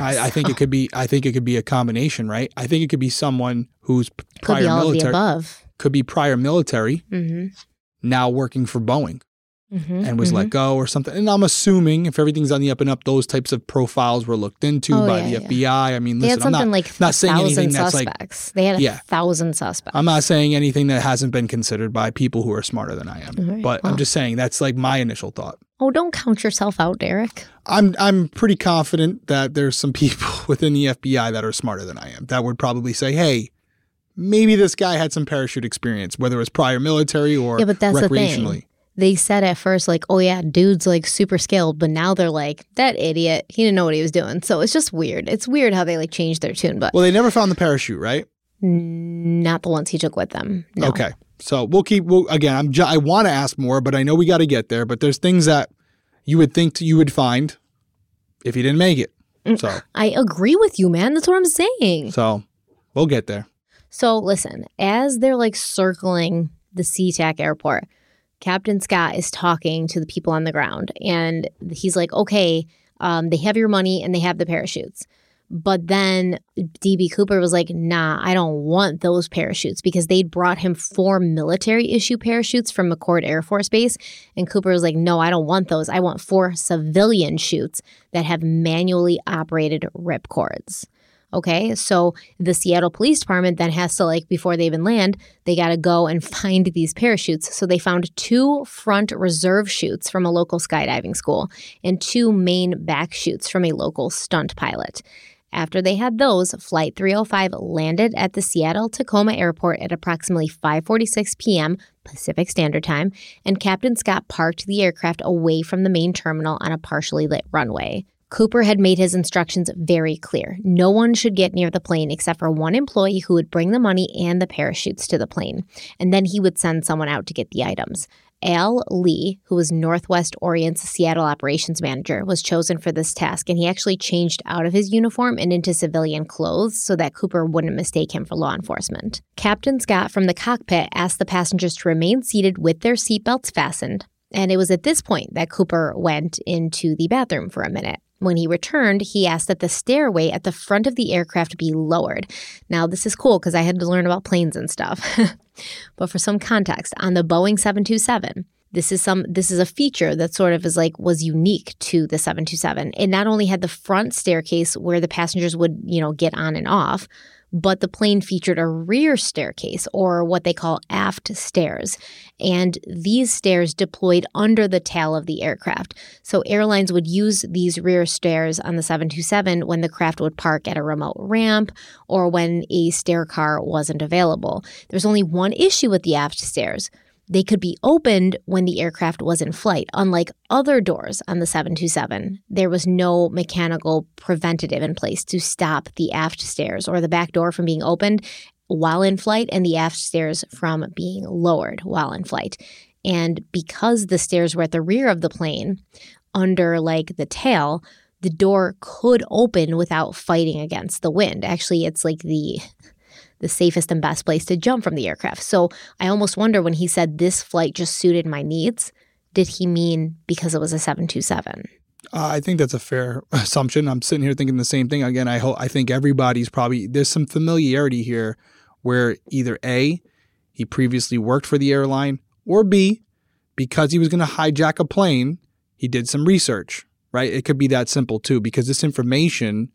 I, I think it could be. I think it could be a combination, right? I think it could be someone who's prior could be all military. Of the above. Could be prior military. Mm-hmm. Now working for Boeing, mm-hmm, and was mm-hmm. let go or something. And I'm assuming if everything's on the up and up, those types of profiles were looked into oh, by yeah, the F B I. Yeah. I mean, listen, they had I'm not, like not saying anything suspects. That's like... They had a yeah. thousand suspects. I'm not saying anything that hasn't been considered by people who are smarter than I am. Right. But well, I'm just saying that's like my initial thought. Oh, don't count yourself out, Derek. I'm I'm pretty confident that there's some people within the F B I that are smarter than I am that would probably say, hey, maybe this guy had some parachute experience, whether it was prior military or yeah, but that's recreationally. The thing. They said at first, like, oh, yeah, dude's, like, super skilled. But now they're like, that idiot, he didn't know what he was doing. So it's just weird. It's weird how they, like, changed their tune. But well, they never found the parachute, right? Not the ones he took with them. No. Okay. So we'll keep we'll, – again, I'm ju- I want to ask more, but I know we got to get there. But there's things that you would think you would find if you didn't make it. So I agree with you, man. That's what I'm saying. So we'll get there. So listen, as they're, like, circling the SeaTac airport – Captain Scott is talking to the people on the ground, and he's like, okay, um, they have your money and they have the parachutes. But then D B. Cooper was like, nah, I don't want those parachutes because they'd brought him four military issue parachutes from McChord Air Force Base. And Cooper was like, no, I don't want those. I want four civilian chutes that have manually operated rip cords. Okay, so the Seattle Police Department then has to, like, before they even land, they got to go and find these parachutes. So they found two front reserve chutes from a local skydiving school and two main back chutes from a local stunt pilot. After they had those, Flight three oh five landed at the Seattle-Tacoma Airport at approximately five forty-six p.m. Pacific Standard Time, and Captain Scott parked the aircraft away from the main terminal on a partially lit runway. Cooper had made his instructions very clear. No one should get near the plane except for one employee who would bring the money and the parachutes to the plane, and then he would send someone out to get the items. Al Lee, who was Northwest Orient's Seattle operations manager, was chosen for this task, and he actually changed out of his uniform and into civilian clothes so that Cooper wouldn't mistake him for law enforcement. Captain Scott from the cockpit asked the passengers to remain seated with their seatbelts fastened, and it was at this point that Cooper went into the bathroom for a minute. When he returned, he asked that the stairway at the front of the aircraft be lowered. Now, this is cool because I had to learn about planes and stuff. But for some context, on the Boeing seven twenty-seven, this is some this is a feature that sort of is like was unique to the seven twenty-seven. It not only had the front staircase where the passengers would, you know, get on and off, but the plane featured a rear staircase, or what they call aft stairs. And these stairs deployed under the tail of the aircraft. So airlines would use these rear stairs on the seven twenty-seven when the craft would park at a remote ramp or when a stair car wasn't available. There's only one issue with the aft stairs. They could be opened when the aircraft was in flight. Unlike other doors on the seven twenty-seven, there was no mechanical preventative in place to stop the aft stairs or the back door from being opened while in flight and the aft stairs from being lowered while in flight. And because the stairs were at the rear of the plane, under like the tail, the door could open without fighting against the wind. Actually, it's like the... the safest and best place to jump from the aircraft. So I almost wonder when he said this flight just suited my needs, did he mean because it was a seven twenty-seven? Uh, I think that's a fair assumption. I'm sitting here thinking the same thing. Again, I hope I think everybody's probably, there's some familiarity here where either A, he previously worked for the airline, or B, because he was going to hijack a plane, he did some research, right? It could be that simple too, because this information,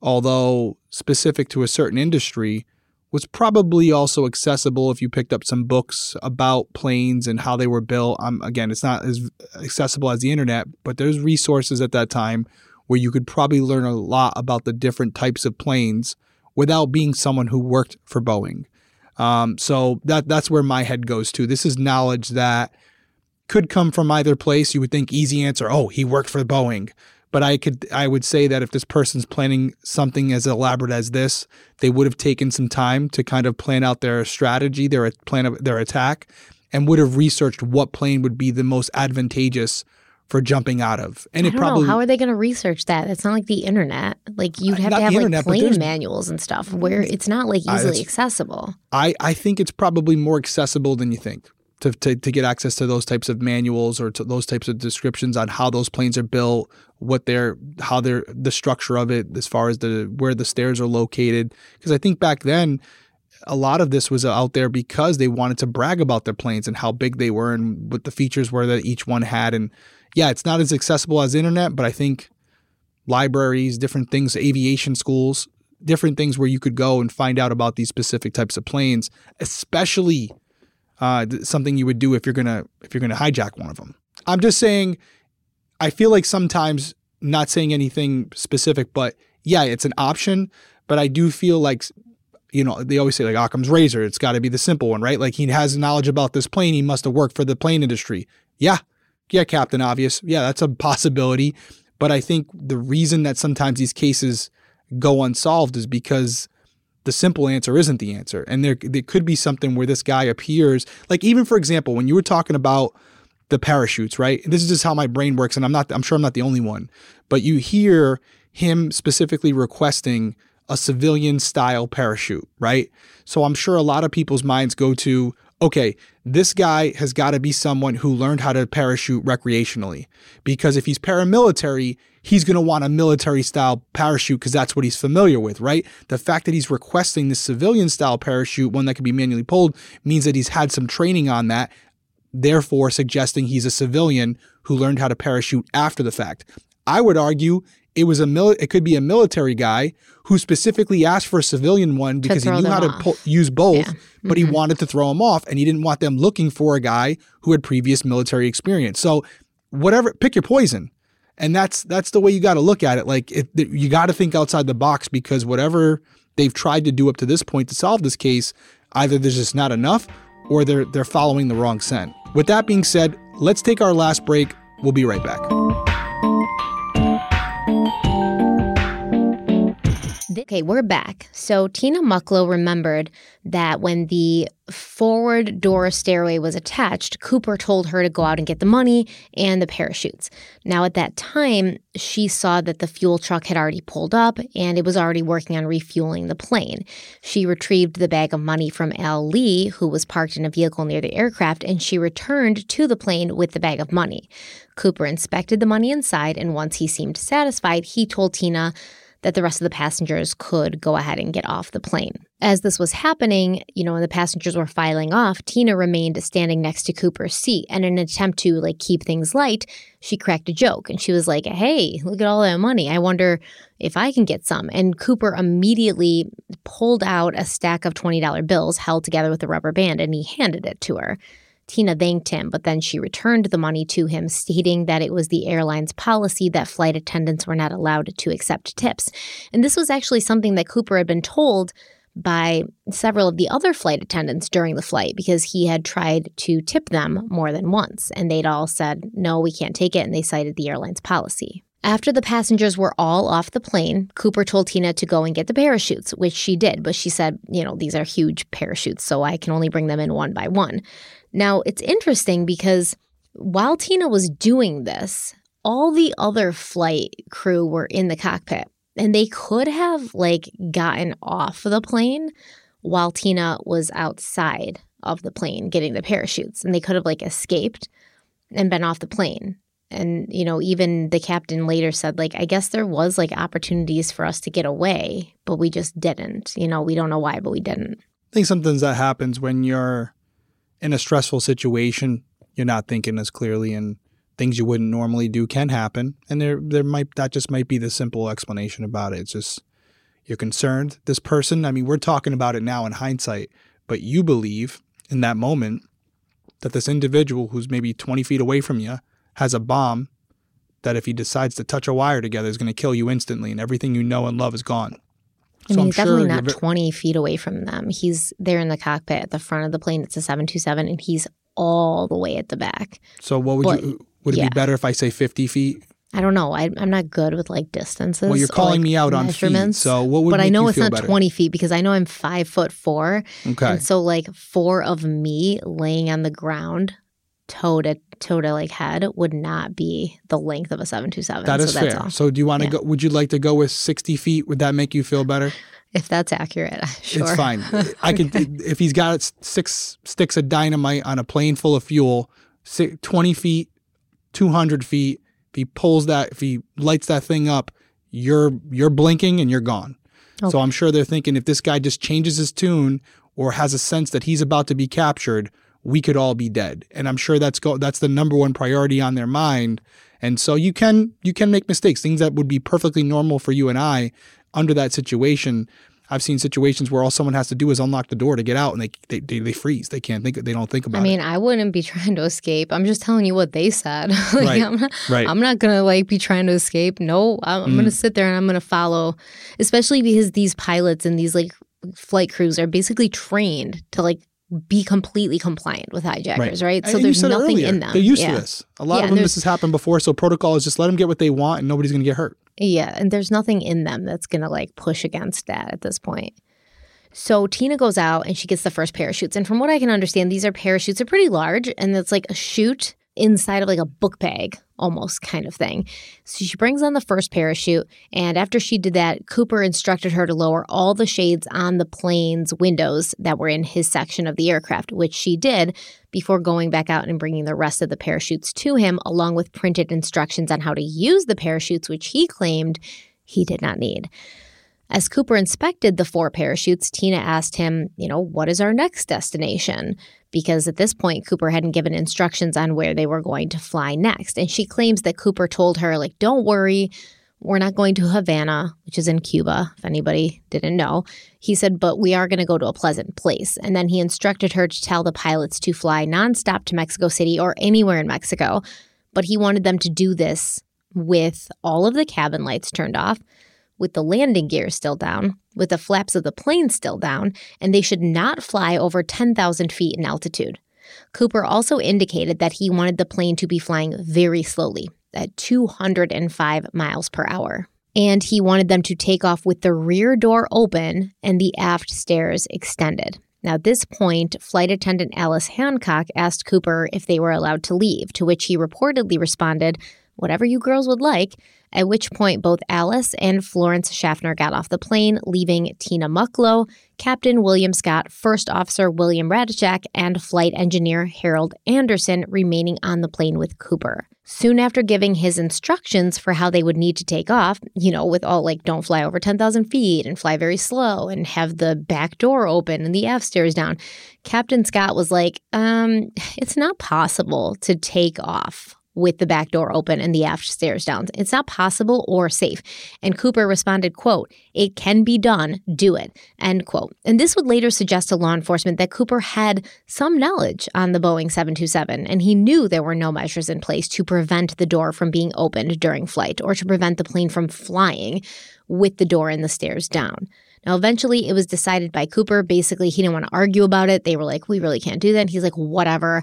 although specific to a certain industry, was probably also accessible if you picked up some books about planes and how they were built. Um, again, it's not as accessible as the internet, but there's resources at that time where you could probably learn a lot about the different types of planes without being someone who worked for Boeing. Um, so that that's where my head goes to. This is knowledge that could come from either place. You would think easy answer, oh, he worked for Boeing. But I could, I would say that if this person's planning something as elaborate as this, they would have taken some time to kind of plan out their strategy, their plan of their attack, and would have researched what plane would be the most advantageous for jumping out of. And I it don't probably know. How are they going to research that? It's not like the internet. Like you'd have to have like internet, plane manuals and stuff where it's not like easily I, accessible. I, I think it's probably more accessible than you think. To, to to get access to those types of manuals or to those types of descriptions on how those planes are built, what they're, how they're, the structure of it as far as the where the stairs are located. Because I think back then, a lot of this was out there because they wanted to brag about their planes and how big they were and what the features were that each one had. And yeah, it's not as accessible as the internet, but I think libraries, different things, aviation schools, different things where you could go and find out about these specific types of planes, especially Uh, something you would do if you're gonna if you're gonna hijack one of them. I'm just saying, I feel like sometimes not saying anything specific, but yeah, it's an option. But I do feel like, you know, they always say like Occam's razor. It's got to be the simple one, right? Like he has knowledge about this plane. He must have worked for the plane industry. Yeah, yeah, Captain Obvious. Yeah, that's a possibility. But I think the reason that sometimes these cases go unsolved is because the simple answer isn't the answer. And there there could be something where this guy appears. Like even, for example, when you were talking about the parachutes, right? And this is just how my brain works, and I'm not, I'm sure I'm not the only one. But you hear him specifically requesting a civilian-style parachute, right? So I'm sure a lot of people's minds go to, okay, this guy has got to be someone who learned how to parachute recreationally. Because if he's paramilitary, he's going to want a military-style parachute because that's what he's familiar with, right? The fact that he's requesting this civilian-style parachute, one that can be manually pulled, means that he's had some training on that, therefore suggesting he's a civilian who learned how to parachute after the fact. I would argue it was a mil- it could be a military guy who specifically asked for a civilian one because he knew how off. to po- use both, yeah. mm-hmm. but he wanted to throw them off, and he didn't want them looking for a guy who had previous military experience. So whatever, pick your poison. And that's that's the way you got to look at it. Like it, you got to think outside the box because whatever they've tried to do up to this point to solve this case, either there's just not enough or they're they're following the wrong scent. With that being said, let's take our last break. We'll be right back. Okay, we're back. So Tina Mucklow remembered that when the forward door stairway was attached, Cooper told her to go out and get the money and the parachutes. Now, at that time, she saw that the fuel truck had already pulled up and it was already working on refueling the plane. She retrieved the bag of money from Al Lee, who was parked in a vehicle near the aircraft, and she returned to the plane with the bag of money. Cooper inspected the money inside, and once he seemed satisfied, he told Tina that the rest of the passengers could go ahead and get off the plane. As this was happening, you know, and the passengers were filing off, Tina remained standing next to Cooper's seat. And in an attempt to, like, keep things light, she cracked a joke. And she was like, hey, look at all that money. I wonder if I can get some. And Cooper immediately pulled out a stack of twenty dollar bills held together with a rubber band, and he handed it to her. Tina thanked him, but then she returned the money to him, stating that it was the airline's policy that flight attendants were not allowed to accept tips. And this was actually something that Cooper had been told by several of the other flight attendants during the flight because he had tried to tip them more than once. And they'd all said, no, we can't take it. And they cited the airline's policy. After the passengers were all off the plane, Cooper told Tina to go and get the parachutes, which she did. But she said, you know, these are huge parachutes, so I can only bring them in one by one. Now, it's interesting because while Tina was doing this, all the other flight crew were in the cockpit, and they could have, like, gotten off the plane while Tina was outside of the plane getting the parachutes, and they could have, like, escaped and been off the plane. And, you know, even the captain later said, like, I guess there was, like, opportunities for us to get away, but we just didn't. You know, we don't know why, but we didn't. I think something that happens when you're in a stressful situation you're not thinking as clearly, and things you wouldn't normally do can happen. And there there might that just might be the simple explanation about it. It's just you're concerned. This person, I mean, we're talking about it now in hindsight, but you believe in that moment that this individual who's maybe twenty feet away from you has a bomb that if he decides to touch a wire together is going to kill you instantly, and everything you know and love is gone. I mean, so I'm he's definitely sure not very- twenty feet away from them. He's there in the cockpit at the front of the plane. It's a seven twenty-seven, and he's all the way at the back. So what would but, you – would it yeah. be better if I say fifty feet? I don't know. I, I'm not good with, like, distances. Well, you're calling like me out on feet, so what would but make you feel better? But I know it's not better? twenty feet because I know I'm five foot four. Okay. And so, like, four of me laying on the ground toe to toe to, like, head would not be the length of a seven twenty-seven. That is so that's fair. All. So do you want to yeah. go – would you like to go with sixty feet? Would that make you feel better? If that's accurate, sure. It's fine. okay. I could – if he's got six sticks of dynamite on a plane full of fuel, twenty feet, two hundred feet, if he pulls that, if he lights that thing up, you're you're blinking and you're gone. Okay. So I'm sure they're thinking if this guy just changes his tune or has a sense that he's about to be captured, we could all be dead. And I'm sure that's go that's the number one priority on their mind. And so you can you can make mistakes, things that would be perfectly normal for you and I under that situation. I've seen situations where all someone has to do is unlock the door to get out, and they they, they, they freeze. They can't think. They don't think about it. I mean, it. I wouldn't be trying to escape. I'm just telling you what they said. like, right. I'm not, right. I'm not gonna like be trying to escape. No, I'm, mm. I'm gonna sit there and I'm gonna follow. Especially because these pilots and these like flight crews are basically trained to like be completely compliant with hijackers, right? right? So and there's nothing in them. They're used yeah. to this. A lot yeah, of them, this has happened before. So protocol is just let them get what they want, and nobody's gonna get hurt. Yeah, and there's nothing in them that's going to, like, push against that at this point. So Tina goes out, and she gets the first parachutes. And from what I can understand, these are parachutes. They're pretty large, and it's like a chute inside of, like, a book bag almost kind of thing. So she brings on the first parachute, and after she did that, Cooper instructed her to lower all the shades on the plane's windows that were in his section of the aircraft, which she did before going back out and bringing the rest of the parachutes to him, along with printed instructions on how to use the parachutes, which he claimed he did not need. As Cooper inspected the four parachutes, Tina asked him, you know, what is our next destination? Because at this point, Cooper hadn't given instructions on where they were going to fly next. And she claims that Cooper told her, like, don't worry, we're not going to Havana, which is in Cuba, if anybody didn't know. He said, but we are going to go to a pleasant place. And then he instructed her to tell the pilots to fly nonstop to Mexico City or anywhere in Mexico. But he wanted them to do this with all of the cabin lights turned off, with the landing gear still down, with the flaps of the plane still down, and they should not fly over ten thousand feet in altitude. Cooper also indicated that he wanted the plane to be flying very slowly, at two hundred five miles per hour. And he wanted them to take off with the rear door open and the aft stairs extended. Now, at this point, flight attendant Alice Hancock asked Cooper if they were allowed to leave, to which he reportedly responded, whatever you girls would like, at which point both Alice and Florence Schaffner got off the plane, leaving Tina Mucklow, Captain William Scott, First Officer William Radichak, and Flight Engineer Harold Anderson remaining on the plane with Cooper. Soon after giving his instructions for how they would need to take off, you know, with all like don't fly over ten thousand feet and fly very slow and have the back door open and the aft stairs down, Captain Scott was like, um, it's not possible to take off with the back door open and the aft stairs down. It's not possible or safe. And Cooper responded, quote, it can be done, do it, end quote. And this would later suggest to law enforcement that Cooper had some knowledge on the Boeing seven twenty-seven, and he knew there were no measures in place to prevent the door from being opened during flight or to prevent the plane from flying with the door and the stairs down. Now, eventually, it was decided by Cooper. Basically, he didn't want to argue about it. They were like, we really can't do that. And he's like, whatever.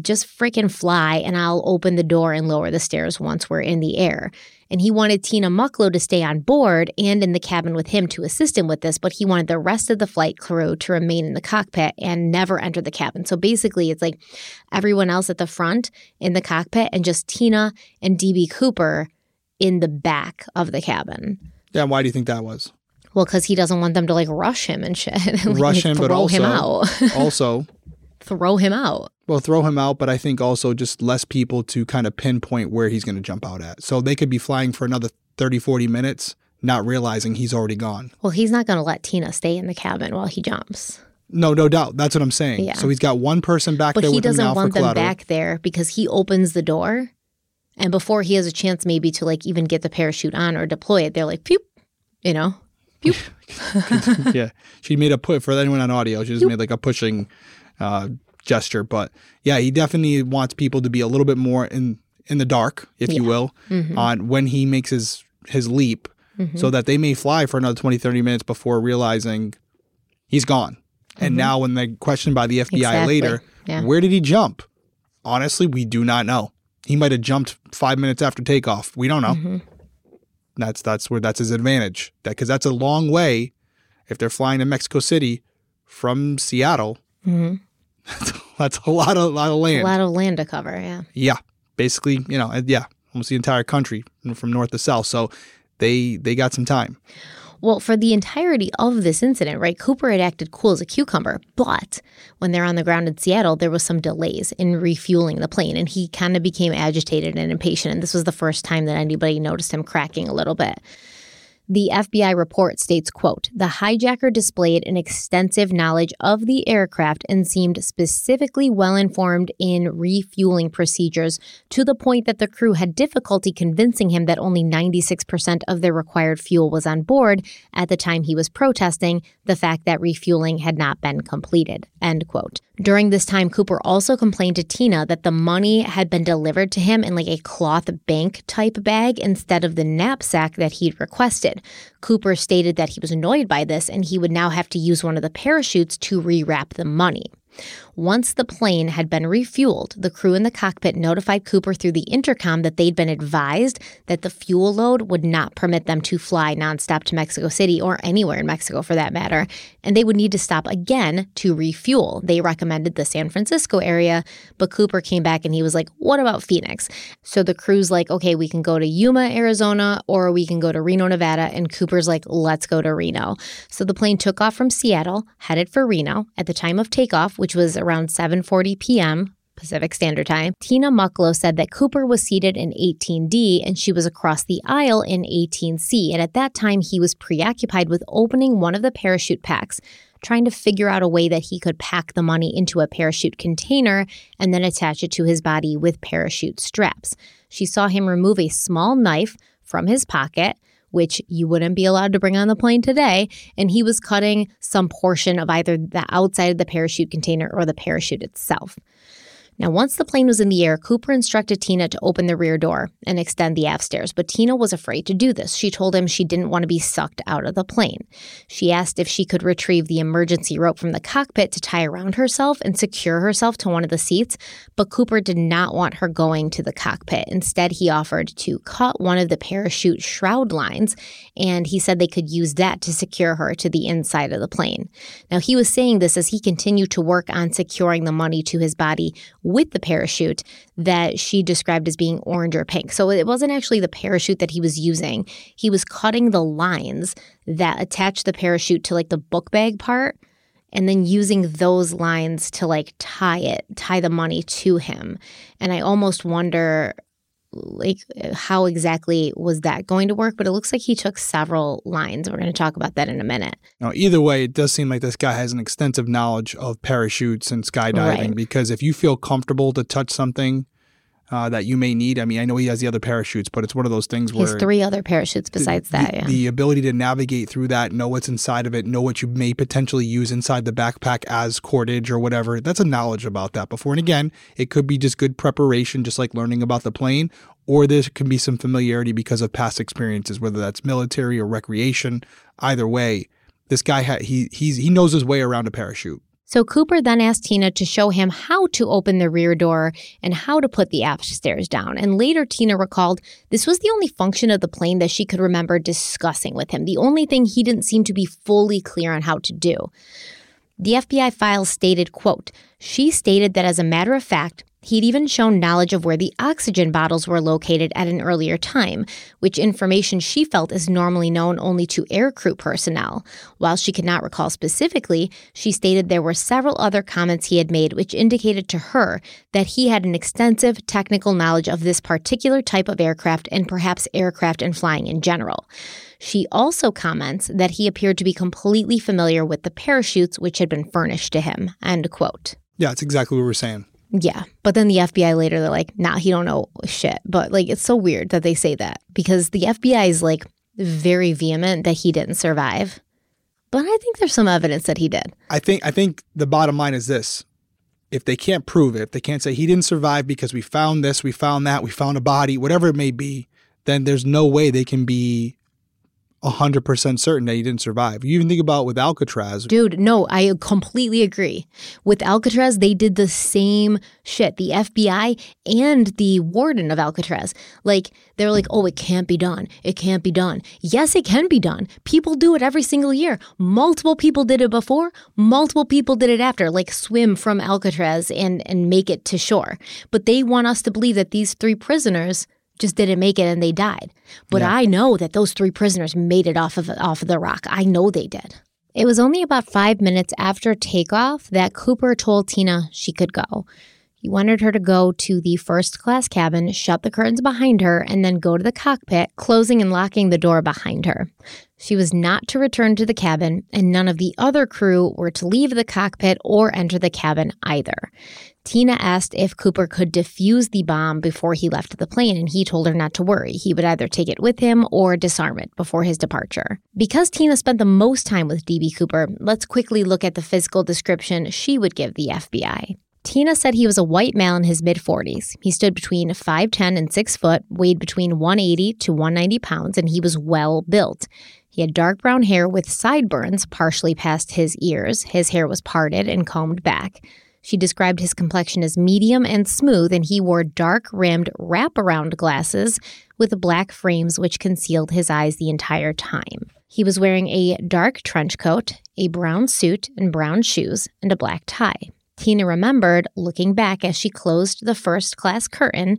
Just freaking fly, and I'll open the door and lower the stairs once we're in the air. And he wanted Tina Mucklow to stay on board and in the cabin with him to assist him with this, but he wanted the rest of the flight crew to remain in the cockpit and never enter the cabin. So basically, it's like everyone else at the front in the cockpit and just Tina and D B. Cooper in the back of the cabin. Yeah, why do you think that was? Well, because he doesn't want them to, like, rush him and shit. like, rush him, throw but also, him out. also... Throw him out. Well, throw him out, but I think also just less people to kind of pinpoint where he's going to jump out at. So they could be flying for another thirty, forty minutes, not realizing he's already gone. Well, he's not going to let Tina stay in the cabin while he jumps. No, no doubt. That's what I'm saying. Yeah. So he's got one person back but there with him now for collateral. But he doesn't want them back there because he opens the door, and before he has a chance maybe to like even get the parachute on or deploy it, they're like, pew, you know, pew. Yeah. She made a put for anyone on audio. She just pew. made like a pushing uh, gesture. But yeah, he definitely wants people to be a little bit more in, in the dark, if yeah. you will, mm-hmm. on when he makes his, his leap mm-hmm. so that they may fly for another twenty, thirty minutes before realizing he's gone. And mm-hmm. now when they're questioned by the F B I exactly. later, yeah. where did he jump? Honestly, we do not know. He might have jumped five minutes after takeoff. We don't know. Mm-hmm. That's that's where that's his advantage. That because that's a long way if they're flying to Mexico City from Seattle. Mm-hmm. That's, that's a lot of lot of land. A lot of land to cover, yeah. Yeah. Basically, you know, yeah, almost the entire country from north to south. So they they got some time. Well, for the entirety of this incident, right, Cooper had acted cool as a cucumber, but when they're on the ground in Seattle, there was some delays in refueling the plane, and he kind of became agitated and impatient, and this was the first time that anybody noticed him cracking a little bit. The F B I report states, quote, the hijacker displayed an extensive knowledge of the aircraft and seemed specifically well-informed in refueling procedures to the point that the crew had difficulty convincing him that only ninety-six percent of their required fuel was on board at the time he was protesting the fact that refueling had not been completed, end quote. During this time, Cooper also complained to Tina that the money had been delivered to him in like a cloth bank type bag instead of the knapsack that he'd requested. Cooper stated that he was annoyed by this and he would now have to use one of the parachutes to rewrap the money. Once the plane had been refueled, the crew in the cockpit notified Cooper through the intercom that they'd been advised that the fuel load would not permit them to fly nonstop to Mexico City or anywhere in Mexico for that matter, and they would need to stop again to refuel. They recommended the San Francisco area, but Cooper came back and he was like, what about Phoenix? So the crew's like, okay, we can go to Yuma, Arizona, or we can go to Reno, Nevada, and Cooper's like, let's go to Reno. So the plane took off from Seattle, headed for Reno. At the time of takeoff, which was around seven forty p.m. Pacific Standard Time, Tina Mucklow said that Cooper was seated in eighteen D and she was across the aisle in eighteen C. And at that time, he was preoccupied with opening one of the parachute packs, trying to figure out a way that he could pack the money into a parachute container and then attach it to his body with parachute straps. She saw him remove a small knife from his pocket, which you wouldn't be allowed to bring on the plane today, and he was cutting some portion of either the outside of the parachute container or the parachute itself. Now, once the plane was in the air, Cooper instructed Tina to open the rear door and extend the aft stairs, but Tina was afraid to do this. She told him she didn't want to be sucked out of the plane. She asked if she could retrieve the emergency rope from the cockpit to tie around herself and secure herself to one of the seats, but Cooper did not want her going to the cockpit. Instead, he offered to cut one of the parachute shroud lines, and he said they could use that to secure her to the inside of the plane. Now, he was saying this as he continued to work on securing the money to his body with the parachute that she described as being orange or pink. So it wasn't actually the parachute that he was using. He was cutting the lines that attach the parachute to like the book bag part and then using those lines to like tie it, tie the money to him. And I almost wonder like how exactly was that going to work? But it looks like he took several lines. We're going to talk about that in a minute. Now, either way, it does seem like this guy has an extensive knowledge of parachutes and skydiving right. because if you feel comfortable to touch something uh, that you may need, I mean, I know he has the other parachutes, but it's one of those things where— He has three other parachutes besides the, that, the, yeah. The ability to navigate through that, know what's inside of it, know what you may potentially use inside the backpack as cordage or whatever, that's a knowledge about that before. And again, it could be just good preparation, just like learning about the plane, or there can be some familiarity because of past experiences, whether that's military or recreation. Either way, this guy, ha- he he's, he knows his way around a parachute. So Cooper then asked Tina to show him how to open the rear door and how to put the aft stairs down. And later, Tina recalled this was the only function of the plane that she could remember discussing with him, the only thing he didn't seem to be fully clear on how to do. The F B I file stated, quote, she stated that as a matter of fact, he'd even shown knowledge of where the oxygen bottles were located at an earlier time, which information she felt is normally known only to aircrew personnel. While she could not recall specifically, she stated there were several other comments he had made which indicated to her that he had an extensive technical knowledge of this particular type of aircraft and perhaps aircraft and flying in general. She also comments that he appeared to be completely familiar with the parachutes which had been furnished to him, end quote. Yeah, that's exactly what we're saying. Yeah, but then the F B I later, they're like, nah, he don't know shit. But, like, it's so weird that they say that because the F B I is, like, very vehement that he didn't survive. But I think there's some evidence that he did. I think I think the bottom line is this. If they can't prove it, if they can't say he didn't survive because we found this, we found that, we found a body, whatever it may be, then there's no way they can be one hundred percent certain that he didn't survive. You even think about with Alcatraz. Dude, no, I completely agree. With Alcatraz, they did the same shit. The F B I and the warden of Alcatraz. Like, they're like, oh, it can't be done. It can't be done. Yes, it can be done. People do it every single year. Multiple people did it before. Multiple people did it after. Like, swim from Alcatraz and, and make it to shore. But they want us to believe that these three prisoners just didn't make it and they died. But yeah. I know that those three prisoners made it off of off of the rock. I know they did. It was only about five minutes after takeoff that Cooper told Tina she could go. He wanted her to go to the first class cabin, shut the curtains behind her, and then go to the cockpit, closing and locking the door behind her. She was not to return to the cabin, and none of the other crew were to leave the cockpit or enter the cabin either. Tina asked if Cooper could defuse the bomb before he left the plane, and he told her not to worry. He would either take it with him or disarm it before his departure. Because Tina spent the most time with D B. Cooper, let's quickly look at the physical description she would give the F B I. Tina said he was a white male in his mid-forties. He stood between five ten and six foot, weighed between one eighty to one ninety pounds, and he was well built. He had dark brown hair with sideburns partially past his ears. His hair was parted and combed back. She described his complexion as medium and smooth, and he wore dark-rimmed wraparound glasses with black frames which concealed his eyes the entire time. He was wearing a dark trench coat, a brown suit and brown shoes, and a black tie. Tina remembered looking back as she closed the first-class curtain,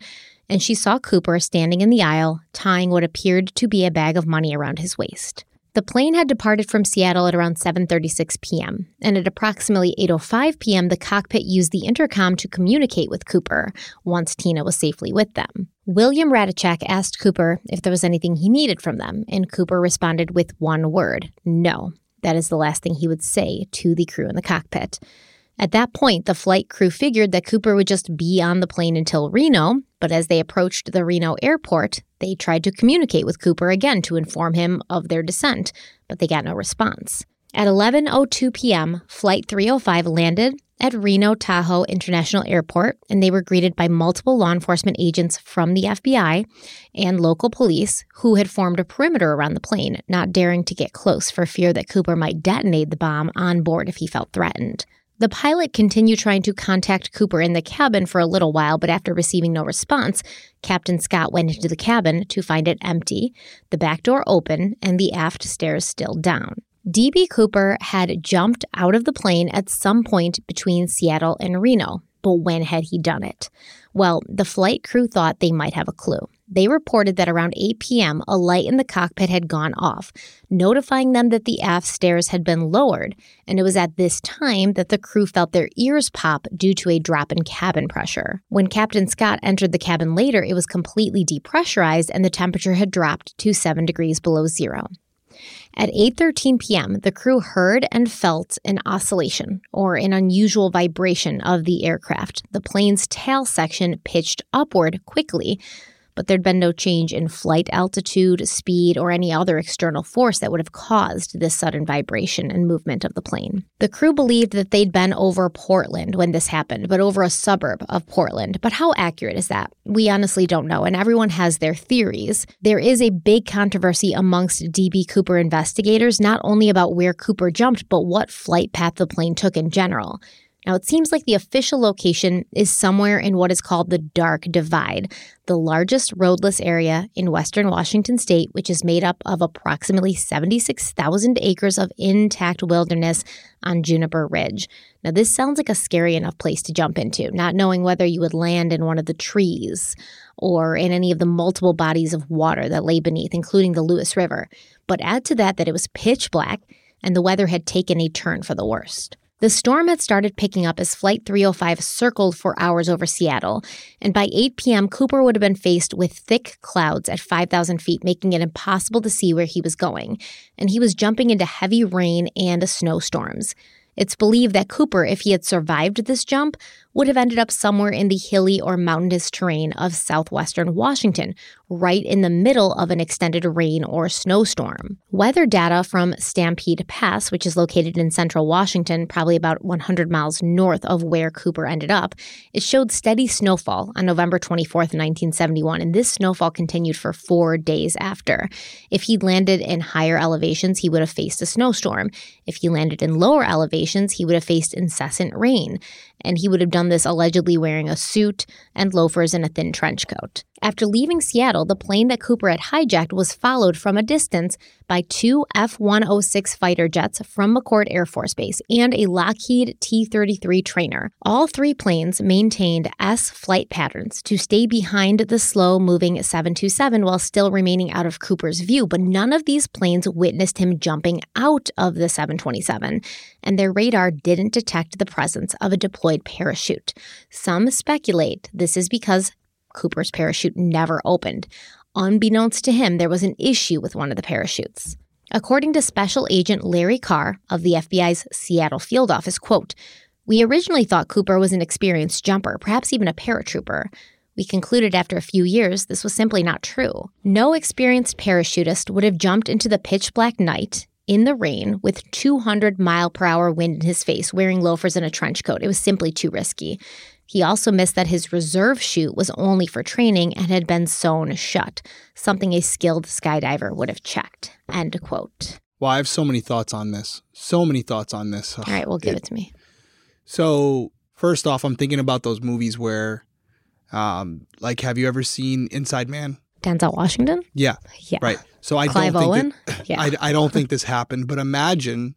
and she saw Cooper standing in the aisle, tying what appeared to be a bag of money around his waist. The plane had departed from Seattle at around seven thirty-six p.m., and at approximately eight oh five p.m., the cockpit used the intercom to communicate with Cooper once Tina was safely with them. William Radichak asked Cooper if there was anything he needed from them, and Cooper responded with one word, no. That is the last thing he would say to the crew in the cockpit. At that point, the flight crew figured that Cooper would just be on the plane until Reno, but as they approached the Reno airport, they tried to communicate with Cooper again to inform him of their descent, but they got no response. At eleven oh two p.m., Flight three oh five landed at Reno-Tahoe International Airport, and they were greeted by multiple law enforcement agents from the F B I and local police who had formed a perimeter around the plane, not daring to get close for fear that Cooper might detonate the bomb on board if he felt threatened. The pilot continued trying to contact Cooper in the cabin for a little while, but after receiving no response, Captain Scott went into the cabin to find it empty, the back door open, and the aft stairs still down. D B. Cooper had jumped out of the plane at some point between Seattle and Reno, but when had he done it? Well, the flight crew thought they might have a clue. They reported that around eight p.m., a light in the cockpit had gone off, notifying them that the aft stairs had been lowered, and it was at this time that the crew felt their ears pop due to a drop in cabin pressure. When Captain Scott entered the cabin later, it was completely depressurized, and the temperature had dropped to seven degrees below zero. At eight thirteen p.m., the crew heard and felt an oscillation, or an unusual vibration of the aircraft. The plane's tail section pitched upward quickly, but there'd been no change in flight altitude, speed, or any other external force that would have caused this sudden vibration and movement of the plane. The crew believed that they'd been over Portland when this happened, but over a suburb of Portland. But how accurate is that? We honestly don't know, and everyone has their theories. There is a big controversy amongst D B. Cooper investigators, not only about where Cooper jumped, but what flight path the plane took in general. Now, it seems like the official location is somewhere in what is called the Dark Divide, the largest roadless area in western Washington state, which is made up of approximately seventy-six thousand acres of intact wilderness on Juniper Ridge. Now, this sounds like a scary enough place to jump into, not knowing whether you would land in one of the trees or in any of the multiple bodies of water that lay beneath, including the Lewis River. But add to that that it was pitch black and the weather had taken a turn for the worst. The storm had started picking up as Flight three oh five circled for hours over Seattle, and by eight p.m., Cooper would have been faced with thick clouds at five thousand feet, making it impossible to see where he was going, and he was jumping into heavy rain and snowstorms. It's believed that Cooper, if he had survived this jump, would have ended up somewhere in the hilly or mountainous terrain of southwestern Washington, right in the middle of an extended rain or snowstorm. Weather data from Stampede Pass, which is located in central Washington, probably about one hundred miles north of where Cooper ended up, it showed steady snowfall on November twenty-fourth, nineteen seventy-one, and this snowfall continued for four days after. If he landed in higher elevations, he would have faced a snowstorm. If he landed in lower elevations, he would have faced incessant rain, and he would have done this allegedly wearing a suit and loafers and a thin trench coat. After leaving Seattle, the plane that Cooper had hijacked was followed from a distance by two F one oh six fighter jets from McChord Air Force Base and a Lockheed T thirty-three trainer. All three planes maintained S flight patterns to stay behind the slow-moving seven twenty-seven while still remaining out of Cooper's view, but none of these planes witnessed him jumping out of the seven twenty-seven, and their radar didn't detect the presence of a deployed parachute. Some speculate this is because Cooper's parachute never opened. Unbeknownst to him, there was an issue with one of the parachutes. According to Special Agent Larry Carr of the F B I's Seattle field office, quote, "We originally thought Cooper was an experienced jumper, perhaps even a paratrooper. We concluded after a few years this was simply not true. No experienced parachutist would have jumped into the pitch-black night in the rain with two hundred mile per hour wind in his face, wearing loafers and a trench coat. It was simply too risky." He also missed that his reserve chute was only for training and had been sewn shut, something a skilled skydiver would have checked. End quote. Well, I have so many thoughts on this. So many thoughts on this. All right, well, give it, it to me. So first off, I'm thinking about those movies where, um, like, have you ever seen Inside Man? Denzel Washington? Yeah. Yeah. Right. So I Clive don't Owen? think that, yeah. I, I don't think this happened, but imagine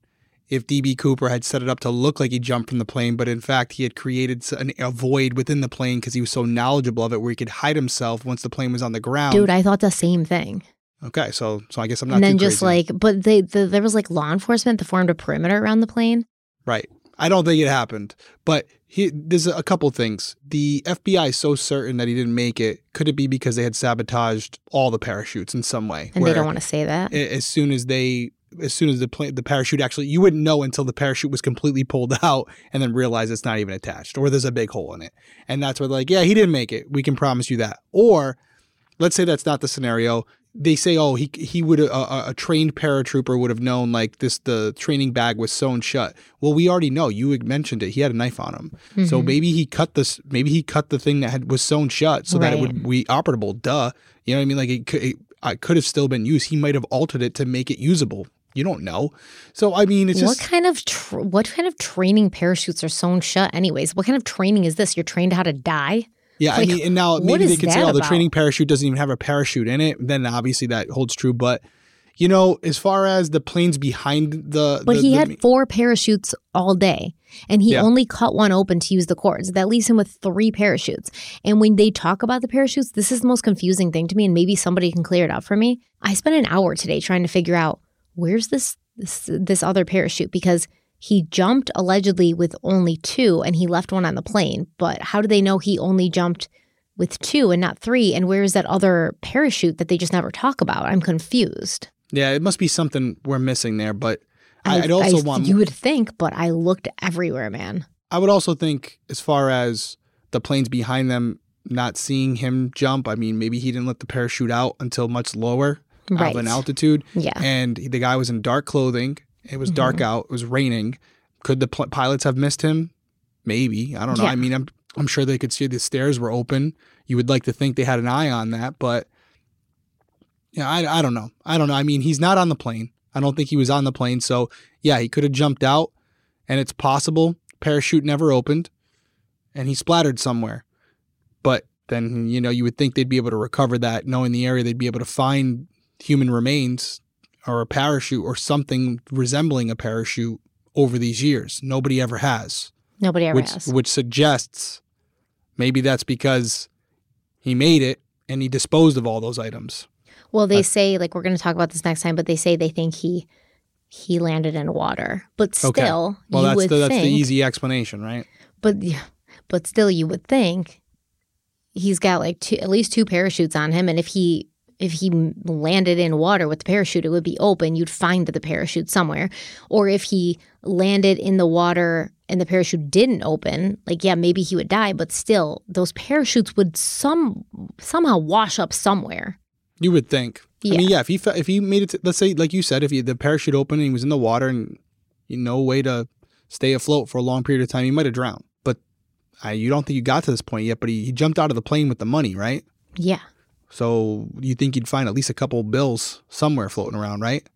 if D B. Cooper had set it up to look like he jumped from the plane, but in fact he had created an, a void within the plane because he was so knowledgeable of it where he could hide himself once the plane was on the ground. Dude, I thought the same thing. Okay, so so I guess I'm not too crazy. And then just like, but they, the, there was like law enforcement that formed a perimeter around the plane. Right. I don't think it happened, but he, there's a couple things. The F B I is so certain that he didn't make it. Could it be because they had sabotaged all the parachutes in some way? And they don't want to say that. As soon as they... As soon as the plane, the parachute actually, you wouldn't know until the parachute was completely pulled out and then realize it's not even attached or there's a big hole in it. And that's where they're like, yeah, he didn't make it. We can promise you that. Or let's say that's not the scenario. They say, oh, he he would, uh, a trained paratrooper would have known like this, the training bag was sewn shut. Well, we already know. You mentioned it. He had a knife on him. Mm-hmm. So maybe he cut this, maybe he cut the thing that had, was sewn shut so right. that it would be operable. Duh. You know what I mean? Like it could, it, it could have still been used. He might have altered it to make it usable. You don't know. So, I mean, it's just... What kind of tra- what kind of training parachutes are sewn shut anyways? What kind of training is this? You're trained how to die? Yeah, like, I mean, and now maybe they could say, oh, the training parachute doesn't even have a parachute in it. Then obviously that holds true. But, you know, as far as the planes behind the... But the, he the, had four parachutes all day. And he yeah. only cut one open to use the cords. That leaves him with three parachutes. And when they talk about the parachutes, this is the most confusing thing to me. And maybe somebody can clear it up for me. I spent an hour today trying to figure out, where's this, this this other parachute? Because he jumped allegedly with only two and he left one on the plane. But how do they know he only jumped with two and not three? And where is that other parachute that they just never talk about? I'm confused. Yeah, it must be something we're missing there. But I, I'd also I, want... You would think, but I looked everywhere, man. I would also think as far as the planes behind them not seeing him jump, I mean, maybe he didn't let the parachute out until much lower. Right. Out of an altitude. Yeah. And the guy was in dark clothing. It was mm-hmm. dark out. It was raining. Could the pl- pilots have missed him? Maybe. I don't know. Yeah. I mean, I'm I'm sure they could see the stairs were open. You would like to think they had an eye on that, but yeah, I I don't know. I don't know. I mean, he's not on the plane. I don't think he was on the plane. So yeah, he could have jumped out and it's possible parachute never opened and he splattered somewhere. But then, you know, you would think they'd be able to recover that, knowing the area, they'd be able to find human remains or a parachute or something resembling a parachute over these years. Nobody ever has. Nobody ever which, has. Which suggests maybe that's because he made it and he disposed of all those items. Well, they uh, say, like, we're going to talk about this next time, but they say they think he he landed in water. But still, okay. well, you that's would the, that's think... Well, that's the easy explanation, right? But but still, you would think he's got like two, at least two parachutes on him, and if he if he landed in water with the parachute, it would be open. You'd find the parachute somewhere. Or if he landed in the water and the parachute didn't open, like, yeah, maybe he would die, but still, those parachutes would some somehow wash up somewhere. You would think. Yeah. I mean, yeah, if he, if he made it to, let's say, like you said, if he, the parachute opened and he was in the water and no way to stay afloat for a long period of time, he might have drowned. But I, you don't think you got to this point yet, but he, he jumped out of the plane with the money, right? Yeah. So you think you'd find at least a couple bills somewhere floating around, right?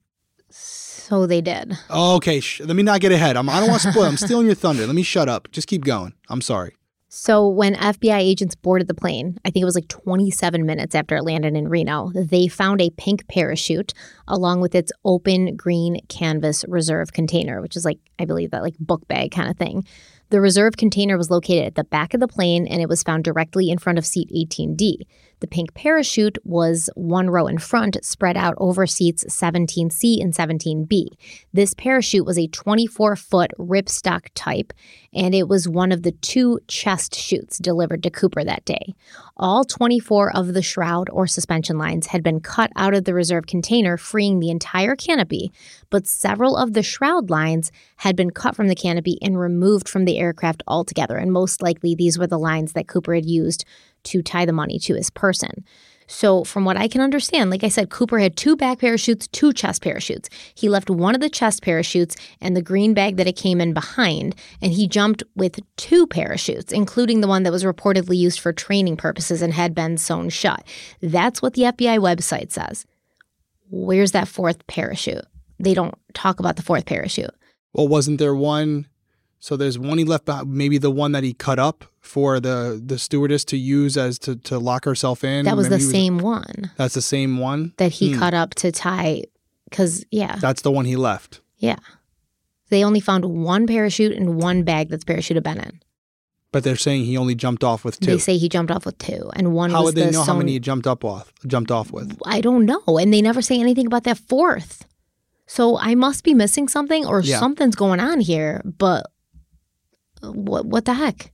So they did. Oh, okay. Sh- let me not get ahead. I'm, I don't want to spoil. I'm stealing your thunder. Let me shut up. Just keep going. I'm sorry. So when F B I agents boarded the plane, I think it was like twenty-seven minutes after it landed in Reno, they found a pink parachute along with its open green canvas reserve container, which is like, I believe that like book bag kind of thing. The reserve container was located at the back of the plane, and it was found directly in front of seat eighteen D. The pink parachute was one row in front, spread out over seats seventeen C and seventeen B. This parachute was a twenty-four foot ripstock type, and it was one of the two chest chutes delivered to Cooper that day. All twenty-four of the shroud or suspension lines had been cut out of the reserve container, freeing the entire canopy, but several of the shroud lines had been cut from the canopy and removed from the aircraft altogether, and most likely these were the lines that Cooper had used to tie the money to his person. So from what I can understand, like I said, Cooper had two back parachutes, two chest parachutes. He left one of the chest parachutes and the green bag that it came in behind, and he jumped with two parachutes, including the one that was reportedly used for training purposes and had been sewn shut. That's what the F B I website says. Where's that fourth parachute? They don't talk about the fourth parachute. Well, wasn't there one? So there's one he left behind, maybe the one that he cut up for the, the stewardess to use as to, to lock herself in. That was maybe the was, same one. That's the same one? That he hmm. cut up to tie, because, yeah. That's the one he left. Yeah. They only found one parachute and one bag that the parachute had been in. But they're saying he only jumped off with two. They say he jumped off with two, and one. How was would they the know sewn... how many he jumped up off? Jumped off with? I don't know, and they never say anything about that fourth. So I must be missing something, or yeah. something's going on here, but... What what the heck?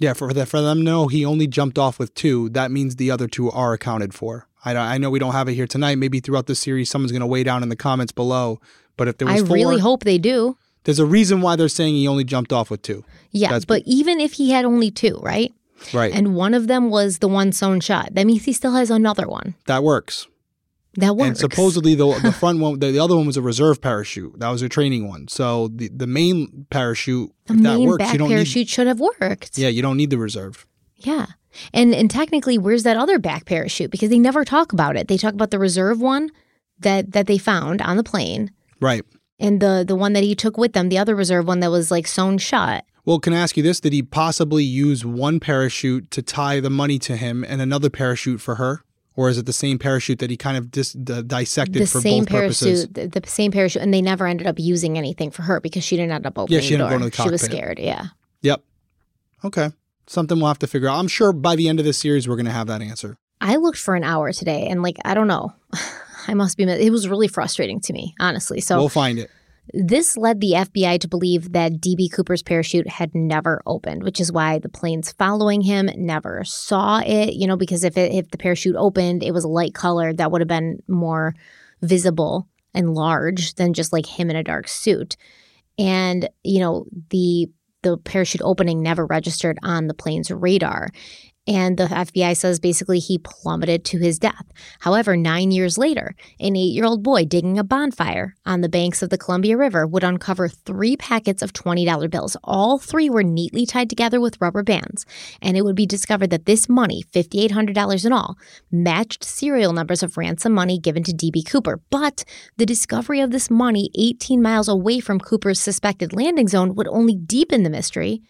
Yeah, for the, for them, no, he only jumped off with two. That means the other two are accounted for. I, I know we don't have it here tonight. Maybe throughout the series, someone's going to weigh down in the comments below. But if there was I four... I really hope they do. There's a reason why they're saying he only jumped off with two. Yeah, That's but big. Even if he had only two, right? Right. And one of them was the one sewn shut. That means he still has another one. That works. That works. And supposedly the the front one, the, the other one was a reserve parachute. That was a training one. So the, the main parachute, the if main that works, back you don't parachute need, should have worked. Yeah, you don't need the reserve. Yeah, and and technically, where's that other back parachute? Because they never talk about it. They talk about the reserve one that that they found on the plane, right? And the the one that he took with them, the other reserve one that was like sewn shut. Well, can I ask you this? Did he possibly use one parachute to tie the money to him and another parachute for her? Or is it the same parachute that he kind of dis- d- dissected the for same both parachute, purposes? The, the same parachute. And they never ended up using anything for her because she didn't end up opening yeah, she the door. Didn't go to the cockpit. She was scared, yeah. Yep. Okay. Something we'll have to figure out. I'm sure by the end of this series, we're going to have that answer. I looked for an hour today and, like, I don't know. I must be – it was really frustrating to me, honestly. So we'll find it. This led the F B I to believe that D B. Cooper's parachute had never opened, which is why the planes following him never saw it, you know, because if it, if the parachute opened, it was light colored. That would have been more visible and large than just like him in a dark suit. And, you know, the the parachute opening never registered on the plane's radar. And the F B I says basically he plummeted to his death. However, nine years later, an eight-year-old boy digging a bonfire on the banks of the Columbia River would uncover three packets of twenty dollar bills. All three were neatly tied together with rubber bands. And it would be discovered that this money, five thousand eight hundred dollars in all, matched serial numbers of ransom money given to D B. Cooper. But the discovery of this money eighteen miles away from Cooper's suspected landing zone would only deepen the mystery,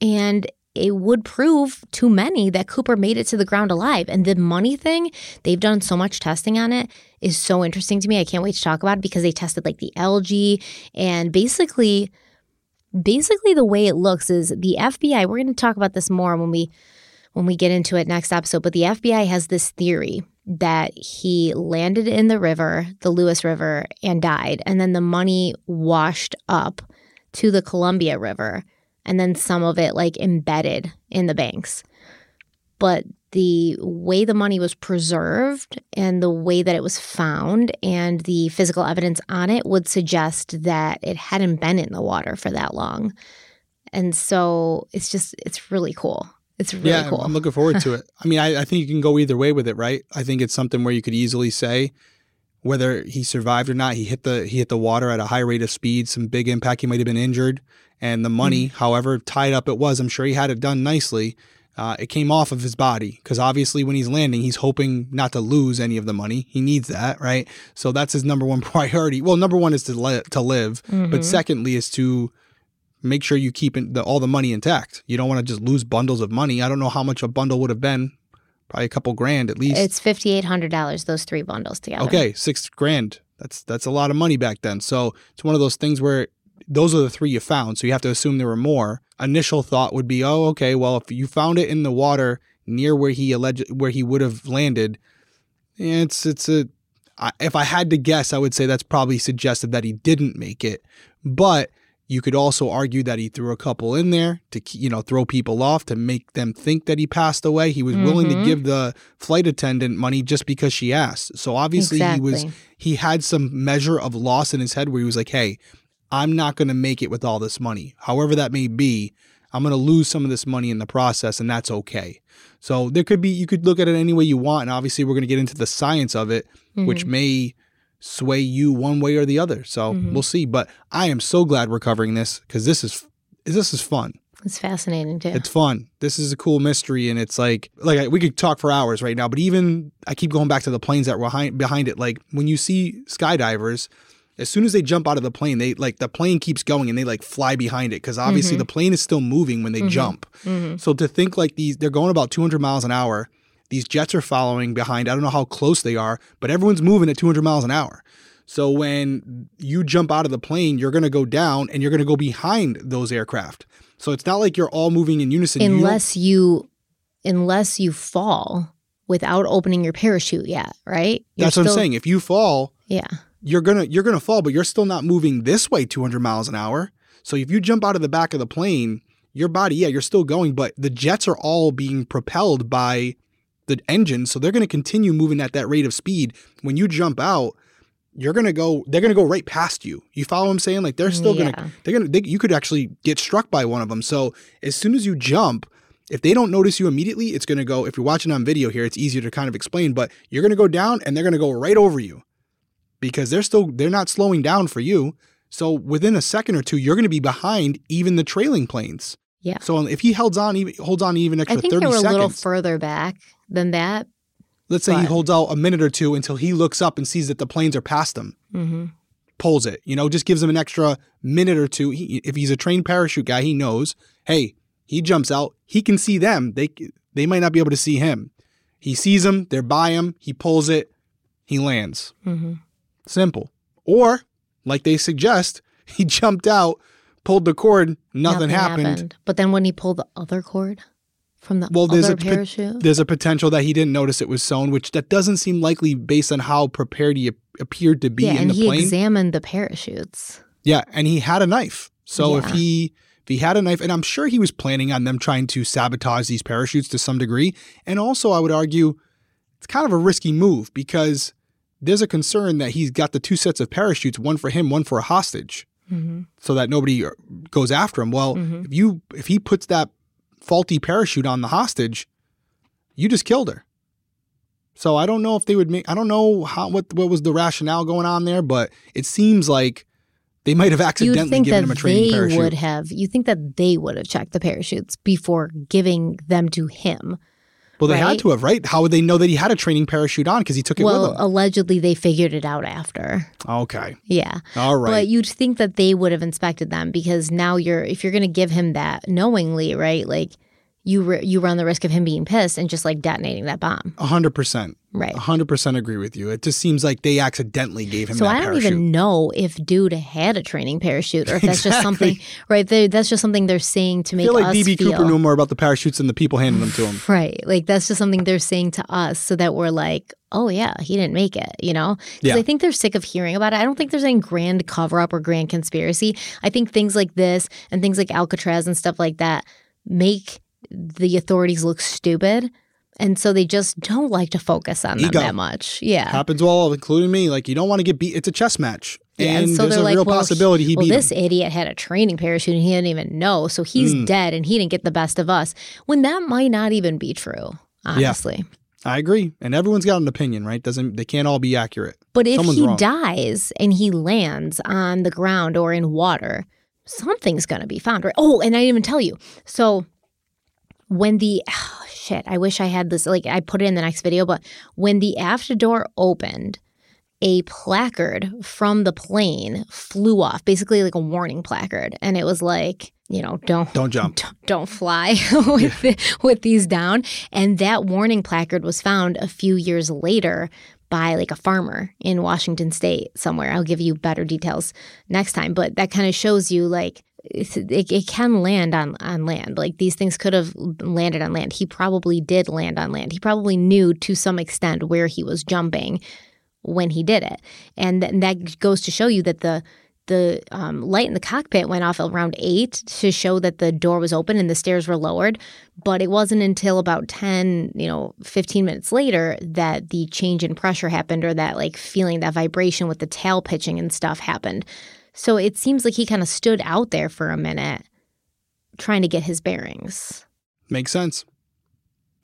and it would prove to many that Cooper made it to the ground alive. And the money thing, they've done so much testing on it, is so interesting to me. I can't wait to talk about it because they tested like the algae. And basically, basically the way it looks is the F B I, we're going to talk about this more when we when we get into it next episode, but the F B I has this theory that he landed in the river, the Lewis River, and died. And then the money washed up to the Columbia River, and then some of it like embedded in the banks. But the way the money was preserved and the way that it was found and the physical evidence on it would suggest that it hadn't been in the water for that long. And so it's just, it's really cool. It's really yeah, cool. I'm looking forward to it. I mean, I, I think you can go either way with it, right? I think it's something where you could easily say whether he survived or not. He hit the he hit the water at a high rate of speed, some big impact. He might have been injured. And the money, mm-hmm. however tied up it was, I'm sure he had it done nicely. Uh, it came off of his body because obviously when he's landing, he's hoping not to lose any of the money. He needs that, right? So that's his number one priority. Well, number one is to li- to live, mm-hmm. but secondly is to make sure you keep in the, all the money intact. You don't want to just lose bundles of money. I don't know how much a bundle would have been, probably a couple grand at least. It's five thousand eight hundred dollars, those three bundles together. Okay, six grand. That's that's a lot of money back then. So it's one of those things where those are the three you found, so you have to assume there were more. Initial thought would be, oh, okay, well, if you found it in the water near where he alleged where he would have landed, it's it's a. I, if I had to guess, I would say that's probably suggested that he didn't make it. But you could also argue that he threw a couple in there to, you know, throw people off to make them think that he passed away. He was mm-hmm. willing to give the flight attendant money just because she asked. So obviously exactly. he was he had some measure of loss in his head where he was like, hey, I'm not going to make it with all this money. However that may be, I'm going to lose some of this money in the process, and that's okay. So there could be, you could look at it any way you want, and obviously we're going to get into the science of it, mm-hmm. which may sway you one way or the other. So mm-hmm. we'll see. But I am so glad we're covering this because this is this is fun. It's fascinating too. It's fun. This is a cool mystery, and it's like like we could talk for hours right now. But even I keep going back to the planes that were behind, behind it. Like when you see skydivers. As soon as they jump out of the plane, they like the plane keeps going and they like fly behind it because obviously mm-hmm. the plane is still moving when they mm-hmm. jump. Mm-hmm. So to think like these, they're going about two hundred miles an hour. These jets are following behind. I don't know how close they are, but everyone's moving at two hundred miles an hour. So when you jump out of the plane, you're going to go down and you're going to go behind those aircraft. So it's not like you're all moving in unison. Unless you, you unless you fall without opening your parachute yet, right? You're that's still, what I'm saying. If you fall. Yeah. You're gonna you're gonna fall, but you're still not moving this way two hundred miles an hour. So if you jump out of the back of the plane, your body, yeah, you're still going, but the jets are all being propelled by the engine, so they're gonna continue moving at that rate of speed. When you jump out, you're gonna go. They're gonna go right past you. You follow what I'm saying? Like they're still yeah. gonna. They're gonna. They, you could actually get struck by one of them. So as soon as you jump. If they don't notice you immediately, it's going to go, if you're watching on video here, it's easier to kind of explain, but you're going to go down and they're going to go right over you because they're still, they're not slowing down for you. So within a second or two, you're going to be behind even the trailing planes. Yeah. So if he holds on, even holds on even extra thirty seconds. I think they were a little further back than that. Let's say he holds out a minute or two until he looks up and sees that the planes are past him. Mm-hmm. Pulls it, you know, just gives him an extra minute or two. He, if he's a trained parachute guy, he knows, hey, he jumps out. He can see them. They they might not be able to see him. He sees them. They're by him. He pulls it. He lands. Mm-hmm. Simple. Or, like they suggest, he jumped out, pulled the cord. Nothing, nothing happened. happened. But then when he pulled the other cord from the well, other there's a parachute? Po- there's a potential that he didn't notice it was sewn, which that doesn't seem likely based on how prepared he appeared to be yeah, in the plane. Yeah, and he examined the parachutes. Yeah, and he had a knife. So yeah. if he... He had a knife, and I'm sure he was planning on them trying to sabotage these parachutes to some degree. And also, I would argue it's kind of a risky move because there's a concern that he's got the two sets of parachutes, one for him, one for a hostage, mm-hmm. so that nobody goes after him. Well, mm-hmm. if you if he puts that faulty parachute on the hostage, you just killed her. So I don't know if they would make. I don't know how what what was the rationale going on there, but it seems like. They might have accidentally given him a training parachute. Would have, you think that they would have checked the parachutes before giving them to him? Well, they right? had to have, right? How would they know that he had a training parachute on because he took it well, with him? Well, allegedly they figured it out after. Okay. Yeah. All right. But you'd think that they would have inspected them because now you're, if you're going to give him that knowingly, right, like you re- you run the risk of him being pissed and just, like, detonating that bomb. A hundred percent. Right. A hundred percent agree with you. It just seems like they accidentally gave him so that parachute. So I don't parachute. even know if dude had a training parachute or if that's exactly. just something, right, they, that's just something they're saying to make us feel. I feel like D B. Cooper knew more about the parachutes than the people handing them to him. Right. Like, that's just something they're saying to us so that we're like, oh, yeah, he didn't make it, you know? Because yeah. I think they're sick of hearing about it. I don't think there's any grand cover-up or grand conspiracy. I think things like this and things like Alcatraz and stuff like that make the authorities look stupid, and so they just don't like to focus on Ego. them that much. Yeah, happens all, including me. Like, you don't want to get beat. It's a chess match, yeah, and, and so there's a like, real well, possibility he well, beat. Well, this him. idiot had a training parachute and he didn't even know, so he's mm. dead, and he didn't get the best of us. When that might not even be true, honestly. Yeah. I agree, and everyone's got an opinion, right? Doesn't they can't all be accurate? But if Someone's he wrong. dies and he lands on the ground or in water, something's gonna be found, right? Oh, and I didn't even tell you. So. When the, oh, shit, I wish I had this, like, I put it in the next video, but when the aft door opened, a placard from the plane flew off, basically like a warning placard. And it was like, you know, don't don't jump, don't, don't fly with, yeah. the, with these down. And that warning placard was found a few years later by like a farmer in Washington State somewhere. I'll give you better details next time. But that kind of shows you like, It, it can land on, on land. Like, these things could have landed on land. He probably did land on land. He probably knew to some extent where he was jumping when he did it. And, th- and that goes to show you that the the um, light in the cockpit went off around eight to show that the door was open and the stairs were lowered. But it wasn't until about ten, you know, fifteen minutes later that the change in pressure happened, or that, like, feeling that vibration with the tail pitching and stuff happened. So it seems like he kind of stood out there for a minute trying to get his bearings. Makes sense.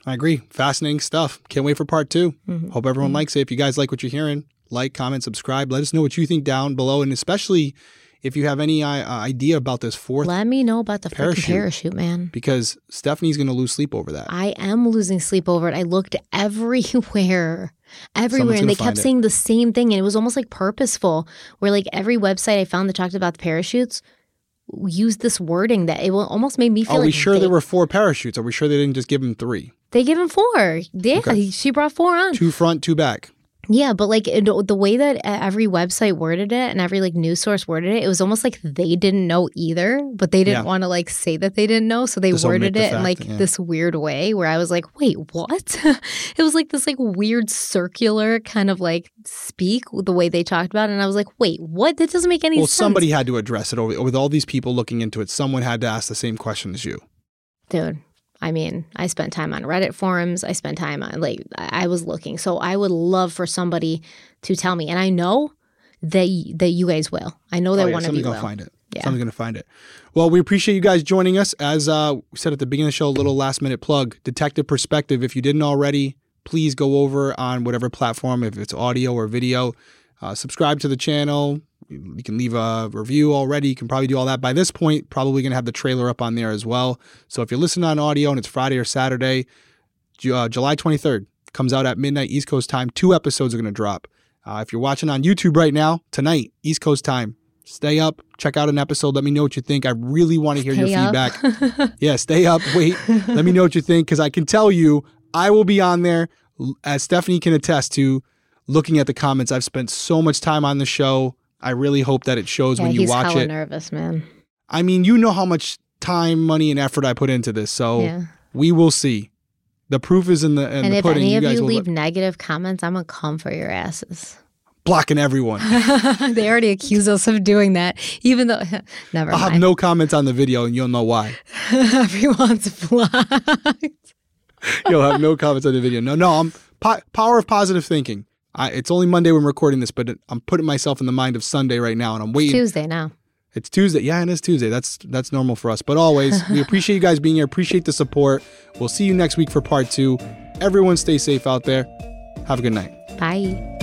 I agree. Fascinating stuff. Can't wait for part two. Mm-hmm. Hope everyone mm-hmm. likes it. If you guys like what you're hearing, like, comment, subscribe. Let us know what you think down below. And especially if you have any uh, idea about this fourth Let me know about the parachute, fucking parachute, man. Because Stephanie's going to lose sleep over that. I am losing sleep over it. I looked everywhere. Everywhere, and they kept saying the same thing, and it was almost like purposeful, where like every website I found that talked about the parachutes used this wording that it almost made me feel like— Are we sure there were four parachutes? Are we sure they didn't just give him three? They gave him four. Yeah, okay. She brought four on. Two front, two back. Yeah, but like it, the way that every website worded it and every like news source worded it, it was almost like they didn't know either, but they didn't yeah. want to like say that they didn't know. So they just worded it the in like yeah. this weird way where I was like, wait, what? It was like this like weird circular kind of like speak the way they talked about it. And I was like, wait, what? That doesn't make any well, sense. Well, somebody had to address it. With all these people looking into it, someone had to ask the same question as you. Dude. I mean, I spent time on Reddit forums. I spent time on, like, I was looking. So I would love for somebody to tell me. And I know that, y- that you guys will. I know that oh, yeah, one of you gonna will. Find it. Yeah. Someone's going to find it. Well, we appreciate you guys joining us. As uh, we said at the beginning of the show, a little last-minute plug, Detective Perspective. If you didn't already, please go over on whatever platform, if it's audio or video. Uh, subscribe to the channel. You can leave a review already. You can probably do all that by this point. Probably going to have the trailer up on there as well. So if you're listening on audio and it's Friday or Saturday, uh, July twenty-third comes out at midnight East Coast time. Two episodes are going to drop. Uh, if you're watching on YouTube right now, tonight, East Coast time, stay up, check out an episode. Let me know what you think. I really want to hear stay your up. feedback. Yeah, stay up. Wait, let me know what you think, because I can tell you I will be on there, as Stephanie can attest to, looking at the comments. I've spent so much time on the show. I really hope that it shows yeah, when you watch it. He's nervous, man. I mean, you know how much time, money, and effort I put into this, so yeah. we will see. The proof is in the in and the pudding. And if any of you leave let... negative comments, I'm going to come for your asses. Blocking everyone. They already accuse us of doing that, even though, never I'll mind. I'll have no comments on the video, and you'll know why. Everyone's blocked. You'll have no comments on the video. No, no, I'm po- power of positive thinking. I, it's only Monday when we're recording this, but I'm putting myself in the mind of Sunday right now, and I'm waiting. It's Tuesday now. It's Tuesday. Yeah, it is Tuesday. That's that's normal for us. But always, we appreciate you guys being here. Appreciate the support. We'll see you next week for part two. Everyone stay safe out there. Have a good night. Bye.